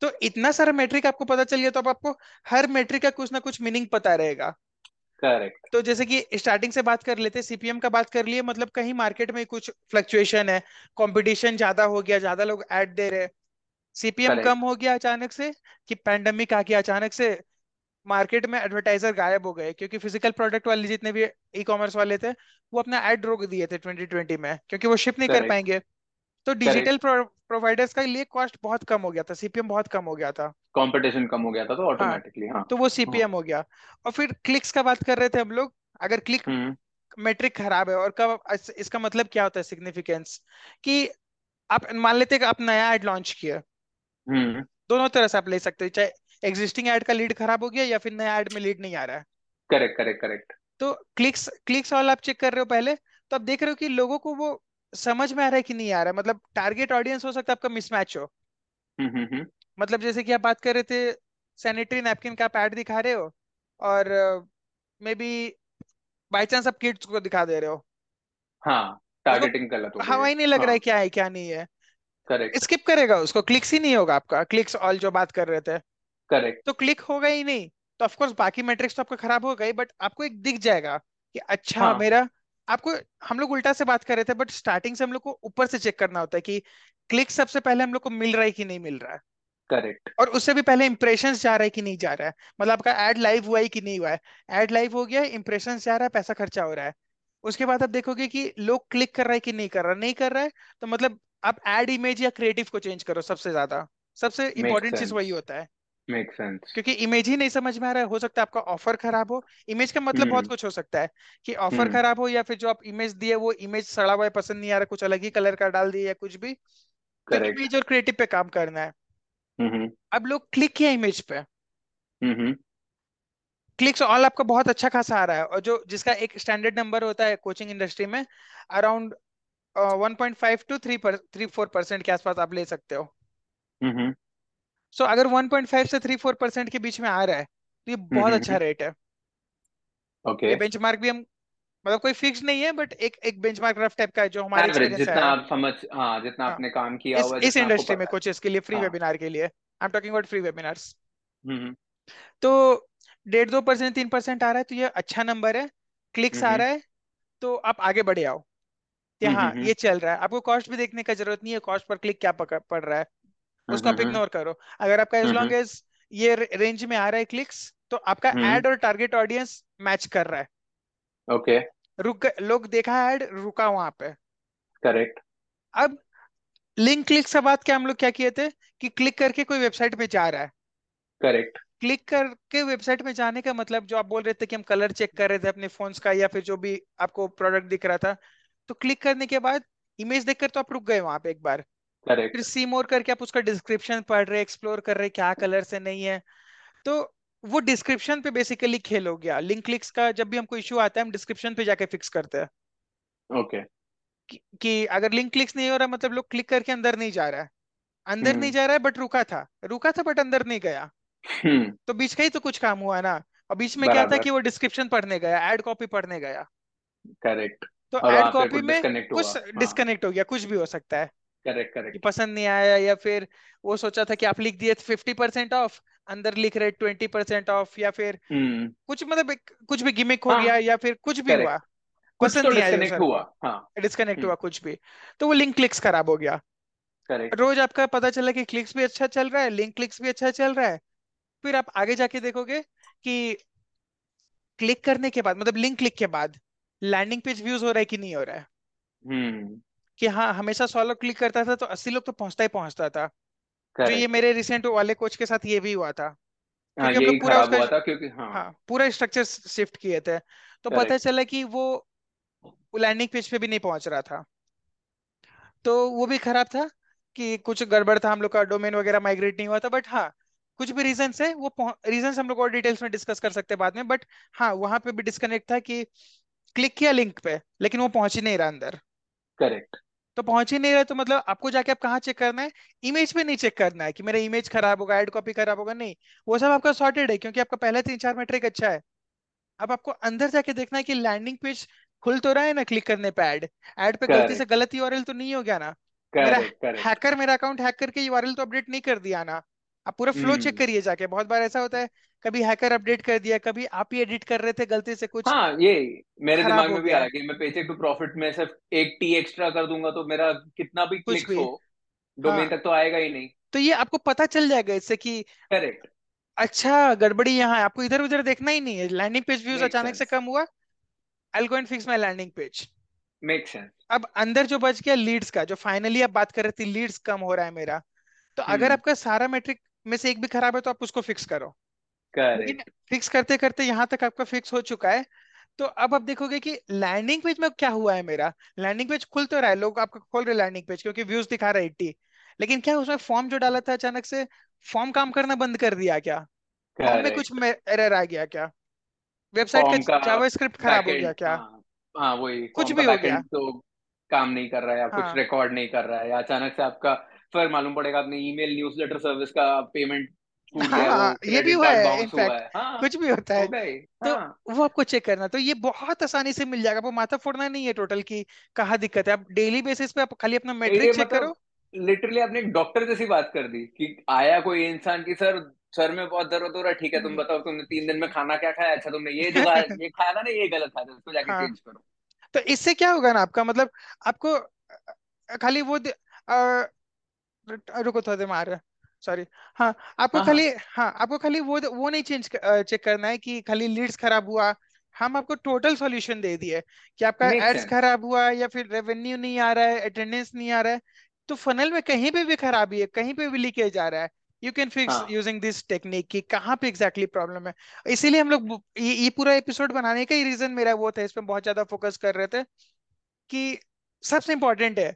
तो इतना सारा मेट्रिक आपको पता चल गया तो अब आपको हर मेट्रिक का कुछ ना कुछ मीनिंग पता रहेगा, करेक्ट। तो जैसे कि स्टार्टिंग से बात कर लेते, सीपीएम का बात कर लिए, मतलब कहीं मार्केट में कुछ फ्लक्चुएशन है, कंपटीशन ज्यादा हो गया, ज्यादा लोग ऐड दे रहे, सीपीएम कम हो गया अचानक से, कि पैंडेमिक आ गया, अचानक से मार्केट में एडवर्टाइजर गायब हो गए क्योंकि फिजिकल प्रोडक्ट वाले जितने भी ई कॉमर्स वाले थे वो अपना ऐड रोक दिए थे ट्वेंटी ट्वेंटी में क्योंकि वो शिप नहीं कर पाएंगे। तो डिजिटल प्रोवाइडर्स का लिए कॉस्ट बहुत कम हो गया था, सीपीएम बहुत कम हो गया था, कंपटीशन कम हो गया था, तो ऑटोमेटिकली हाँ, हाँ, तो वो सीपीएम हाँ. हो गया। और फिर क्लिक्स का बात कर रहे थे हम लोग, अगर क्लिक मेट्रिक खराब है और कब, इसका मतलब क्या होता है सिग्निफिकेंस, कि आप मान लेते कि आप नया एड लॉन्च किया, दोनों तरह से आप ले सकते हो, चाहे एग्जिस्टिंग एड का लीड खराब हो गया या फिर नया एड में लीड नहीं आ रहा है, करेक्ट करेक्ट करेक्ट। तो क्लिक्स क्लिक्स वाला आप चेक कर रहे हो पहले, तो आप देख रहे हो कि लोगों को वो समझ में आ रहा है कि नहीं आ रहा है, मतलब टारगेट ऑडियंस हो सकता है आपका मिसमैच हो। हम्म, मतलब जैसे कि आप बात कर रहे थे सैनिटरी नैपकिन का पैड दिखा रहे हो और मे बी बाय चांस आप किड्स को दिखा दे रहे हो, हाँ, टारगेटिंग गलत हो गई, हवा ही नहीं लग हाँ. रहा है क्या है क्या नहीं है, करेक्ट, स्किप करेगा उसको, क्लिक्स ही नहीं होगा आपका, क्लिक्स ऑल जो बात कर रहे थे, करेक्ट। तो क्लिक होगा ही नहीं, तो ऑफकोर्स बाकी मैट्रिक्स तो आपका खराब हो गई, बट आपको एक दिख जाएगा कि अच्छा हाँ. मेरा, आपको, हम लोग उल्टा से बात कर रहे थे बट स्टार्टिंग से हम लोग को ऊपर से चेक करना होता है कि क्लिक सबसे पहले हम लोग को मिल रहा है कि नहीं मिल रहा है, करेक्ट, और उससे भी पहले इम्प्रेशंस जा रहा है कि नहीं जा रहा है, मतलब आपका ऐड लाइव हुआ है कि नहीं हुआ है, ऐड लाइव हो गया, इम्प्रेशंस जा रहा है, पैसा खर्चा हो रहा है। उसके बाद आप देखोगे कि लोग क्लिक कर रहा है कि नहीं कर रहा, नहीं कर रहा है तो मतलब आप ऐड इमेज या क्रिएटिव को चेंज करो, सबसे ज्यादा सबसे इम्पोर्टेंट चीज वही होता है, Makes sense. क्योंकि इमेज ही नहीं समझ में आ रहा है, हो सकता है आपका ऑफर खराब हो, इमेज का मतलब hmm. बहुत कुछ हो सकता है कि ऑफर hmm. खराब हो, या फिर जो आप इमेज दिए वो इमेज सड़ा हुआ है, पसंद नहीं आ रहा, कुछ अलग ही कलर का डाल दिया या कुछ भी, तो इमेज और क्रिएटिव पे काम करना है। hmm. अब लोग क्लिक किया इमेज पे, hmm. क्लिक्स ऑल आपका बहुत अच्छा खासा आ रहा है, और जो जिसका एक स्टैंडर्ड नंबर होता है कोचिंग इंडस्ट्री में around one point five to three three four percent के आसपास आप ले सकते हो। hmm. So, अगर वन पॉइंट फाइव से थ्री फोर परसेंट के बीच में आ रहा है तो ये बहुत अच्छा रेट है। ओके, ये बेंचमार्क भी हम, मतलब कोई फिक्स नहीं है बट एक एक बेंचमार्क रफ टाइप का है जो हमारे एक्सपीरियंस है, जितना आप समझ हां जितना आपने काम किया हुआ है इस इंडस्ट्री में कोचेस के लिए, फ्री वेबिनार के लिए, I am talking about free webinars. तो डेढ़ दो परसेंट तीन परसेंट आ रहा है तो ये अच्छा नंबर है, क्लिक्स आ रहा है तो आप आगे बढ़े आओ, हाँ ये चल रहा है, आपको कॉस्ट भी देखने का जरूरत नहीं है, कॉस्ट पर क्लिक क्या पड़ रहा है उसको आप इग्नोर करो। अगर आपका एज लॉन्ग एज ये रेंज में आ रहा है क्लिक्स तो आपका एड और टारगेट ऑडियंस मैच कर रहा है। ओके, रुक, लोग देखा एड, रुका वहां पे, करेक्ट। अब लिंक क्लिक से बात क्या, हम लोग क्या किए थे कि क्लिक करके कोई वेबसाइट पे जा रहा है, करेक्ट, क्लिक करके वेबसाइट में जाने का मतलब जो आप बोल रहे थे कि हम कलर चेक कर रहे थे अपने फोन्स का या फिर जो भी आपको प्रोडक्ट दिख रहा था, तो क्लिक करने के बाद इमेज देखकर तो आप रुक गए वहां पे एक बार, फिर सी मोर करके आप उसका डिस्क्रिप्शन पढ़ रहे, एक्सप्लोर कर रहे क्या कलर से नहीं है, तो वो डिस्क्रिप्शन पे बेसिकली खेल हो गया। लिंक क्लिक्स का जब भी हमको इश्यू आता है हम डिस्क्रिप्शन पे जाके फिक्स करते हैं। ओके, कि अगर लिंक क्लिक्स नहीं हो रहा मतलब लोग क्लिक करके अंदर नहीं जा रहा है, अंदर नहीं जा रहा है बट रुका था रुका था बट अंदर नहीं गया, तो बीच का ही तो कुछ काम हुआ ना। और बीच में क्या था कि वो डिस्क्रिप्शन पढ़ने गया, एड कॉपी पढ़ने गया, करेक्ट, तो एड कॉपी में कुछ डिस्कनेक्ट हो गया, कुछ भी हो सकता है, करेक्ट करेक्ट, पसंद नहीं आया, या फिर वो सोचा था कि आप लिख दिए फिफ्टी परसेंट ऑफ, अंदर लिख रहे ट्वेंटी परसेंट ऑफ, या फिर कुछ मतलब कुछ भी गिमिक हो गया, या फिर कुछ भी हुआ, पसंद नहीं आया, डिस्कनेक्ट हुआ कुछ भी, तो वो लिंक क्लिक्स खराब हो गया। रोज आपका पता चला कि क्लिक्स भी अच्छा चल रहा है, लिंक क्लिक्स भी अच्छा चल रहा है, फिर आप आगे जाके देखोगे कि क्लिक करने के बाद मतलब लिंक क्लिक के बाद लैंडिंग पेज व्यूज हो रहा है कि नहीं हो रहा है। हम्म, कि हाँ हमेशा सौ लोग क्लिक करता था तो अस्सी लोग तो पहुंचता ही पहुंचता था। तो ये मेरे रिसेंट वाले कोच के साथ ये भी हुआ था, हाँ, क्योंकि पूरा हुआ था क्योंकि हाँ, हाँ, पूरा स्ट्रक्चर शिफ्ट किए थे, तो पता चला कि वो लैंडिंग पेज पे भी नहीं पहुंच रहा था, तो वो भी खराब था कि कुछ गड़बड़ था, हम लोग का डोमेन वगैरह माइग्रेट नहीं हुआ था। बट हाँ कुछ भी रीजंस है, वो रीजंस हम लोग और डिटेल्स में डिस्कस कर सकते हैं बाद में, बट हाँ वहां पे भी डिस्कनेक्ट था कि क्लिक किया लिंक पे लेकिन वो पहुंच ही नहीं रहा अंदर, करेक्ट, तो पहुंच ही नहीं रहा। तो मतलब आपको जाके आप कहाँ चेक करना है, इमेज पे नहीं चेक करना है कि मेरा इमेज खराब होगा, एड कॉपी खराब होगा, नहीं, वो सब आपका सॉर्टेड है क्योंकि आपका पहला तीन चार मैट्रिक अच्छा है। अब आपको अंदर जाके देखना है कि लैंडिंग पेज खुल तो रहा है ना क्लिक करने पे, एड एड पे गलती से गलत यूआरएल तो नहीं हो गया ना, मेरा हैकर मेरा अकाउंट हैक करके यूआरएल तो अपडेट नहीं कर दिया ना। आप पूरा फ्लो चेक करिए जाके, बहुत बार ऐसा होता है कभी हैकर अपडेट कर दिया, कभी आप ही एडिट कर रहे थे गलती से कुछ, हाँ ये मेरे दिमाग में भी आ रहा है कि मैं पेचेक टू प्रॉफिट में सिर्फ एक टी एक्स्ट्रा कर दूंगा तो मेरा कितना भी क्लिक हो डोमेन तक तो आएगा ही नहीं। तो ये आपको पता चल जाएगा इससे कि करेक्ट, अच्छा गड़बड़ी यहाँ है, आपको इधर उधर देखना ही नहीं है। लैंडिंग पेज व्यूज अचानक से कम हुआ, I'll go and fix my landing page. Makes sense. अब अंदर जो बच गया लीड्स का, जो फाइनली आप बात कर रहे थे, लीड्स कम हो रहा है मेरा, तो अगर आपका सारा मैट्रिक में से एक भी खराब है तो आप उसको फिक्स करो। लेकिन फिक्स करते करते यहाँ तक आपका फिक्स हो चुका है, तो अब आप देखोगे कि लैंडिंग पेज में क्या हुआ है मेरा। लैंडिंग पेज खुल तो रहा है, लोग आपका खोल रहे लैंडिंग पेज क्योंकि व्यूज दिखा रहा है एट्टी, लेकिन क्या उसमें फॉर्म जो डाला था अचानक से फॉर्म काम करना बंद कर दिया क्या, फॉर्म में कुछ एरर आ गया क्या, वेबसाइट का जावास्क्रिप्ट खराब हो गया क्या, हाँ वही कुछ भी हो गया तो काम नहीं कर रहा है, कुछ हाँ, रिकॉर्ड नहीं कर रहा है, अचानक से आपका फिर मालूम पड़ेगा आपने ईमेल न्यूज़लेटर सर्विस का पेमेंट छूट गया, हाँ, ये भी हुआ है, इनफैक्ट हाँ, कुछ भी होता है, तो हाँ, वो आपको चेक करना। तो ये बहुत आसानी से मिल जाएगा, आपको माथा फोड़ना नहीं है टोटल की कहाँ दिक्कत है। आप डेली बेसिस पे आप खाली अपना मैट्रिक चेक करो। लिटरली आपने एक डॉक्टर जैसी बात कर दी कि आया कोई इंसान की सर सर में बहुत दर्द हो रहा है, ठीक है तुम बताओ तुमने तीन दिन में खाना क्या खाया, अच्छा तुमने ये ये खाया ना, ये गलत था, इसको जाके चेंज करो। तो इससे क्या होगा ना आपका मतलब आपको खाली वो आ, रुको थोड़ा देर मार सॉरी हाँ आपको हाँ, खाली हाँ आपको खाली वो वो नहीं चेंज चेक करना है कि खाली लीड्स खराब हुआ, हम आपको टोटल सॉल्यूशन दे दिए कि आपका एड्स खराब हुआ या फिर रेवेन्यू नहीं आ रहा है, अटेंडेंस नहीं आ रहा है, तो फनल में कहीं पे भी खराबी है, कहीं पे भी लीकेज जा रहा है, you can fix using this technique कि कहाँ पे एग्जैक्टली प्रॉब्लम है। इसीलिए हम लोग ये, ये पूरा एपिसोड बनाने का ही रीजन मेरा वो था, इस पे बहुत ज्यादा फोकस कर रहे थे कि सबसे इम्पोर्टेंट है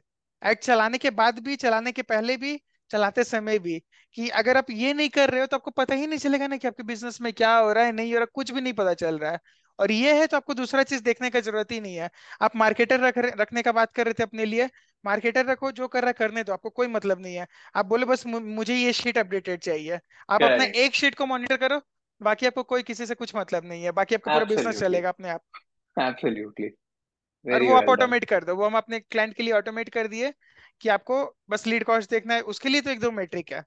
एड चलाने के बाद भी, चलाने के पहले भी, चलाते समय भी, कि अगर आप ये नहीं कर रहे हो तो आपको पता ही नहीं चलेगा ना कि आपके बिजनेस में क्या हो रहा है, नहीं हो रहा, कुछ भी नहीं पता चल रहा है। और ये है तो आपको दूसरा चीज देखने का जरूरत ही नहीं है। आप मार्केटर रख रखने का बात कर रहे थे अपने लिए, मार्केटर रखो, जो कर रहा करने दो, आपको कोई मतलब नहीं है। आप बोले बस मुझे ये शीट अपडेटेड चाहिए, आप अपना एक शीट को मॉनिटर करो, बाकी आपको कोई किसी से कुछ मतलब नहीं है, बाकी आपका पूरा बिजनेस चलेगा अपने आप। एब्सोल्युटली, और वो आप ऑटोमेट कर दो, वो हम अपने क्लाइंट के लिए ऑटोमेट कर दिए कि आपको बस लीड कॉस्ट देखना है, उसके लिए तो एक दो मेट्रिक है,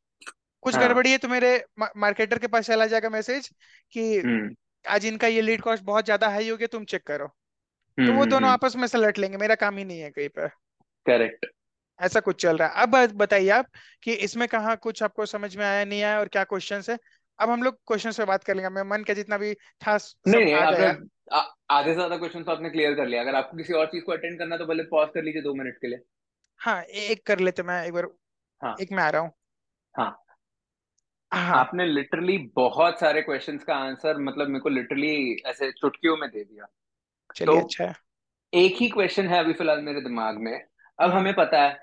कुछ गड़बड़ी है तो मेरे मार्केटर के पास चला जाएगा मैसेज कि आज इनका ये लीड कॉस्ट बहुत ज्यादा हाई हो गया, तुम चेक करो, तो वो दोनों आपस में सलट लेंगे, मेरा काम ही नहीं है कहीं पर। करेक्ट, ऐसा कुछ चल रहा है। अब बताइए आप कि इसमें कहाँ कुछ आपको समझ में आया, नहीं आया, और क्या क्वेश्चंस है। अब हम लोग क्वेश्चंस पे बात कर लेंगे, मैं मन का जितना भी था नहीं, आधे से ज्यादा क्वेश्चन तो आपने क्लियर कर लिया। अगर आपको किसी और चीज को अटेंड करना तो भले पॉज कर लीजिए दो मिनट के लिए। हाँ एक कर लेते, मैं एक बार हाँ एक में आ रहा हूँ। हाँ हाँ। आपने लिटरली बहुत सारे क्वेश्चंस का आंसर मतलब मेरे को लिटरली ऐसे चुटकियों में दे दिया। चलिए तो अच्छा है। एक ही क्वेश्चन है अभी फिलहाल मेरे दिमाग में। अब हमें पता है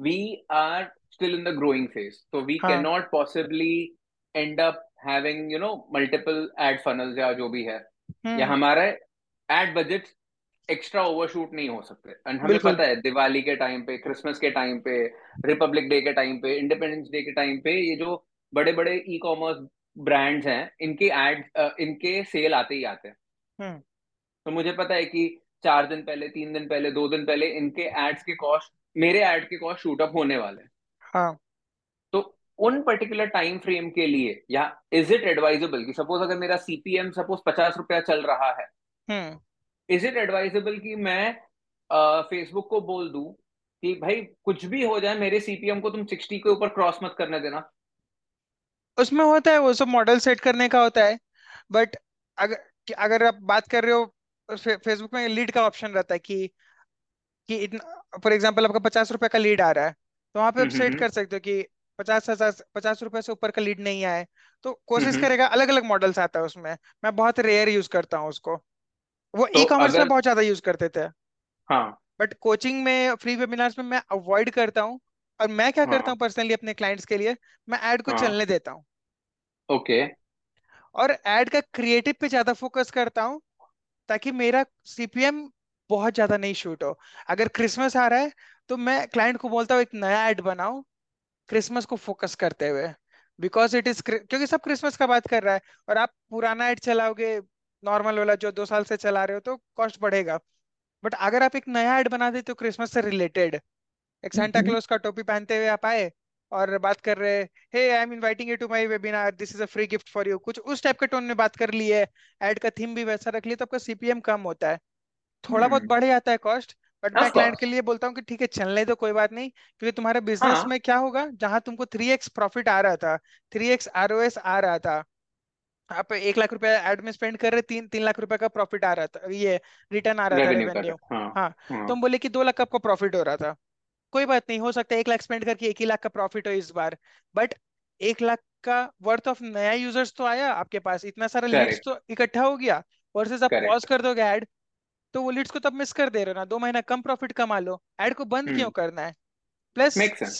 we are still in the growing phase, तो we can not possibly end up having you know multiple ad funnels या जो भी है, या हमारे एड बजट एक्स्ट्रा ओवरशूट नहीं हो सकते. एंड हमें पता है दिवाली के टाइम पे, क्रिसमस के टाइम पे, रिपब्लिक डे के टाइम पे, इंडिपेंडेंस डे के टाइम पे ये जो बड़े बड़े ई कॉमर्स ब्रांड्स हैं इनके एड इनके सेल आते ही आते हैं. तो मुझे पता है कि चार दिन पहले, तीन दिन पहले, दो दिन पहले इनके एड्स के कॉस्ट, मेरे एड के कॉस्ट शूट अप होने वाले हैं. हाँ. तो उन पर्टिकुलर टाइम फ्रेम के लिए या इज इट एडवाइजेबल कि सपोज अगर मेरा सीपीएम सपोज पचास रुपया चल रहा है, इज इट एडवाइजेबल कि मैं फेसबुक uh, को बोल दूं कि भाई कुछ भी हो जाए मेरे सीपीएम को तुम सिक्सटी के ऊपर क्रॉस मत करने देना. उसमें होता है वो सब मॉडल सेट करने का होता है. बट अगर अगर आप बात कर रहे हो फे, फेसबुक में लीड का ऑप्शन रहता है कि कि इतना फॉर एग्जांपल आपका पचास रुपए का लीड आ रहा है तो वहां पे आप सेट कर सकते हो कि पचास हजार पचास रुपए से ऊपर का लीड नहीं आए. तो कोशिश करेगा, अलग अलग मॉडल्स आता है उसमें. मैं बहुत रेयर यूज करता हूँ उसको, वो ई तो कॉमर्स अगर... में बहुत ज्यादा यूज करते थे. हाँ. बट कोचिंग में, फ्री वेबिनार्स में मैं अवॉइड करता हूँ. और मैं क्या हाँ. करता हूँ पर्सनली अपने क्लाइंट्स के लिए, मैं एड को हाँ. चलने देता हूँ. ओके. और एड का क्रिएटिव पे ज्यादा फोकस करता हूँ ताकि मेरा सीपीएम बहुत ज्यादा नहीं शूट हो. अगर क्रिसमस आ रहा है तो मैं क्लाइंट को बोलता हूँ एक नया एड बनाओ क्रिसमस को फोकस करते हुए, बिकॉज इट इज, क्योंकि सब क्रिसमस का बात कर रहा है. और आप पुराना एड चलाओगे नॉर्मल वाला जो दो साल से चला रहे हो तो कॉस्ट बढ़ेगा. बट अगर आप एक नया एड बना दे तो क्रिसमस से रिलेटेड, एक सांता क्लॉज का टोपी पहनते हुए आप आए और बात कर रहे हैं, hey I am inviting you to my webinar, this is a free gift for you, कुछ उस टाइप के टोन में बात कर ली है, ऐड का थीम भी वैसा रख लिया तो आपका सीपीएम कम होता है, थोड़ा बहुत बढ़ जाता है कॉस्ट. बट मैं क्लाइंट के लिए बोलता हूँ कि ठीक है चलने दो, कोई बात नहीं, क्योंकि तुम्हारे बिजनेस में क्या होगा, जहाँ तुमको थ्री एक्स प्रॉफिट आ रहा था, थ्री एक्स आरओएस आ रहा था, आप एक लाख रुपया एड में स्पेंड कर रहे, तीन तीन लाख रुपए का प्रॉफिट आ रहा था, ये रिटर्न आ रहा था रेवेन्यू. हाँ. तुम बोले कि दो लाख का आपको प्रॉफिट हो रहा था, कोई बात नहीं, हो सकता है एक लाख स्पेंड करके एक ही लाख का प्रॉफिट हो इस बार. बट एक लाख का वर्थ ऑफ नया यूजर्स तो आया आपके पास, इतना सारा लीड्स तो इकट्ठा हो गया. वर्सेस आप पॉज कर दोगे ऐड तो वो लीड्स को तब मिस कर दे रहे हो ना. दो महीना कम प्रॉफिट कमा लो, ऐड को बंद क्यों करना है. प्लस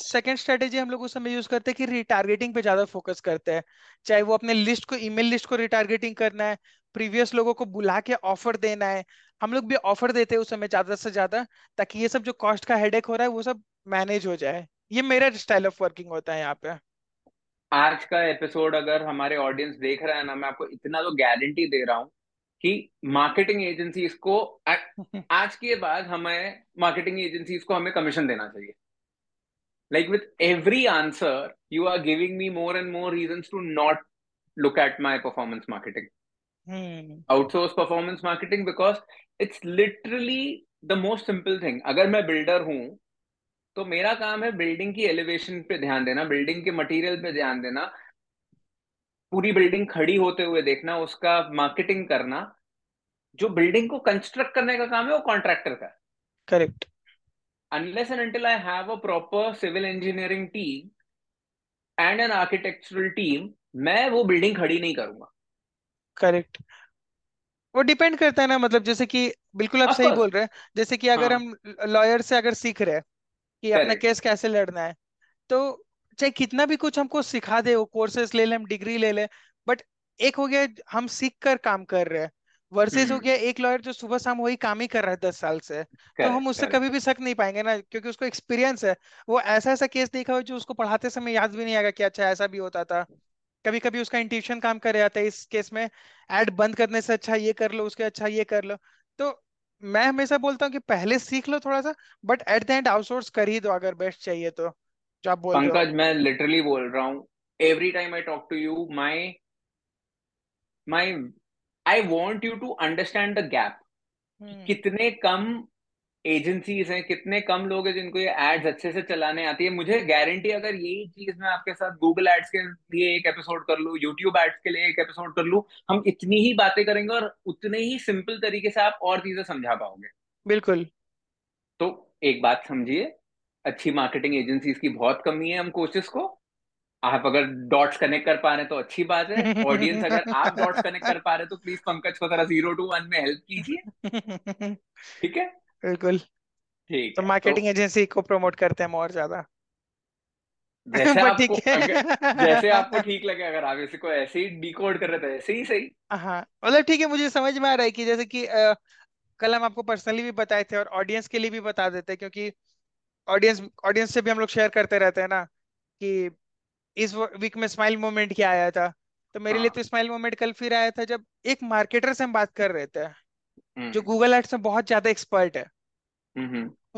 सेकंड स्ट्रेटेजी हम लोग उस समय यूज करते हैं कि रिटारगेटिंग पे ज्यादा फोकस करते हैं, चाहे वो अपने लिस्ट को, ईमेल लिस्ट को रिटारगेटिंग करना है, प्रीवियस लोगों को बुला के ऑफर देना है. हम लोग भी ऑफर देते हैं उस समय ज्यादा से ज्यादा, ताकि ये सब जो कॉस्ट का हेडेक हो रहा है वो सब मैनेज हो जाए. ये मेरा स्टाइल ऑफ वर्किंग होता है. यहाँ पे आज का एपिसोड अगर हमारे ऑडियंस देख रहा है ना, मैं आपको इतना तो गारंटी दे रहा हूँ कि मार्केटिंग एजेंसीज को आज के बाद हमें मार्केटिंग एजेंसीज को हमें कमीशन देना चाहिए. Like with every answer, you are giving me more and more reasons to not look at my performance marketing. Hmm. Outsource performance marketing because it's literally the most simple thing. अगर मैं builder हूँ, तो मेरा काम है building की elevation पे ध्यान देना, building के material पे ध्यान देना, पूरी building खड़ी होते हुए देखना, उसका marketing करना. जो building को construct करने का काम है वो contractor का. Correct. Unless and until I have a proper civil engineering team and an architectural team, मैं वो building खड़ी नहीं करूँगा. Correct. वो depend करता है ना, मतलब जैसे कि बिल्कुल आप सही बोल रहे हैं. जैसे कि अगर हाँ. हम lawyer से अगर सीख रहे हैं कि Correct. अपना केस कैसे लड़ना है, तो चाहे कितना भी कुछ हमको सिखा दे, वो कोर्सेस ले लें, हम डिग्री ले लें, बट एक हो गया हम सीख कर काम कर रहे हैं वर्सेस हो गया एक लॉयर जो सुबह शाम वही काम ही कर रहा है दस साल से. तो हम उससे कभी भी शक नहीं पाएंगे ना, क्योंकि उसको एक्सपीरियंस है. वो ऐसा ऐसा केस देखा हो जो उसको पढ़ाते समय याद भी नहीं आएगा कि अच्छा ऐसा भी होता था. कभी कभी उसका इंट्यूशन काम कर जाता है, इस केस में ऐड बंद करने से अच्छा ये कर लो, उसके अच्छा ये कर लो. तो मैं हमेशा बोलता हूँ कि पहले सीख लो थोड़ा सा, but at the end outsource कर ही दो अगर बेस्ट चाहिए तो. जो आप बोल रहे हो पंकज, मैं लिटरली बोल रहा हूँ, every time I talk to you, my my I want you to understand the gap. Hmm. कितने कम एजेंसीज हैं, कितने कम लोग हैं जिनको ये एड्स अच्छे से चलाने आती है. मुझे गारंटी अगर यही चीज मैं आपके साथ गूगल एड्स के लिए एक एपिसोड कर लूं, यूट्यूब एड्स के लिए एक एपिसोड कर लूं, हम इतनी ही बातें करेंगे और उतने ही सिंपल तरीके से आप और चीजें समझा पाओगे. बिल्कुल. तो एक बात समझिए, अच्छी मार्केटिंग एजेंसीज की बहुत कमी है. हम कोचेस को, आप अगर डॉट्स कनेक्ट कर पा रहे हैं तो अच्छी बात है. ऑडियंस अगर आप डॉट्स कनेक्ट कर पा रहे हैं तो प्लीज पंकज को जरा जीरो टू वन में हेल्प कीजिए. ठीक है, बिल्कुल ठीक. तो मार्केटिंग एजेंसी को प्रमोट करते हैं हम और ज्यादा, जैसे आपको अगर, जैसे आपको ठीक लगे. अगर आप इसी को ऐसे ही डिकोड कर रहे थे ऐसे ही सही. हाँ, मतलब ठीक है, मुझे समझ में आ रहा है कि जैसे कि कल हम आपको पर्सनली भी बताए थे और ऑडियंस के लिए भी बता देते हैं, क्योंकि ऑडियंस ऑडियंस से भी हम लोग शेयर करते रहते हैं ना कि इस वीक में स्माइल मोमेंट क्या आया था। तो मेरे हाँ। लिए तो स्माइल मोमेंट कल फिर आया था जब एक मार्केटर से हम बात कर रहे थे जो गूगल एड्स में बहुत ज्यादा एक्सपर्ट है,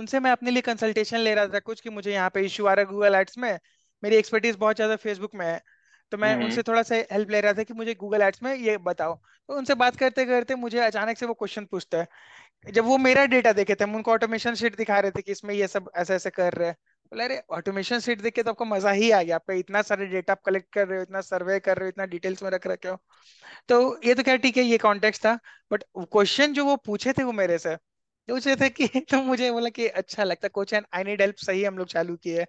उनसे मैं अपने लिए कंसल्टेशन ले रहा था कुछ कि मुझे यहाँ पे इश्यू आ रहा है गूगल एड्स में, मेरी एक्सपर्टीज बहुत ज्यादा फेसबुक में है, तो मैं उनसे थोड़ा सा हेल्प ले रहा था कि मुझे गूगल एड्स में ये बताओ। तो उनसे बात करते करते मुझे अचानक से वो क्वेश्चन पूछता है, जब वो मेरा डेटा देखे थे हम उनको ऑटोमेशन शीट दिखा रहे थे कि इसमें ये सब ऐसे ऐसे कर रहे हैं, बोला अरे ऑटोमेशन शीट देख के तो आपको मजा ही आ गया, आपका इतना सारे डेटा आप कलेक्ट कर रहे हो, इतना सर्वे कर रहे हो, इतना डिटेल्स में रख रखे हो। तो ये तो क्या ठीक है, ये कॉन्टेक्स्ट था, बट क्वेश्चन जो वो पूछे थे वो मेरे से पूछ रहे थे कि, तो मुझे बोला कि अच्छा लगता कोच आई नीड हेल्प सही हम लोग चालू किए।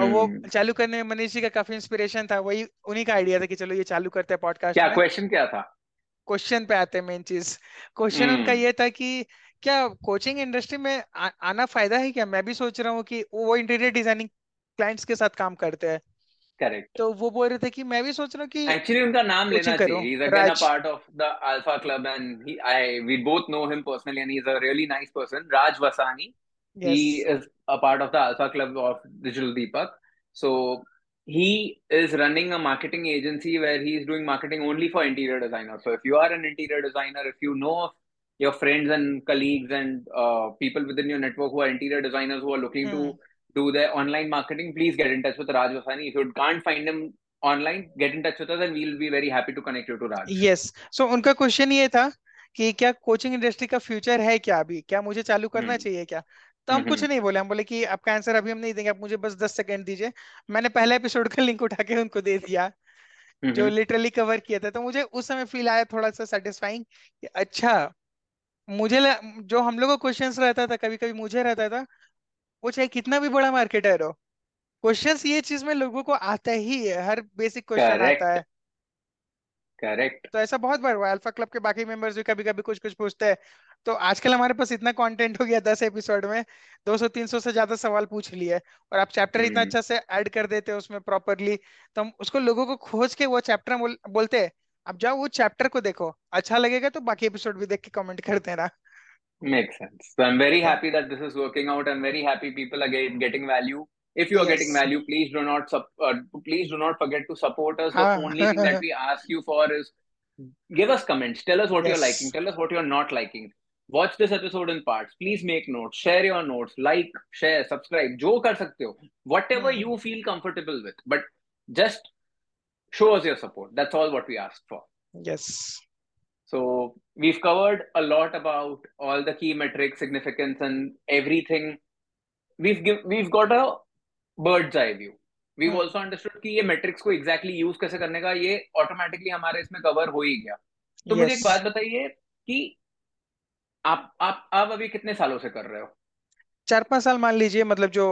और वो चालू करने में मनीष जी का काफी इंस्पिरेशन था, वही उन्हीं का आइडिया था कि चलो ये चालू करते हैं पॉडकास्ट। क्या क्वेश्चन क्या था? क्वेश्चन पे आते हैं मेन चीज। क्वेश्चन उनका ये था कि क्या कोचिंग इंडस्ट्री में आ, आना फायदा है क्या? मैं भी सोच रहा हूँ कि वो इंटीरियर डिजाइनिंग क्लाइंट्स के साथ काम करते हैं। करेक्ट। तो वो बोल रहे थे कि मैं भी सोच रहा हूँ कि एक्चुअली उनका नाम लेना चाहिए, Raj part of the alpha club and he I we both know him personally and he is a really nice person, Raj Vasani. Yes. He is a part of the Alpha Club of Digital Deepak. So he is running a marketing agency where he is doing marketing only for interior designers. So if you are an interior designer, if you know of your friends and colleagues and uh, people within your network who are interior designers who are looking mm. to do their online marketing, please get in touch with Raj Vasani. If you can't find him online, get in touch with us and we'll be very happy to connect you to Raj. Yes. So unka question ये था कि क्या coaching industry का future है क्या अभी? क्या मुझे चालू करना mm. चाहिए क्या? तो हम कुछ नहीं बोले, हम बोले कि आपका आंसर अभी हम नहीं देंगे, आप मुझे बस दस सेकंड दीजिए। मैंने पहला एपिसोड का लिंक उठा के उनको दे दिया जो लिटरली कवर किया था। तो मुझे उस समय फील आया थोड़ा सा सेटिस्फाइंग कि अच्छा मुझे जो हम लोगों को क्वेश्चंस रहता था, कभी कभी मुझे रहता था, वो चाहे कितना भी बड़ा मार्केटर हो, क्वेश्चंस ये चीज में लोगों को आता ही है, हर बेसिक क्वेश्चन आता है। करेक्ट। तो ऐसा बहुत बार हुआ, अल्फा क्लब के बाकी मेंबर्स भी कभी कभी कुछ कुछ पूछते हैं। तो आजकल हमारे पास इतना कंटेंट हो गया दस एपिसोड में दो सौ तीन सौ से ज्यादा सवाल पूछ लिए, और आप चैप्टर इतना अच्छा से ऐड कर देते हो उसमें प्रॉपर्ली, तो हम उसको लोगों को खोज के वो चैप्टर बोल, बोलते हैं आप जाओ वो चैप्टर को देखो, अच्छा लगेगा तो बाकी एपिसोड भी देख के कमेंट कर देना। Makes sense. So I am very happy that this is working out. I am very happy people again getting value. If you are yes. getting value, please do not sub, uh, please do not forget to support us. The only thing that we ask you for is give us comments. Tell us what yes. you're liking. Tell us what you're not liking. Watch this episode in parts. Please make notes. Share your notes. Like, share, subscribe. जो कर सकते हो. Whatever hmm. you feel comfortable with. But just show us your support. That's all what we asked for. Yes. So we've covered a lot about all the key metrics, significance, and everything. We've give, we've got a Bird's eye view. We've hmm. also understood कि ये metrics को exactly use कैसे करने का, ये automatically हमारे इसमें cover हो ही गया। तो yes. मुझे एक बात बताइए कि आप आप आप अभी कितने सालों से कर रहे हो? चार पांच साल मान लीजिए, मतलब जो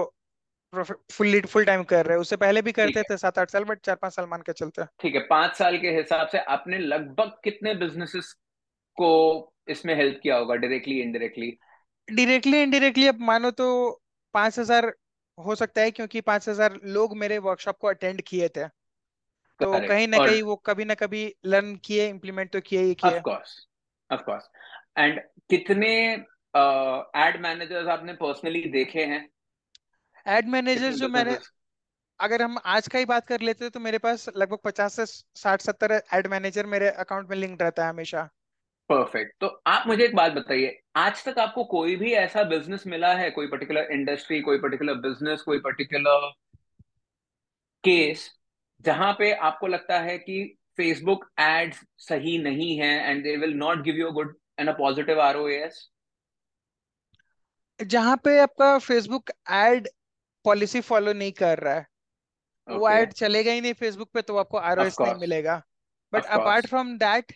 फुल फुल टाइम कर रहे हो, उससे पहले भी करते थे सात आठ साल, बट चार पांच साल मान के चलते हैं। ठीक है, पांच साल के हिसाब से आपने लगभग कितने businesses को इसमें हेल्प किया होगा डायरेक्टली इनडायरेक्टली? डायरेक्टली इनडायरेक्टली अब मानो तो पांच हजार हो सकता है, क्योंकि पांच हजार लोग मेरे वर्कशॉप को अटेंड किए थे, तो कहीं ना कहीं वो कभी ना कभी लर्न किए, इम्प्लीमेंट तो किए ही किए। Of course, of course. And कितने एड मैनेजर्स आपने पर्सनली देखे हैं? एड मैनेजर्स जो मैंने, अगर हम आज का ही बात कर लेते हैं तो मेरे पास लगभग पचास से साठ सत्तर एड मैनेजर मेरे अकाउंट में लिंक रहता है हमेशा। परफेक्ट। तो आप मुझे एक बात बताइए, आज तक आपको कोई भी ऐसा बिजनेस मिला है, कोई पर्टिकुलर इंडस्ट्री, कोई पर्टिकुलर बिजनेस, कोई पर्टिकुलर केस जहां पे आपको लगता है कि फेसबुक एड्स सही नहीं है and they will not give you a good and a positive ROAS? जहां पे आपका फेसबुक एड पॉलिसी फॉलो नहीं कर रहा है, okay. वो एड चलेगा ही नहीं फेसबुक पे, तो आपको आरओएस नहीं मिलेगा। बट अपार्ट फ्रॉम दैट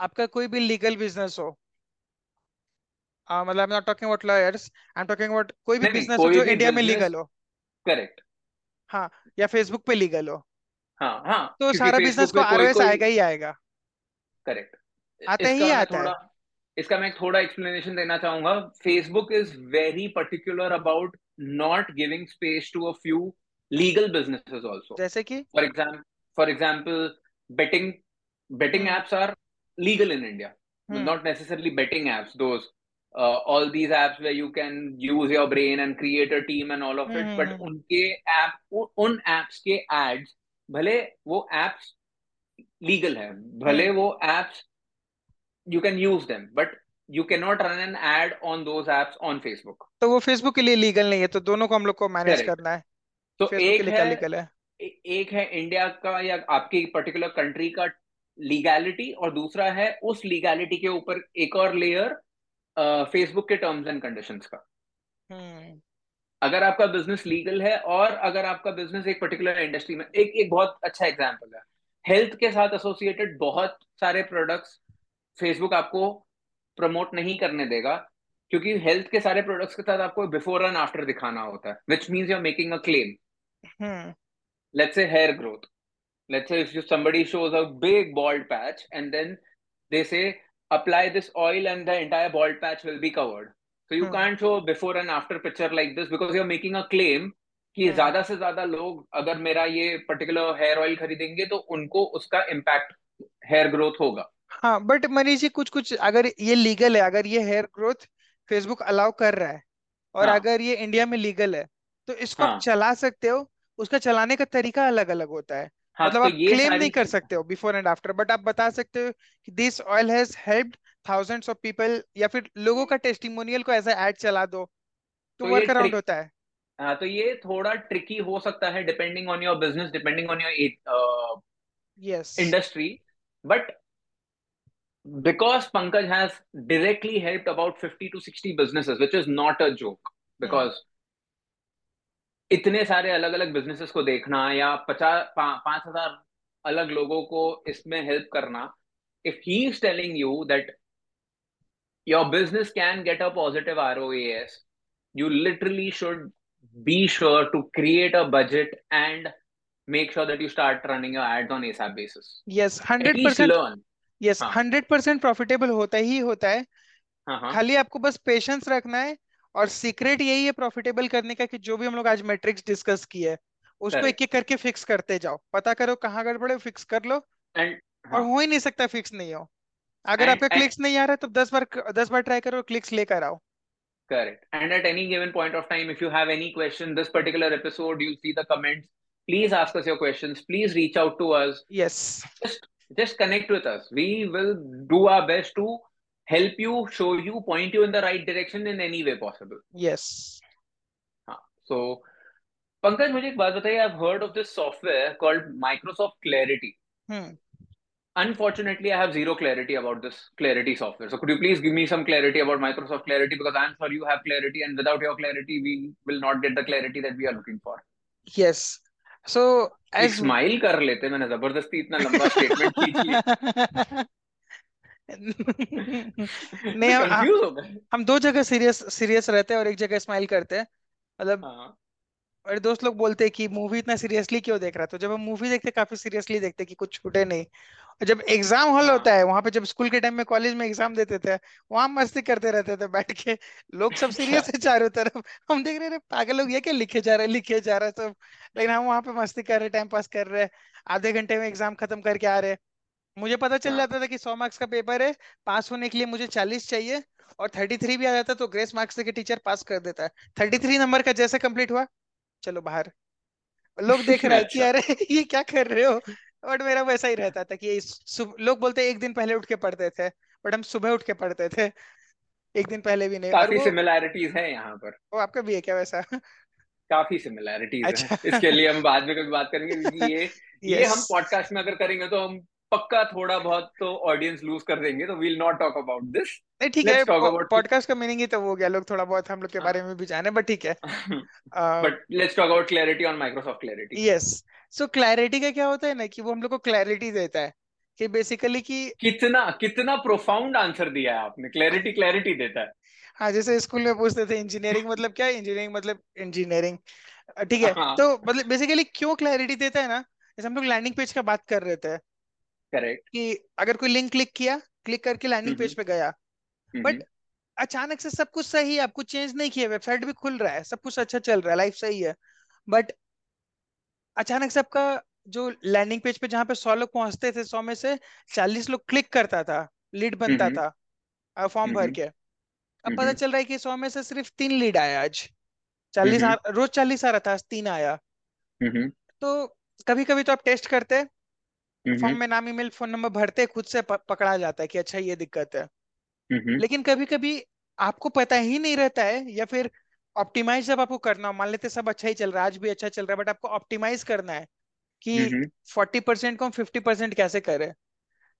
आपका कोई भी लीगल बिजनेस हो, uh, मतलब I am not talking about lawyers, I am talking about कोई भी बिजनेस हो जो इंडिया में लीगल हो। करेक्ट। हाँ, या फेसबुक पे लीगल हो। हाँ, हाँ, तो सारा बिजनेस को आरओएस आएगा ही आएगा। करेक्ट। आता ही आता है। इसका मैं थोड़ा एक्सप्लेनेशन देना चाहूंगा। Facebook is very particular about not giving space to a few legal businesses also. जैसे कि for example for example betting betting apps are legal in India, hmm. not necessarily betting apps, those uh, all these apps where you can use your brain and create a team and all of it, mm. but उनके app उन apps के ads, भले वो apps legal है, भले mm. वो apps you can use them, but you cannot run an ad on those apps on Facebook. तो वो Facebook के लिए legal नहीं है, तो दोनों को हम लोग को manage करना है. तो so एक है, legal है. ए, एक है इंडिया का या आपकी पर्टिकुलर कंट्री का लीगैलिटी, और दूसरा है उस लीगैलिटी के ऊपर एक और लेयर फेसबुक के टर्म्स एंड कंडीशंस का. hmm. अगर आपका बिजनेस लीगल है और अगर आपका बिजनेस एक पर्टिकुलर इंडस्ट्री में, एक एक बहुत अच्छा एग्जांपल है, हेल्थ के साथ एसोसिएटेड बहुत सारे प्रोडक्ट्स फेसबुक आपको प्रमोट नहीं करने देगा, क्योंकि हेल्थ के सारे प्रोडक्ट्स के साथ आपको बिफोर एंड आफ्टर दिखाना होता है, which means you are making a claim. Let's say hair growth. Let's say if you, somebody shows a big bald patch and then they say, apply this oil and the entire bald patch will be covered. So you hmm. can't show before and after picture like this because you're making a claim कि ज़्यादा से ज़्यादा लोग अगर मेरा ये particular hair oil खरीदेंगे तो उनको उसका impact hair growth होगा. हाँ, but मनीष जी कुछ कुछ अगर ये legal है, अगर ये hair growth Facebook allow कर रहा है और हाँ. अगर ये इंडिया में legal है तो इसको हाँ. चला सकते हो. उसका चलाने का तरीका अलग अलग होता है. हाँ, मतलब तो आप क्लेम नहीं कर सकते हो बिफोर एंड आफ्टर, बट आप बता सकते हो कि this oil has helped thousands of people, या फिर लोगों का टेस्टिमोनियल को ऐसा ऐड चला दो, तो, तो वर्क अराउंड होता है. हाँ, तो ये थोड़ा ट्रिकी हो सकता है depending on your business, depending on your yes industry, but because Pankaj has directly helped about fifty to sixty businesses, which is not a joke, because इतने सारे अलग अलग बिजनेसेस को देखना या पचास पांच हजार अलग लोगों को इसमें हेल्प करना, if he is telling you that your business can get a positive R O A S, you literally should be sure to create a budget and make sure that you start running your ads on SAB basis. Yes, hundred percent learn. Yes, hundred percent profitable होता ही होता है. uh-huh. खाली आपको बस patience रखना है, और सीक्रेट यही है प्रॉफिटेबल करने का कि जो भी हम लोग आज मैट्रिक्स डिस्कस किया है उसको एक एक करके फिक्स करते जाओ, पता करो कहाँ गड़बड़े, फिक्स कर लो. and, और हो ही नहीं सकता फिक्स नहीं हो. अगर and, आपका क्लिक्स नहीं आ रहा है तो दस बार दस बार ट्राई करो, क्लिक्स लेकर आओ. Correct. And at any given point of time if you have any question this particular episode, you see the comments, please ask us your questions, please reach out to us. Yes, just just connect with us, we will do our best to help you, show you, point you in the right direction in any way possible. Yes. हाँ, so Pankaj मुझे एक बात बताइए, I've heard of this software called Microsoft Clarity. Hmm. Unfortunately, I have zero clarity about this Clarity software. So could you please give me some clarity about Microsoft Clarity, because I'm sure you have clarity, and without your clarity, we will not get the clarity that we are looking for. Yes. So as smile कर लेते, मैंने जबरदस्ती इतना लंबा statement की थी. नहीं, हम, हम, हम दो जगह सीरियस सीरियस रहते हैं और एक जगह स्माइल करते हैं, मतलब. और दोस्त लोग बोलते हैं कि मूवी इतना सीरियसली क्यों देख रहा है, तो जब हम मूवी देखते हैं काफी सीरियसली देखते हैं कि कुछ छूटे नहीं, और जब एग्जाम हॉल होता है वहां पे, जब स्कूल के टाइम में कॉलेज में एग्जाम देते थे वहां मस्ती करते रहते थे बैठ के, लोग सब सीरियस है चारों तरफ, हम देख रहे पागल लोग ये क्या लिखे जा रहा है लिखे जा रहा है सब, लेकिन हम वहां पे मस्ती कर रहे, टाइम पास कर रहे हैं, आधे घंटे में एग्जाम खत्म करके आ रहे. मुझे पता चल हाँ. जाता था कि सौ मार्क्स का पेपर है, पास होने के लिए मुझे चालीस चाहिए, और थर्टी थ्री भी आ जाता तो ग्रेस मार्क्स से के टीचर पास कर देता है. थर्टी थ्री नंबर का जैसे कंप्लीट हुआ, चलो बाहर, लोग देख रहे हैं कि अरे ये क्या कर रहे हो, बट मेरा वैसा ही रहता था कि लोग बोलते एक दिन पहले उठ के पढ़ते थे, बट हम सुबह उठ के पढ़ते थे, एक दिन पहले भी नहीं. काफी सिमिलैरिटीज है यहाँ पर. वो आपका भी है क्या वैसा? काफी सिमिलैरिटीज है, इसके लिए हम बाद में कभी बात करेंगे. ये ये हम पॉडकास्ट में अगर करेंगे तो हम पक्का थोड़ा बहुत तो ऑडियंस लूज कर देंगे, तो we will not talk about this. नहीं, ठीक है, पॉडकास्ट का मीनिंग ही तो हो गया, लोग थोड़ा बहुत हम लोग के बारे में भी जाने, बट ठीक है, but let's talk about clarity on Microsoft clarity. Yes, so clarity का क्या होता है ना कि वो हम लोग को क्लैरिटी देता है कि बेसिकली कि कितना कितना प्रोफाउंड आंसर दिया है आपने. क्लैरिटी क्लैरिटी देता है. हाँ, जैसे स्कूल में पूछते थे इंजीनियरिंग मतलब क्या, इंजीनियरिंग मतलब इंजीनियरिंग, ठीक है. तो मतलब बेसिकली क्यों क्लैरिटी देता है ना, जैसे हम लोग लैंडिंग पेज का बात कर रहे थे, करेक्ट, कि अगर कोई लिंक क्लिक किया, क्लिक करके लैंडिंग पेज पे गया, बट अचानक से सब कुछ सही है, आप कुछ चेंज नहीं किया, वेबसाइट भी खुल रहा है, सब कुछ अच्छा चल रहा है, लाइफ सही है, बट अचानक से आपका जो लैंडिंग पेज पे जहाँ पे सौ लोग पहुंचते थे, सौ में से चालीस लोग क्लिक करता था, लीड बनता था फॉर्म भर के, अब पता चल रहा है कि सौ में से सिर्फ तीन लीड आया आज, चालीस रोज चालीस आ रहा था, तीन आया। तो कभी कभी तो आप टेस्ट करते, फॉर्म में नाम, ईमेल, फोन नंबर भरते, खुद से पकड़ा जाता है कि अच्छा ये दिक्कत है। लेकिन कभी कभी आपको पता ही नहीं रहता है, या फिर ऑप्टिमाइज जब आपको करना हो, मान लेते सब अच्छा ही चल रहा है, आज भी अच्छा चल रहा है, बट आपको ऑप्टिमाइज करना है कि फोर्टी परसेंट को हम फिफ्टी परसेंट कैसे करें,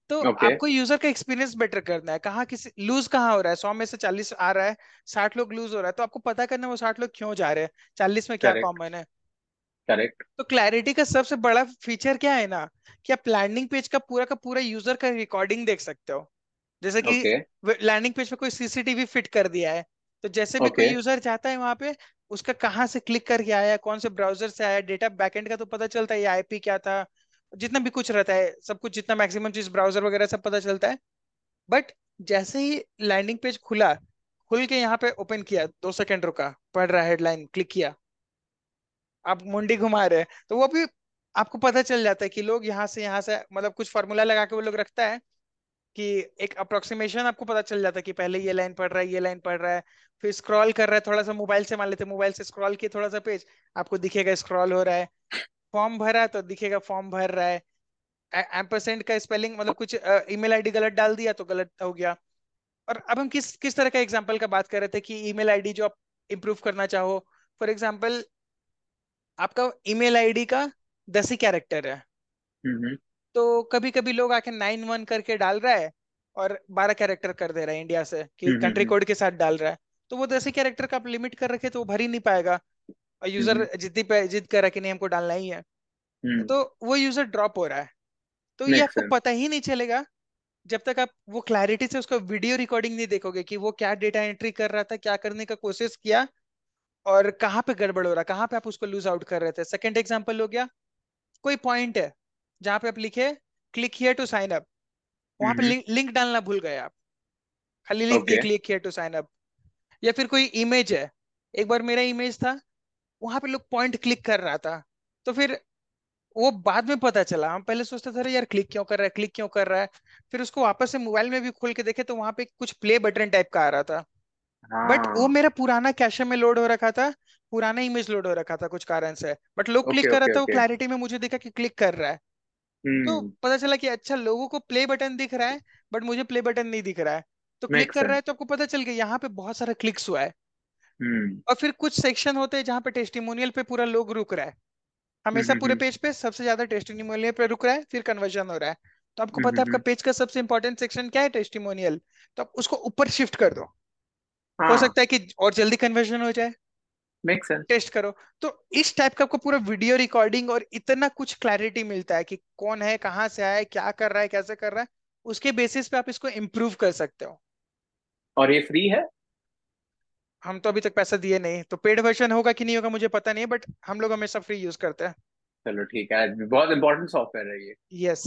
तो okay. आपको यूजर का एक्सपीरियंस बेटर करना है। कहाँ किसी लूज कहाँ हो रहा है, सौ में से चालीस आ रहा है, साठ लोग लूज हो रहा है, तो आपको पता करना है वो साठ लोग क्यों जा रहे हैं, चालीस में क्या कॉमन है। करेक्ट। तो क्लैरिटी का सबसे बड़ा फीचर क्या है ना, कि आप लैंडिंग पेज का पूरा का पूरा यूजर का रिकॉर्डिंग देख सकते हो। जैसे कि okay. लैंडिंग पेज पे कोई सीसीटीवी फिट कर दिया है, तो जैसे भी okay. कोई यूजर जाता है वहां पे, उसका कहाँ से क्लिक करके आया, कौन से ब्राउजर से आया, डेटा बैकएंड का तो पता चलता है, आईपी क्या था, जितना भी कुछ रहता है सब कुछ, जितना मैक्सिमम चीज ब्राउजर वगैरह सब पता चलता है। बट जैसे ही लैंडिंग पेज खुला, खुल के यहाँ पे ओपन किया, दो सेकंड रुका, पढ़ रहा हेडलाइन, क्लिक किया, आप मुंडी घुमा रहे, तो वो भी आपको पता चल जाता है कि लोग यहाँ से यहाँ से, मतलब कुछ फॉर्मूला लगा के वो लोग रखता है कि एक अप्रोक्सीमेशन आपको पता चल जाता है कि पहले ये लाइन पढ़ रहा है, ये लाइन पढ़ रहा है, फिर स्क्रॉल कर रहा है थोड़ा सा, मोबाइल से मान लेते हैं, मोबाइल से स्क्रॉल किया थोड़ा सा पेज, आपको दिखेगा स्क्रॉल हो रहा है, फॉर्म भरा तो दिखेगा फॉर्म भर रहा है, एम्परसेंड का स्पेलिंग, मतलब कुछ ईमेल आईडी गलत डाल दिया तो गलत हो गया। और अब हम किस किस तरह का एग्जांपल का बात कर रहे थे कि ईमेल आईडी जो आप इम्प्रूव करना चाहो, फॉर एग्जांपल आपका ईमेल आईडी का दस ही कैरेक्टर है, तो कभी कभी लोग आके नाइन वन करके डाल रहा है और बारह कैरेक्टर कर दे रहा है इंडिया से, कि कंट्री कोड के साथ डाल रहा है, तो वो दस ही कैरेक्टर का आप लिमिट कर रखे तो वो भर ही नहीं पाएगा, और यूजर जिद्दी पे जिद कर रहा है कि नहीं हमको डालना ही है, तो वो यूजर ड्रॉप हो रहा है। तो ये आपको पता ही नहीं चलेगा जब तक आप वो क्लैरिटी से उसका वीडियो रिकॉर्डिंग नहीं देखोगे कि वो क्या डेटा एंट्री कर रहा था, क्या करने का कोशिश किया और कहाँ पे गड़बड़ हो रहा, कहाँ पे आप उसको लूज आउट कर रहे थे। सेकंड एग्जांपल हो गया, कोई पॉइंट है जहाँ पे आप लिखे click here to sign up, वहां पे लिंक, लिंक डालना भूल गए आप, खाली link okay. Click here to sign up. या फिर कोई इमेज है, एक बार मेरा इमेज था, वहां पे लोग पॉइंट क्लिक कर रहा था, तो फिर वो बाद में पता चला, हम पहले सोचते थे यार क्लिक क्यों कर रहा है, क्लिक क्यों कर रहा है, फिर उसको वापस से मोबाइल में भी खोल के देखे तो वहां पे कुछ प्ले बटन टाइप का आ रहा था, बट वो मेरा पुराना कैशे में लोड हो रखा था, पुराना इमेज लोड हो रखा था कुछ कारण से, बट लोग क्लिक कर रहा था, वो क्लैरिटी में मुझे देखा कि क्लिक कर रहा है, तो पता चला कि अच्छा लोगों को प्ले बटन दिख रहा है बट मुझे प्ले बटन नहीं दिख रहा है, तो क्लिक कर रहा है, तो आपको पता चल गया यहाँ पे बहुत सारा क्लिक्स हुआ है। और फिर कुछ सेक्शन होते हैं जहाँ पे टेस्टिमोनियल पे पूरा लोग रुक रहा है, हमेशा पूरे पेज पे सबसे ज्यादा टेस्टिमोनियल पे रुक रहा है, फिर कन्वर्जन हो रहा है, तो आपको पता है आपका पेज का सबसे इंपॉर्टेंट सेक्शन क्या है, टेस्टिमोनियल, तो आप उसको ऊपर शिफ्ट कर दो, हो सकता है कि और जल्दी कन्वर्जन हो जाए, टेस्ट करो। तो इस टाइप का आपको पूरा वीडियो रिकॉर्डिंग और इतना कुछ क्लैरिटी मिलता है कि कौन है, कहाँ से आया है, क्या कर रहा है, कैसे कर रहा है, उसके बेसिस पे आप इसको इम्प्रूव कर सकते हो। और ये फ्री है, हम तो अभी तक पैसा दिए नहीं, तो पेड वर्जन होगा कि नहीं होगा मुझे पता नहीं है, बट हम लोग हमेशा फ्री यूज करते हैं। चलो ठीक है, बहुत इम्पोर्टेंट सॉफ्टवेयर है ये। यस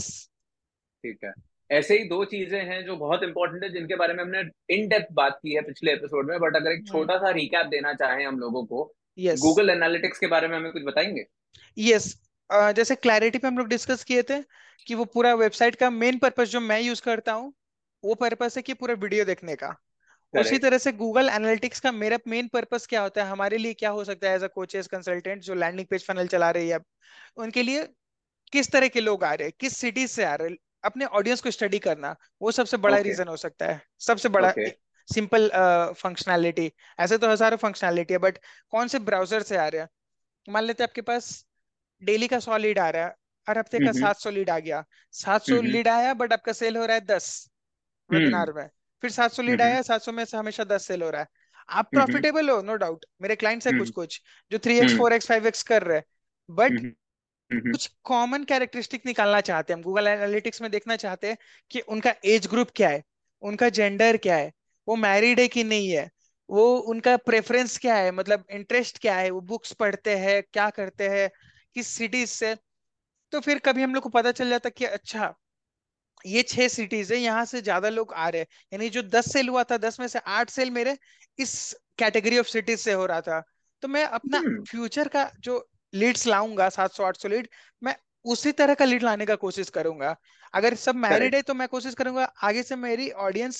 ठीक है। ऐसे ही दो चीजें हैं जो बहुत इंपॉर्टेंट है, जिनके बारे में हमने इन डेप्थ बात की है पिछले एपिसोड में, बट अगर एक छोटा सा रिकैप देना चाहें हम लोगों को, गूगल yes. एनालिटिक्स के बारे में हमें कुछ बताएंगे? Yes yes. uh, जैसे क्लैरिटी पे हम लोग डिस्कस किए थे कि वो पूरा वेबसाइट का मेन पर्पस जो मैं यूज करता हूँ वो पर्पस है कि पूरा वीडियो देखने का। Correct. उसी तरह से गूगल एनालिटिक्स का मेरा मेन पर्पस क्या होता है, हमारे लिए क्या हो सकता है एज अ कोचेस कंसल्टेंट जो लैंडिंग पेज फनल चला रही है, उनके लिए किस तरह के लोग आ रहे हैं, किस सिटी से आ रहे हैं, अपने ऑडियंस को स्टडी करना, वो सबसे बड़ा रीजन okay. हो सकता है, सबसे बड़ा सिंपल फंक्शनैलिटी। ऐसे तो हजारों फंक्शनैलिटी है, बट कौन से ब्राउजर से आ रहे हैं, मान लेते हैं आपके पास डेली का सौ लीड आ रहा है, हर हफ्ते का सात सौ लीड आ गया, सात सौ लीड आया बट आपका सेल हो रहा है दस वेबिनार में, फिर सात सौ लीड आया, सात सौ में से हमेशा दस सेल हो रहा है, आप प्रॉफिटेबल हो नो डाउट, मेरे क्लाइंट्स है कुछ कुछ जो three x four x five x कर रहे हैं, बट कुछ कॉमन कैरेक्टरिस्टिक निकालना चाहते हैं, हम गूगल एनालिटिक्स में देखना चाहते हैं कि उनका एज ग्रुप क्या है, उनका जेंडर क्या है, वो मैरिड है कि नहीं है, वो उनका प्रेफरेंस क्या है, मतलब इंटरेस्ट क्या है, वो बुक्स पढ़ते हैं, क्या करते हैं, किस सिटीज से। तो फिर कभी हम लोग को पता चल जाता कि अच्छा ये छह सिटीज है, यहाँ से ज्यादा लोग आ रहे हैं, यानी जो दस सेल हुआ था दस में से आठ सेल मेरे इस कैटेगरी ऑफ सिटीज से हो रहा था, तो मैं अपना फ्यूचर का जो लीड्स लाऊंगा सात सौ आठ सौ लीड, मैं उसी तरह का लीड लाने का कोशिश करूंगा। अगर सब मैरिड है तो मैं कोशिश करूंगा आगे से मेरी ऑडियंस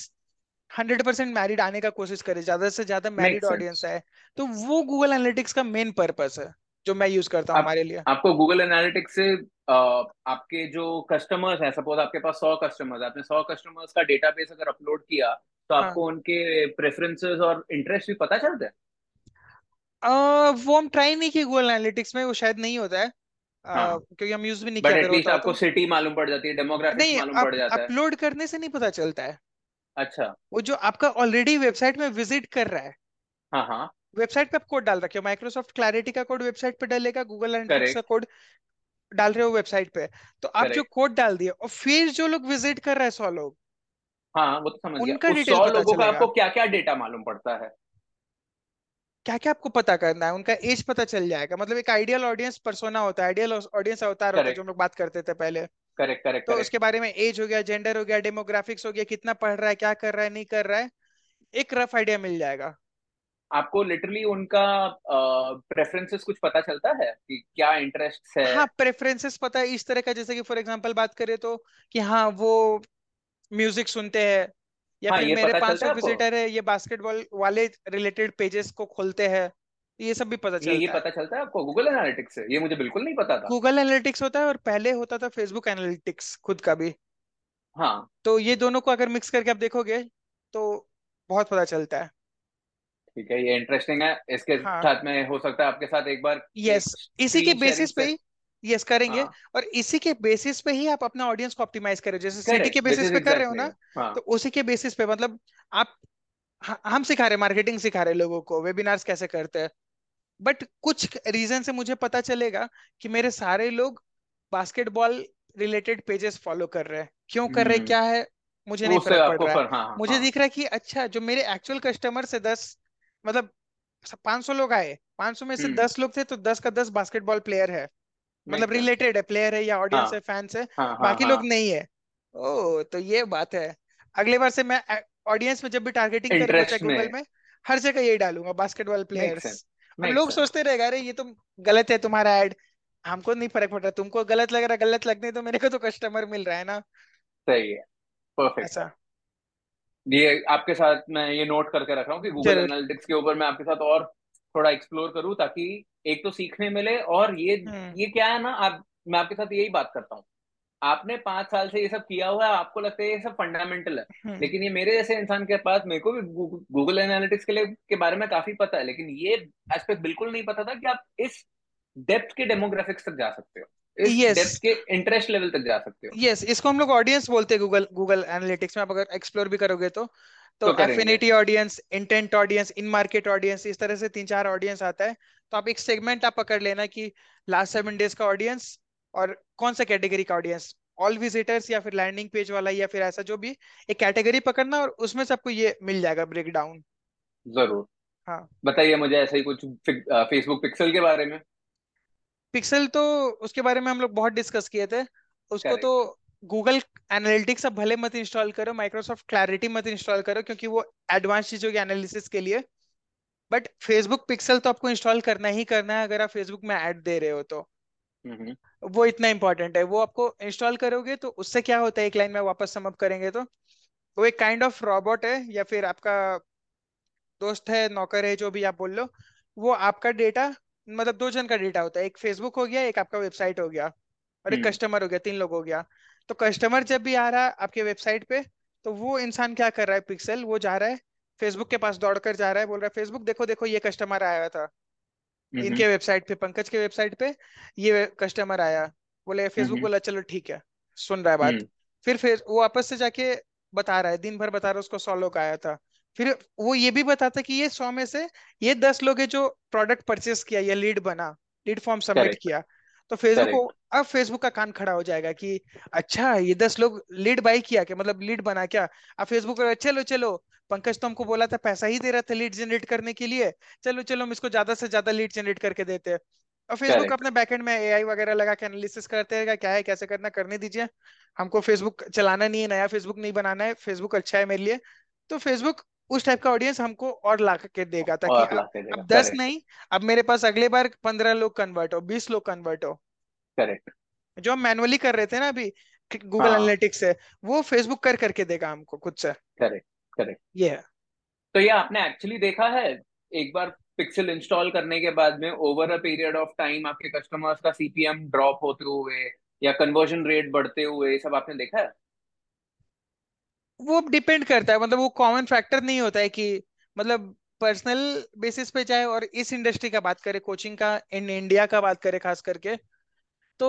हंड्रेड परसेंट मैरिड आने का कोशिश करे, ज्यादा से ज्यादा मैरिड ऑडियंस है, तो वो गूगल एनालिटिक्स का मेन पर्पस है जो मैं यूज करता हूँ हमारे लिए। आपको गूगल एनालिटिक्स से आ, आपके जो कस्टमर्स हैं, सपोज आपके पास सौ कस्टमर्स, आपने सौ कस्टमर्स का डेटाबेस अगर अपलोड किया तो हाँ. आपको उनके प्रेफरेंसेस और इंटरेस्ट भी पता चलता है। आ, वो हम ट्राई नहीं किए गूगल एनालिटिक्स में, वो शायद नहीं होता है हाँ. क्योंकि हम यूज भी नहीं करते। आपको सिटी मालूम पड़ जाती है, डेमोग्राफिक्स मालूम पड़ जाता है, अपलोड करने से नहीं पता चलता है। अच्छा, वो जो आपका ऑलरेडी वेबसाइट में विजिट कर रहा है, हाँ हाँ, वेबसाइट पे आप कोड डाल रखे हो, माइक्रोसॉफ्ट क्लैरिटी का कोड वेबसाइट पे डालेगा, गूगल एनालिटिक्स का कोड डाल रहे हो वेबसाइट पे, तो आप Correct. जो कोड डाल दिए और फिर जो लोग विजिट कर रहे हैं सौ लोग, हाँ वो तो समझ गया, उनका डिटेल पता चलेगा। आपको क्या क्या डेटा मालूम पड़ता है, क्या क्या आपको पता करना है, उनका एज पता चल जाएगा। मतलब एक आइडियल ऑडियंस पर्सोना होता है, आइडियल ऑडियंस अवतार होता है, जो हम लोग बात करते थे पहले। Correct correct. तो उसके बारे में एज हो गया, जेंडर हो गया, डेमोग्राफिक्स हो गया, कितना पढ़ रहा है, क्या कर रहा है, नहीं कर रहा है, एक रफ आइडिया मिल जाएगा आपको। लिटरली उनका प्रेफरेंसेस uh, कुछ पता चलता है कि क्या इंटरेस्ट है। हाँ, प्रेफरेंसेस पता है इस तरह का, जैसे कि फॉर एग्जांपल बात करें तो कि हाँ वो म्यूजिक सुनते हैं, या हाँ, फिर मेरे पास जो विजिटर है ये बास्केटबॉल वाले रिलेटेड पेजेस को खोलते हैं, ये सब भी पता चलता है। ये पता चलता है आपको गूगल एनालिटिक्स से? ये मुझे बिल्कुल नहीं पता था। गूगल एनालिटिक्स होता है और पहले होता था फेसबुक एनालिटिक्स खुद का भी, हाँ, तो ये दोनों को अगर मिक्स करके आप देखोगे तो बहुत पता चलता है। ठीक है, ये इंटरेस्टिंग है, इसके हाँ. साथ में हो सकता है आपके साथ एक बार यस yes. इसी के बेसिस पे ही यस करेंगे हाँ. और इसी के बेसिस पे ही आप अपना ऑडियंस को ऑप्टिमाइज करें, जैसे सिटी के बेसिस पे कर रहे हो ना हाँ. तो उसी के बेसिस पे मतलब आप हम सिखा रहे, मार्केटिंग सिखा रहे लोगों को, वेबिनार्स कैसे करते हैं, बट कुछ रीजन से मुझे पता चलेगा कि मेरे सारे लोग बास्केटबॉल रिलेटेड पेजेस फॉलो कर रहे हैं, क्यों कर रहे, क्या है, मुझे नहीं फर्क पड़ रहा है। मुझे दिख रहा है कि अच्छा जो मेरे एक्चुअल कस्टमर से दस मतलब पाँच सौ लोग आए, पाँच सौ में से दस लोग थे, तो दस का दस बास्केटबॉल प्लेयर है, मतलब रिलेटेड है, प्लेयर है या ऑडियंस हाँ, है, फैंस है, हाँ, बाकी हाँ, लोग हाँ. नहीं है। ओ तो ये बात है, अगले बार से मैं ऑडियंस में जब भी टारगेटिंग करूंगा गूगल में, हर जगह यही डालूंगा बास्केटबॉल प्लेयर्स। लोग सोचते रहेगा अरे ये तो गलत है तुम्हारा एड, हमको नहीं फर्क पड़ रहा, तुमको गलत लग रहा, गलत लगने तो मेरे को तो कस्टमर मिल रहा है ना। सही है, परफेक्ट। ये आपके साथ मैं ये नोट करके रख रहा हूँ कि गूगल एनालिटिक्स के ऊपर मैं आपके साथ और थोड़ा एक्सप्लोर करूँ, ताकि एक तो सीखने मिले, और ये ये क्या है ना, आप मैं आपके साथ यही बात करता हूँ, आपने पांच साल से ये सब किया हुआ है, आपको लगता है ये सब फंडामेंटल है, लेकिन ये मेरे जैसे इंसान के पास, मेरे को भी गूगल एनालिटिक्स के लिए के बारे में काफी पता है, लेकिन ये एस्पेक्ट बिल्कुल नहीं पता था कि आप इस डेप्थ के डेमोग्राफिक्स तक जा सकते हो, Yes. के इंटरेस्ट लेवल तक जा सकते हो। यस yes, इसको हम लोग ऑडियंस बोलते हैं गूगल गूगल एनालिटिक्स में। आप अगर एक्सप्लोर भी करोगे तो तो affinity audience, intent audience, in market audience, इस तरह से तीन चार ऑडियंस आता है। तो आप एक सेगमेंट आप पकड़ लेना कि लास्ट सेवन डेज का ऑडियंस और कौन सा कैटेगरी का ऑडियंस, ऑल विजिटर्स या फिर लैंडिंग पेज वाला या फिर ऐसा जो भी एक कैटेगरी पकड़ना, और उसमें से आपको ये मिल जाएगा ब्रेक डाउन। जरूर हाँ बताइए मुझे ऐसा ही कुछ फेसबुक पिक्सल के बारे में। पिक्सल तो उसके बारे में हम लोग बहुत डिस्कस किए थे उसको Correct. तो गूगल एनालिटिक्स आप भले मत इंस्टॉल करो, माइक्रोसॉफ्ट क्लैरिटी मत इंस्टॉल करो क्योंकि वो एडवांस चीजों के एनालिसिस के लिए, बट फेसबुक पिक्सल तो आपको इंस्टॉल करना ही करना है अगर आप फेसबुक में ऐड दे रहे हो तो mm-hmm. वो इतना इम्पोर्टेंट है। वो आपको इंस्टॉल करोगे तो उससे क्या होता है, एक लाइन में वापस समअप करेंगे तो वो एक काइंड ऑफ रोबोट है या फिर आपका दोस्त है, नौकर है, जो भी आप बोल लो। वो आपका डेटा मतलब दो जन का डेटा होता है, एक फेसबुक हो गया, एक आपका वेबसाइट हो गया और एक कस्टमर हो गया, तीन लोग हो गया। तो कस्टमर जब भी आ रहा है आपके वेबसाइट पे तो वो इंसान क्या कर रहा है, पिक्सल वो जा रहा है फेसबुक के पास दौड़ कर जा रहा है, बोल रहा है फेसबुक देखो देखो ये कस्टमर आया था इनके वेबसाइट पे, पंकज के वेबसाइट पे ये कस्टमर आया, बोले फेसबुक बोला चलो ठीक है सुन रहा है बात, फिर फिर वो आपस से जाके बता रहा है, दिन भर बता रहा है उसको सौ लोग आया था, फिर वो ये भी बताता कि ये सौ में से ये दस लोग है जो प्रोडक्ट परचेस किया या लीड बना, लीड फॉर्म सबमिट किया। तो फेसबुक को अब फेसबुक का कान खड़ा हो जाएगा कि अच्छा ये दस लोग लीड बाय किया क्या, मतलब लीड बना क्या। अब फेसबुक को चलो चलो पंकज तो हमको बोला था पैसा ही दे रहा था लीड जनरेट करने के लिए, चलो चलो हम इसको ज्यादा से ज्यादा लीड जनरेट करके देते हैं। और फेसबुक अपने बैकएंड में एआई वगैरह लगा के एनालिसिस करते रहेगा, क्या है कैसे करना, करने दीजिए हमको, फेसबुक चलाना नहीं है, नया फेसबुक नहीं बनाना है, फेसबुक अच्छा है मेरे लिए। तो फेसबुक उस टाइप का ऑडियंस हमको और ला के देगा, ताकि अब, देगा। अब दस नहीं, अब मेरे पास अगले बार पंद्रह लोग कन्वर्ट हो, बीस लोग कन्वर्ट हो। करेक्ट, जो हम मैनुअली कर रहे थे ना अभी गूगल एनालिटिक्स से, वो फेसबुक कर करके देगा हमको खुद से। Correct correct yeah. तो ये आपने एक्चुअली देखा है, एक बार पिक्सल इंस्टॉल करने के बाद में over a period of time आपके कस्टमर्स का सीपीएम ड्रॉप होते हुए या कन्वर्जन रेट बढ़ते हुए, सब आपने देखा है? वो डिपेंड करता है, मतलब वो कॉमन फैक्टर नहीं होता है कि मतलब पर्सनल बेसिस पे जाए। और इस इंडस्ट्री का बात करें, कोचिंग का इन इंडिया का बात करें खास करके, तो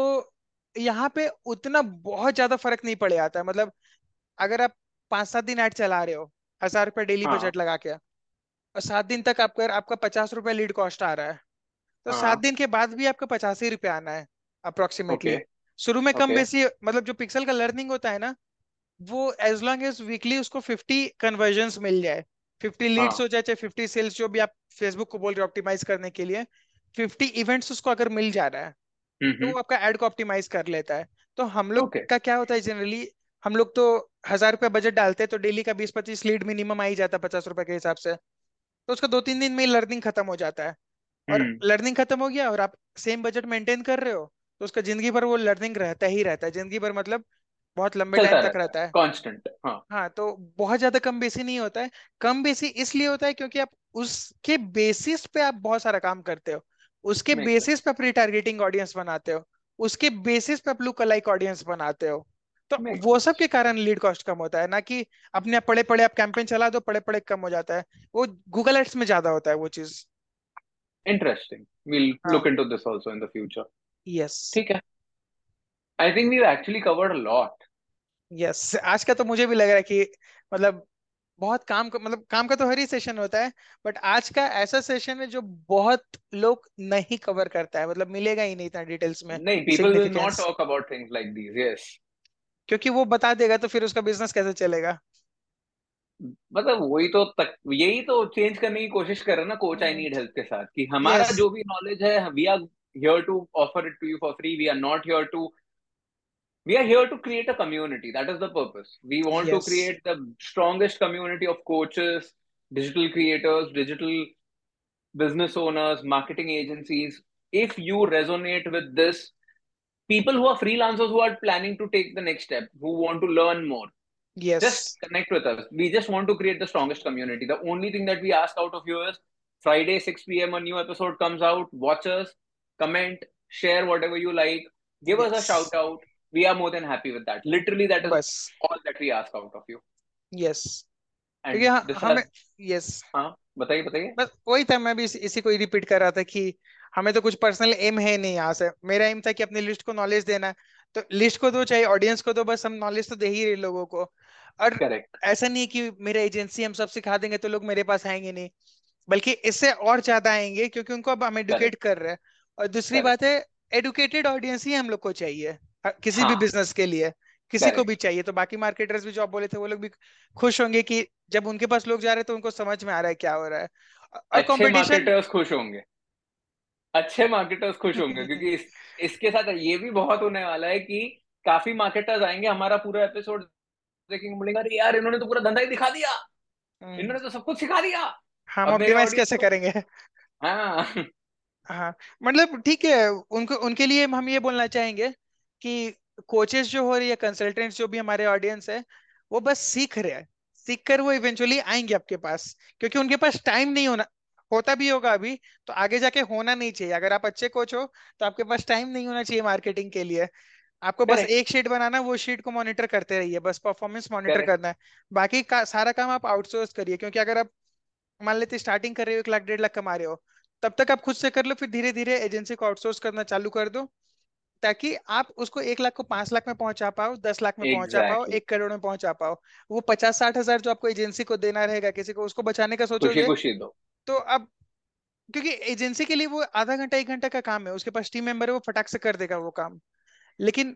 यहाँ पे उतना बहुत ज्यादा फर्क नहीं पड़े आता है। मतलब अगर आप पांच सात दिन ऐड चला रहे हो हजार रुपए डेली हाँ. बजट लगा के, और सात दिन तक आपका आपका पचास रुपए लीड कॉस्ट आ रहा है, तो हाँ. सात दिन के बाद भी आपका पचास ही रुपये आना है अप्रोक्सीमेटली। okay. शुरू में कम okay. बेसी, मतलब जो पिक्सल का लर्निंग होता है ना, वो एज लॉन्ग एज वीकली उसको फिफ्टी कन्वर्जन मिल जाए, फिफ्टी लीड्स हो जाए, चाहे फिफ्टी सेल्स, जो भी आप फेसबुक को बोल रहे हो ऑप्टिमाइज करने के लिए, फिफ्टी इवेंट्स उसको अगर मिल जा रहा है तो वो आपका एड को ऑप्टिमाइज कर लेता है। तो हम लोग okay. का क्या होता है जनरली, हम लोग तो हजार रुपया बजट डालते हैं, तो डेली का बीस पच्चीस लीड मिनिमम आ ही जाता है पचास रुपए के हिसाब से, तो उसका दो तीन दिन में लर्निंग खत्म हो जाता है। और लर्निंग खत्म हो गया और आप सेम बजट मेंटेन कर रहे हो, तो उसका जिंदगी भर वो लर्निंग रहता ही रहता है, जिंदगी भर मतलब बहुत लंबे टाइम तक रहता है, कांस्टेंट। हाँ. हाँ, तो बहुत ज्यादा कम बेसी नहीं होता है। कम बेसी इसलिए होता है क्योंकि आप उसके बेसिस पे आप बहुत सारा काम करते हो, उसके बेसिस पे आप रिटारगेटिंग ऑडियंस बनाते हो, उसके बेसिस पे आप लुक अलाइक ऑडियंस बनाते हो, तो वो सब के कारण लीड कॉस्ट कम होता है, ना कि अपने आप पड़े पड़े आप कैंपेन चला दो, पड़े पड़े कम हो जाता है। वो गूगल एड्स में ज्यादा होता है वो चीज। Interesting, we'll look into this also in the future. Yes. ठीक है, I think we've actually covered a lot. Yes, आज का तो मुझे भी लग रहा है कि मतलब बहुत काम का, मतलब काम का तो हर ही सेशन होता है, बट आज का ऐसा सेशन है जो बहुत लोग नहीं कवर करता है, मतलब मिलेगा ही नहीं इतना डिटेल्स में। नहीं, people will not talk about things like these. Yes. क्योंकि वो बता देगा तो फिर उसका बिजनेस कैसे चलेगा, मतलब वही तो तक, यही तो चेंज करने की कोशिश कर रहे हैं ना कोच आई नीड हेल्प के साथ, कि हमारा yes. जो भी नॉलेज है, we are here to offer it to you for free, we are not here to We are here to create a community. That is the purpose. We want yes. to create the strongest community of coaches, digital creators, digital business owners, marketing agencies. If you resonate with this, people who are freelancers who are planning to take the next step, who want to learn more, yes, just connect with us. We just want to create the strongest community. The only thing that we ask out of you is Friday six p m a new episode comes out. Watch us, comment, share whatever you like. Give yes. us a shout out. We are more than happy with that. Literally, that is Bas. all that we ask out of you. Yes. And yeah, this हमें, has... Yes. हाँ, बताइए बताइए। बस वही था, मैं भी इस, इसी को ही रिपीट कर रहा था कि हमें तो कुछ पर्सनल एम है नहीं यहाँ से। मेरा एम था कि अपने लिस्ट को नॉलेज देना, तो लिस्ट को दो चाहे ऑडियंस को दो, बस हम नॉलेज तो दे ही रहे लोगों को। और Correct. ऐसा नहीं कि मेरा एजेंसी हम सब सिखा देंगे तो लोग मेरे पास आएंगे नहीं, बल्कि इससे और ज्यादा आएंगे क्योंकि उनको अब हम एडुकेट कर रहे हैं। और दूसरी Correct. बात है, एडुकेटेड ऑडियंस ही हम लोग को चाहिए किसी हाँ, भी बिजनेस के लिए, किसी को भी चाहिए। तो बाकी मार्केटर्स भी जॉब बोले थे, वो लोग भी खुश होंगे कि जब उनके पास लोग जा रहे हैं तो उनको समझ में आ रहा है क्या हो रहा है। और कंपटीशन खुश होंगे, अच्छे मार्केटर्स खुश होंगे क्योंकि इस, इसके साथ ये भी बहुत होने वाला है कि काफी मार्केटर्स आएंगे, हमारा पूरा एपिसोड देखेंगे, बोलेंगे अरे यार इन्होंने तो पूरा धंधा ही दिखा दिया, इन्होंने तो सब कुछ सिखा दिया, हम ऑप्टिमाइज कैसे करेंगे। हाँ हाँ, मतलब ठीक है, उनको उनके लिए हम ये बोलना चाहेंगे कि कोचेस जो हो रही है, कंसल्टेंट्स जो भी हमारे ऑडियंस है, वो बस सीख रहे हैं, सीख कर वो इवेंचुअली आएंगे आपके पास, क्योंकि उनके पास टाइम नहीं होना होता भी होगा अभी, तो आगे जाके होना नहीं चाहिए। अगर आप अच्छे कोच हो तो आपके पास टाइम नहीं होना चाहिए मार्केटिंग के लिए, आपको बस एक शीट बनाना, वो शीट को मॉनिटर करते रहिए, बस परफॉर्मेंस मॉनिटर करना है, बाकी का सारा काम आप आउटसोर्स करिए। क्योंकि अगर आप मान लेते स्टार्टिंग कर रहे हो, एक लाख डेढ़ लाख कमा रहे हो, तब तक आप खुद से कर लो, फिर धीरे धीरे एजेंसी को आउटसोर्स करना चालू कर दो, ताकि आप उसको एक लाख को पांच लाख में पहुंचा पाओ, दस लाख में पहुंचा exactly. पाओ, एक करोड़ में पहुंचा पाओ। वो पचास साठ हजार जो आपको एजेंसी को देना रहेगा, किसी को उसको बचाने का सोचोगे तो अब, क्योंकि एजेंसी के लिए वो आधा घंटा एक घंटा का काम है, उसके पास टीम मेंबर है, वो फटाक से कर देगा वो काम। लेकिन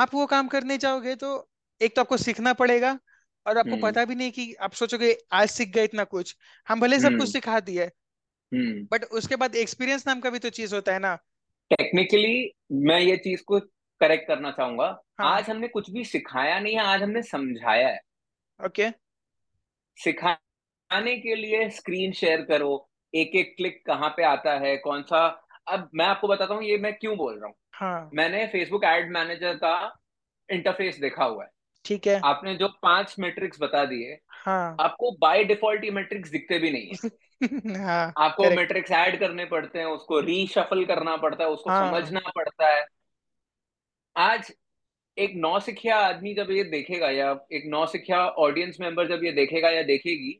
आप वो काम करने जाओगे तो एक तो आपको सीखना पड़ेगा, और आपको पता भी नहीं कि आप सोचोगे आज सीख गए इतना कुछ, हम भले सब कुछ सिखा दिए, बट उसके बाद एक्सपीरियंस नाम का भी तो चीज होता है ना। टेक्निकली मैं ये चीज को करेक्ट करना चाहूंगा, हाँ. आज हमने कुछ भी सिखाया नहीं है, आज हमने समझाया है। Okay okay. सिखाने के लिए स्क्रीन शेयर करो, एक एक क्लिक कहाँ पे आता है, कौन सा। अब मैं आपको बताता हूँ ये मैं क्यों बोल रहा हूँ। हाँ. मैंने फेसबुक एड मैनेजर का इंटरफेस देखा हुआ है, ठीक है, आपने जो पांच मैट्रिक्स बता दिए, हाँ, आपको बाय डिफॉल्ट ये मैट्रिक्स दिखते भी नहीं है। हाँ, आपको मैट्रिक्स ऐड करने पड़ते हैं, उसको रीशफल करना पड़ता है, उसको हाँ, समझना पड़ता है। आज एक नौसिखिया आदमी जब ये देखेगा या एक नौसिखिया ऑडियंस मेंबर जब ये देखेगा या देखेगी,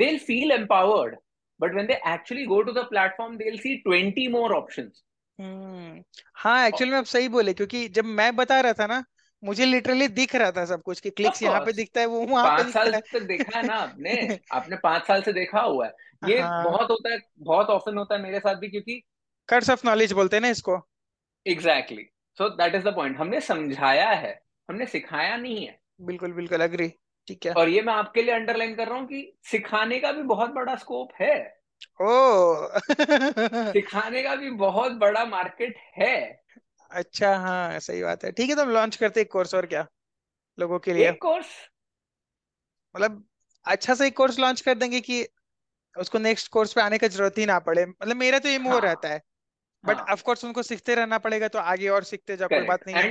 they'll feel empowered, but when they actually go to the platform, they'll see twenty more options. हम्म, हाँ, एक्चुअली में आप सही बोले, क्योंकि जब मैं बता रहा था ना, मुझे लिटरली दिख रहा था सब कुछ कि क्लिक्स यहाँ पे दिखता है, वो वहाँ पे दिखता है। पांच साल तक देखा है ना आपने, आपने पांच साल से देखा हुआ है। ये हाँ, बहुत होता है, बहुत ऑफन होता है मेरे साथ भी, क्योंकि कर्स ऑफ नॉलेज बोलते हैं ना इसको। Exactly, so that is the point. हमने समझाया है, हमने सिखाया नहीं है। बिल्कुल बिल्कुल अग्री, ठीक है। और ये मैं आपके लिए अंडरलाइन कर रहा हूँ कि सिखाने का भी बहुत बड़ा स्कोप है। ओह सिखाने का भी बहुत बड़ा मार्केट है। अच्छा, हाँ सही बात है, ठीक है। तो हम लॉन्च करते एक कोर्स, और क्या लोगों के लिए एक कोर्स, मतलब अच्छा सा एक कोर्स लॉन्च कर देंगे कि उसको नेक्स्ट कोर्स पे आने का जरूरत ही ना पड़े। मतलब मेरा तो ये मोह हाँ, रहता है, बट ऑफ कोर्स उनको सीखते रहना पड़ेगा, तो आगे और सीखते जाओ, कोई बात नहीं है।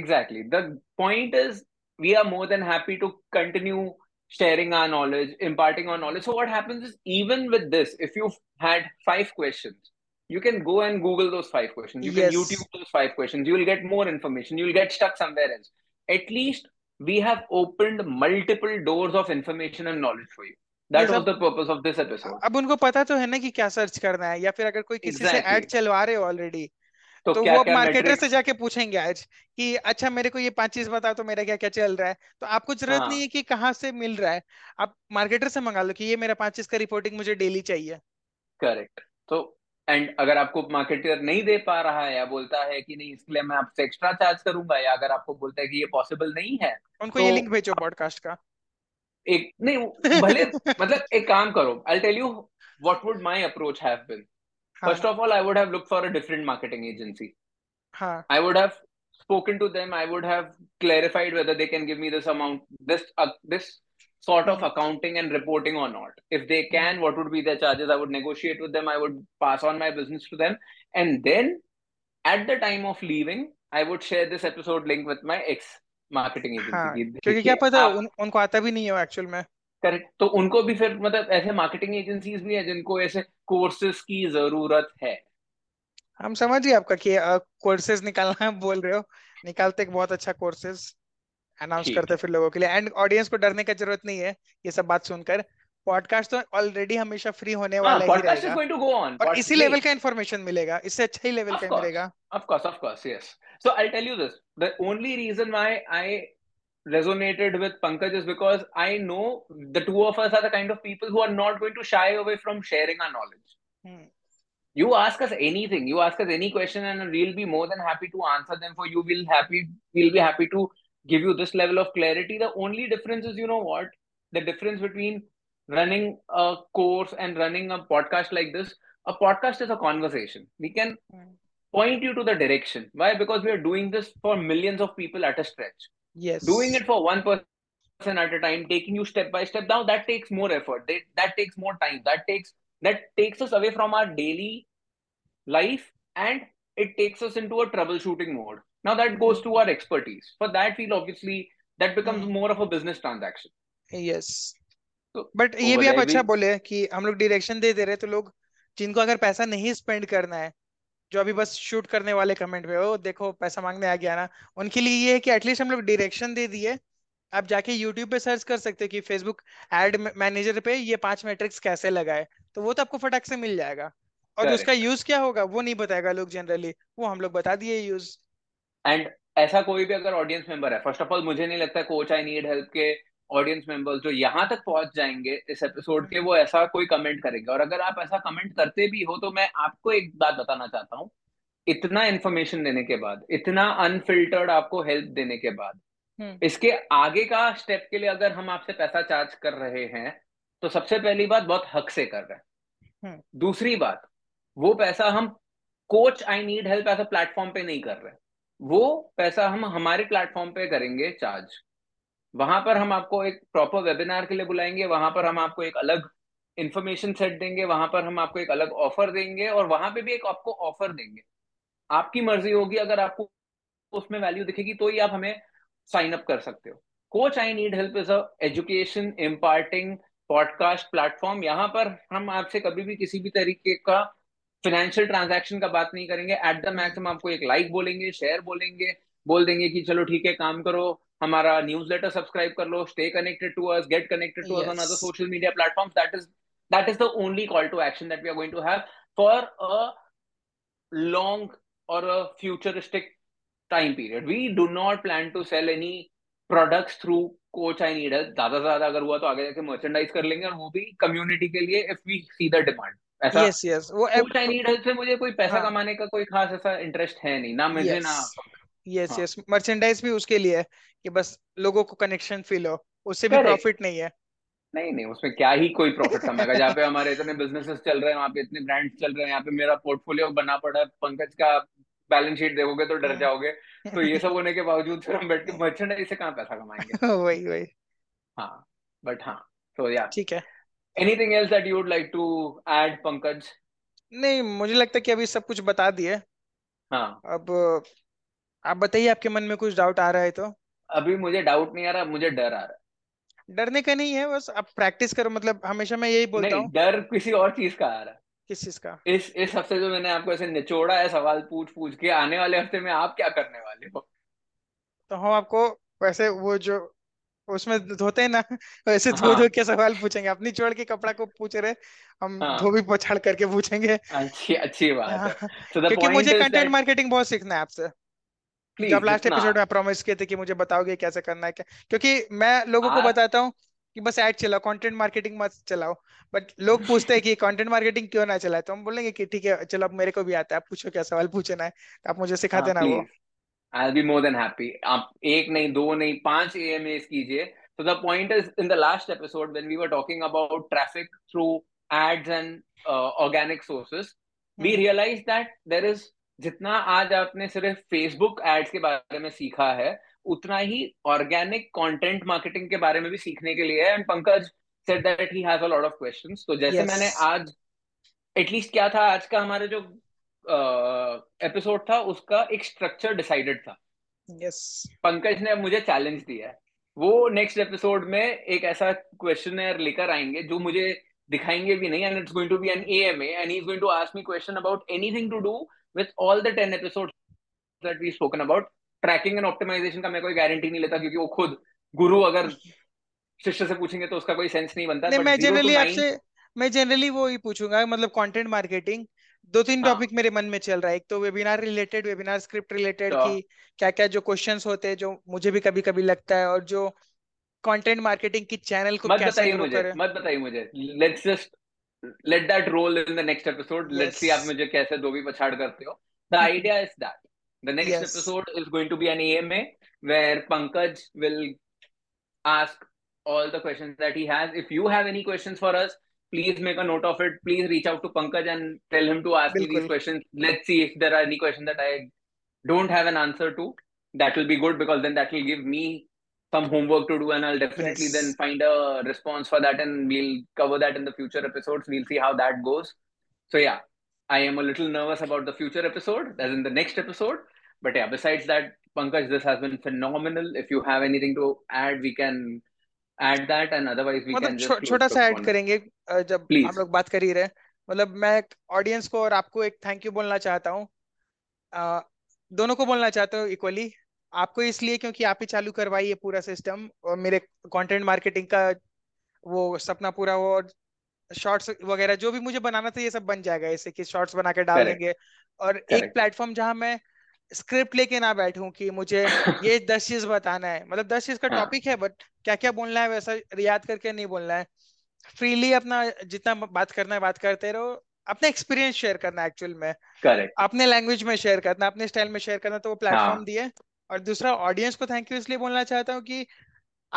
Exactly, the point is we are more than happy to continue sharing our knowledge, imparting our knowledge. So what happens is, even with this, if you've had five questions, you can go and Google those five questions. You yes. can YouTube those five questions. You will get more information. You will get stuck somewhere else. At least we have opened multiple doors of information and knowledge for you. That yes, was ab, the purpose of this episode. अब उनको पता तो है ना कि क्या search करना है, या फिर अगर कोई किसी exactly. से ad चलवा रहे हो already, तो, तो क्या, वो क्या मार्केटर से जाके पूछेंगे आज कि अच्छा मेरे को ये पांच चीज बताओ, तो मेरा क्या क्या चल रहा है। तो आपको जरूरत हाँ, नहीं है कि कहाँ से मिल रहा है, आप मार्केटर से मंगा लो कि ये मेरा पांच चीज का रिपोर्टिंग मुझे डेली चाहिए। करेक्ट। तो एंड अगर आपको मार्केटर नहीं दे पा रहा है या बोलता है कि नहीं इसके लिए मैं आपसे एक्स्ट्रा चार्ज करूंगा, या अगर आपको बोलता है कि ये पॉसिबल नहीं है, उनको तो ये लिंक भेजो पॉडकास्ट का एक नहीं भले मतलब एक काम करो, I will tell you what would my approach have been. First of all, I would have looked for a different marketing agency. Haan. I would have spoken to them. I would have clarified whether they can give me this amount, this uh, this sort of accounting and reporting or not. If they can, what would be their charges? I would negotiate with them. I would pass on my business to them. And then at the time of leaving, I would share this episode link with my ex-marketing agency. Because क्या पता उनको आता भी नहीं है actual में. Correct. तो उनको भी फिर मतलब ऐसे मार्केटिंग एजेंसीज भी हैं जिनको ऐसे कोर्सेज की जरूरत है। हम समझ गए आपका कि कोर्सेज निकालना है, बोल रहे हो निकालते एक बहुत अच्छा कोर्सेज अनाउंस करते फिर लोगों के लिए। एंड ऑडियंस को डरने का जरूरत नहीं है ये सब बात सुनकर। पॉडकास्ट तो ऑलरेडी हमेशा फ्री होने वाला ही रहेगा और इसी लेवल का इंफॉर्मेशन मिलेगा, इससे अच्छा ही लेवल का मिलेगा। Of course, of course, yes. So I will tell you this, the only reason why I resonated with Pankaj is because I know the two of us are the kind of people who are not going to shy away from sharing our knowledge. Hmm. You ask us anything, you ask us any question, and we'll be more than happy to answer them for you. We'll happy, we'll be happy to give you this level of clarity. The only difference is, you know what? The difference between running a course and running a podcast like this, a podcast is a conversation. We can point you to the direction. Why? Because we are doing this for millions of people at a stretch. Yes. Doing it for one person at a time, taking you step by step. Now that takes more effort. That, that takes more time. That takes that takes us away from our daily life, and it takes us into a troubleshooting mode. Now that goes to our expertise. For that, we'll obviously that becomes more of a business transaction. Yes. So, but ये भी आप अच्छा बोले कि हम लोग direction दे दे रहे, तो लोग जिनको अगर पैसा नहीं spend करना है, जो अभी बस शूट करने वाले कमेंट पे हो देखो पैसा मांगने आ गया ना, उनके लिए ये है कि एटलीस्ट हम लोग डायरेक्शन दे दिए। आप जाके यूट्यूब पे सर्च कर सकते हो कि फेसबुक एड मैनेजर पे ये पांच मैट्रिक्स कैसे लगाए, तो वो तो आपको फटाक से मिल जाएगा। और उसका यूज क्या होगा वो नहीं बताएगा लोग जनरली, वो हम लोग बता दिए यूज। एंड ऐसा कोई भी अगर ऑडियंस मेंबर है, फर्स्ट ऑफ ऑल मुझे नहीं लगता कोच आई नीड हेल्प के ऑडियंस मेंबर्स जो यहाँ तक पहुंच जाएंगे इस एपिसोड के, वो ऐसा कोई कमेंट करेंगे। और अगर आप ऐसा कमेंट करते भी हो तो मैं आपको एक बात बताना चाहता हूँ, इतना इन्फॉर्मेशन देने के बाद, इतना अनफिल्टर्ड आपको हेल्प देने के बाद, इसके आगे का स्टेप के लिए अगर हम आपसे पैसा चार्ज कर रहे हैं तो सबसे पहली बात बहुत हक से कर रहे हैं। दूसरी बात, वो पैसा हम कोच आई नीड हेल्प ऐसा प्लेटफॉर्म पे नहीं कर रहे, वो पैसा हम हमारे प्लेटफॉर्म पे करेंगे चार्ज। वहां पर हम आपको एक प्रॉपर वेबिनार के लिए बुलाएंगे, वहां पर हम आपको एक अलग इन्फॉर्मेशन सेट देंगे, वहां पर हम आपको एक अलग ऑफर देंगे, और वहां पे भी एक आपको ऑफर देंगे। आपकी मर्जी होगी, अगर आपको उसमें वैल्यू दिखेगी तो ही आप हमें साइन अप कर सकते हो। Coach I need help is a education imparting podcast platform. यहाँ पर हम आपसे कभी भी किसी भी तरीके का फाइनेंशियल ट्रांजैक्शन का बात नहीं करेंगे। एट द मैक्स हम आपको एक लाइक बोलेंगे, शेयर बोलेंगे, बोल देंगे कि चलो ठीक है काम करो, हमारा न्यूज़लेटर सब्सक्राइब कर लो, stay connected to us, get connected to us on other social media platforms. That is that is the only call to action that we are going to have for a long और a futuristic time period. We do not plan to sell any products through coach I need help. ज्यादा से ज्यादा अगर हुआ तो आगे जाके merchandise कर लेंगे, और वो भी कम्युनिटी के लिए if we see the demand. ऐसा यस यस वो कोच आई नीड हेल्प से मुझे कोई पैसा हाँ. कमाने का कोई खास ऐसा इंटरेस्ट है नहीं, ना मुझे yes. ना यस यस मर्चेंडाइज भी उसके लिए है कि बस लोगों को कनेक्शन फील हो, उससे भी प्रॉफिट नहीं है। नहीं नहीं उसमें क्या ही कोई प्रॉफिट कमाएगा। जहाँ पे हमारे इतने बिजनेसेस चल रहे हैं, वहाँ पे इतने ब्रांड्स चल रहे हैं, यहाँ पे मेरा पोर्टफोलियो बना पड़ा। पंकज का बैलेंस शीट देखोगे तो डर जाओगे। तो ये सब होने के बावजूद फिर हम बैठ के मर्चेंडाइज से कहाँ पैसा कमाएंगे। वही वही हाँ बट हाँ तो यार ठीक है। Anything else that you would like to add Pankaj? नहीं, मुझे लगता है कि अभी सब कुछ बता दिए। हाँ अब आप बताइए, आपके मन में कुछ डाउट आ रहा है तो? अभी मुझे डाउट नहीं आ रहा, मुझे डर आ रहा है। डरने का नहीं है, बस आप प्रैक्टिस करो। मतलब हमेशा मैं यही बोलता हूँ, डर किसी और चीज का आ रहा है। किस चीज का? इस इस हफ्ते जो मैंने आपको ऐसे निचोड़ा है सवाल पूछ पूछ के, आने वाले हफ्ते में आप क्या करने वाले हो? तो हम आपको वैसे वो जो उसमें धोते हैं ना, वैसे धो धो के सवाल पूछेंगे। आप निचोड़ के कपड़ा को पूछ रहे, हम धोबी पोछाड़ करके पूछेंगे। अच्छी अच्छी बात है, क्योंकि मुझे कंटेंट मार्केटिंग बहुत सीखना है आपसे। जब लास्ट एपिसोड में प्रॉमिस किए थे कि मुझे बताओगे कैसे करना है क्या, क्योंकि मैं लोगों को बताता हूँ कि बस ऐड चलाओ, कंटेंट मार्केटिंग मत चलाओ। बट लोग पूछते हैं कि कंटेंट मार्केटिंग क्यों ना चलाए, तो हम बोलेंगे कि ठीक है चलो अब मेरे को भी आता है, आप पूछो क्या सवाल पूछना है, आप मुझे सिखा देना। वो I will be more than happy. आप एक नहीं, दो नहीं, पांच एएमएस कीजिए। So the point is, in the last episode when we were talking about traffic through ads and organic sources, we realise that there is, जितना आज आपने सिर्फ फेसबुक एड्स के बारे में सीखा है, उतना ही ऑर्गेनिक कंटेंट मार्केटिंग के बारे में भी सीखने के लिए है। And Pankaj said that he has a lot of questions. तो जैसे yes. मैंने आज एटलीस्ट क्या था, आज का हमारा जो एपिसोड uh, था उसका एक स्ट्रक्चर डिसाइडेड था। yes. पंकज ने अब मुझे चैलेंज दिया है, वो नेक्स्ट एपिसोड में एक ऐसा क्वेश्चनर लेकर आएंगे जो मुझे दिखाएंगे भी नहीं, and it's going to be an AMA and he is going to ask me question about anything to do with all the ten episodes that we've spoken about. Tracking and optimization का मैं कोई guarantee नहीं लेता, क्योंकि वो खुद गुरु अगर शिष्य से पूछेंगे तो उसका कोई सेंस नहीं बनता। नहीं, मैं जनरली आपसे मैं जनरली वो ही पूछूंगा, मतलब कंटेंट मार्केटिंग। दो तीन टॉपिक हाँ. मेरे मन में चल रहा है, एक तो webinar related, webinar script related की क्या क्या जो क्वेश्चंस होते हैं जो मुझे भी कभी कभी लगता है, और जो कंटेंट मार्केटिंग की चैनल को मत बताइए मुझे मत बताइए मुझे let's just let that roll in the next episode. Let's see आप मुझे कैसे धोबी पछाड़ करते हो। The idea is that the next episode is going to be an A M A where Pankaj will ask all the questions that he has. If you have any questions for us, please make a note of it. Please reach out to Pankaj and tell him to ask me these questions. Let's see if there are any questions that I don't have an answer to. That will be good, because then that will give me some homework to do, and I'll definitely yes. then find a response for that, and we'll cover that in the future episodes. We'll see how that goes. So yeah, I am a little nervous about the future episode, as in the next episode. But yeah, besides that, Pankaj, this has been phenomenal. If you have anything to add, we can add that, and otherwise we मतलब can just. छोटा सा add करेंगे जब हम लोग बात कर ही रहे। मतलब मैं audience को और आपको एक thank you बोलना चाहता हूँ। दोनों को बोलना चाहता हूँ equally. आपको इसलिए क्योंकि आप ही चालू करवाई ये पूरा सिस्टम, और मेरे कंटेंट मार्केटिंग का वो सपना पूरा हो, और शॉर्ट्स वगैरह जो भी मुझे बनाना था ये सब बन जाएगा इससे, कि शॉर्ट्स बना के डाल देंगे। और Correct. एक प्लेटफॉर्म जहां मैं स्क्रिप्ट लेके ना बैठूं कि मुझे ये दस चीज बताना है, मतलब दस चीज का टॉपिक है बट क्या क्या बोलना है वैसा याद करके नहीं बोलना है। फ्रीली अपना जितना बात करना है बात करते रहो, अपना एक्सपीरियंस शेयर करना एक्चुअल में, अपने लैंग्वेज में शेयर करना, अपने स्टाइल में शेयर करना। तो वो प्लेटफॉर्म दिए। और दूसरा, ऑडियंस को थैंक यू इसलिए बोलना चाहता हूँ कि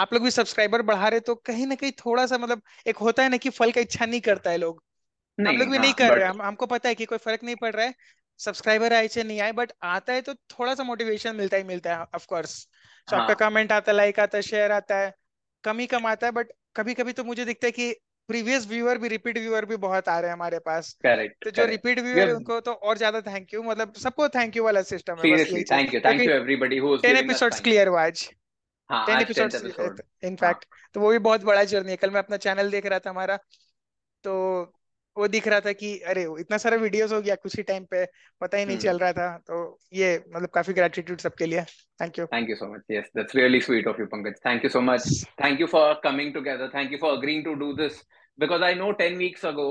आप लोग भी सब्सक्राइबर बढ़ा रहे, तो कहीं ना कहीं थोड़ा सा मतलब एक होता है ना कि फल का इच्छा नहीं करता है लोग, हम लोग भी नहीं कर रहे हैं। हम, हमको पता है कि कोई फर्क नहीं पड़ रहा है सब्सक्राइबर आए चाहे नहीं आए, बट आता है तो थोड़ा सा मोटिवेशन मिलता ही मिलता है। ऑफ कोर्स तो आपका कमेंट आता है, लाइक आता है, शेयर आता है, कम ही कम आता है। बट कभी कभी तो मुझे दिखता है कि प्रीवियस व्यूअर भी, रिपीट व्यूअर भी बहुत आ रहे हैं हमारे पास। करेक्ट। तो जो रिपीट व्यूअर है उनको तो और ज्यादा थैंक यू, मतलब सबको थैंक यू वाला सिस्टम है। Seriously thank you thank you everybody who was ten episodes clear was. Ten episode in fact, तो वो भी बहुत बड़ा जर्नी है। कल मैं अपना चैनल देख रहा था हमारा, तो वो दिख रहा था कि अरे इतना सारा वीडियोस हो गया कुछ ही टाइम पे, पता ही नहीं चल रहा था। तो ये मतलब काफी ग्रेटिट्यूड सबके लिए। Thank you, thank you so much. Yes, that's really sweet of you Pankaj, thank you so much. Thank you for coming together, thank you for agreeing to do this, because I know ten weeks ago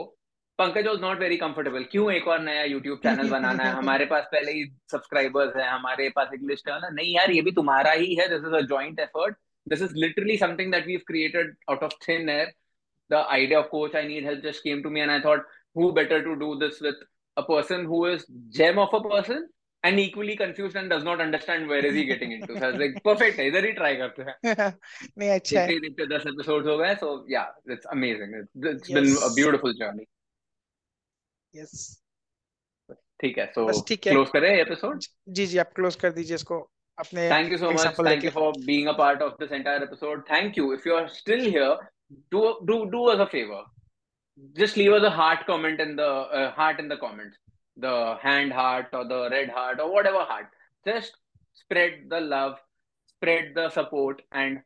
Pankaj was not very comfortable. क्यों एक और नया YouTube channel बनाना है, हमारे पास पहले ही subscribers हैं, हमारे पास एक लिस्ट है ना, नहीं यार ये भी तुम्हारा ही है, this is a joint effort, this is literally something that we have created out of thin air. The idea of Coach I Need Help just came to me, and I thought, who better to do this with a person who is gem of a person and equally confused and does not understand where is he getting into. So I was like, perfect, either he try करते हैं। नहीं अच्छा है। इतने दस episodes हो गए, so yeah, it's amazing. It's, it's yes. been a beautiful journey. Yes. ठीक है, so close करें episode? जी जी, आप close कर दीजिए इसको। अपने Thank you so much. Thank you for being a part of this entire episode. Thank you. If you are still here, do do do us a favor, just leave us a heart comment in the uh, heart in the comments, the hand heart or the red heart or whatever heart. Just spread the love, spread the support, and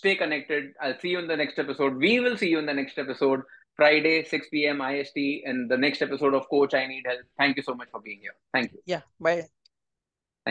stay connected. I'll see you in the next episode. We will see you in the next episode, Friday six p m I S T, in the next episode of Coach I Need Help. Thank you so much for being here. Thank you. Yeah, bye.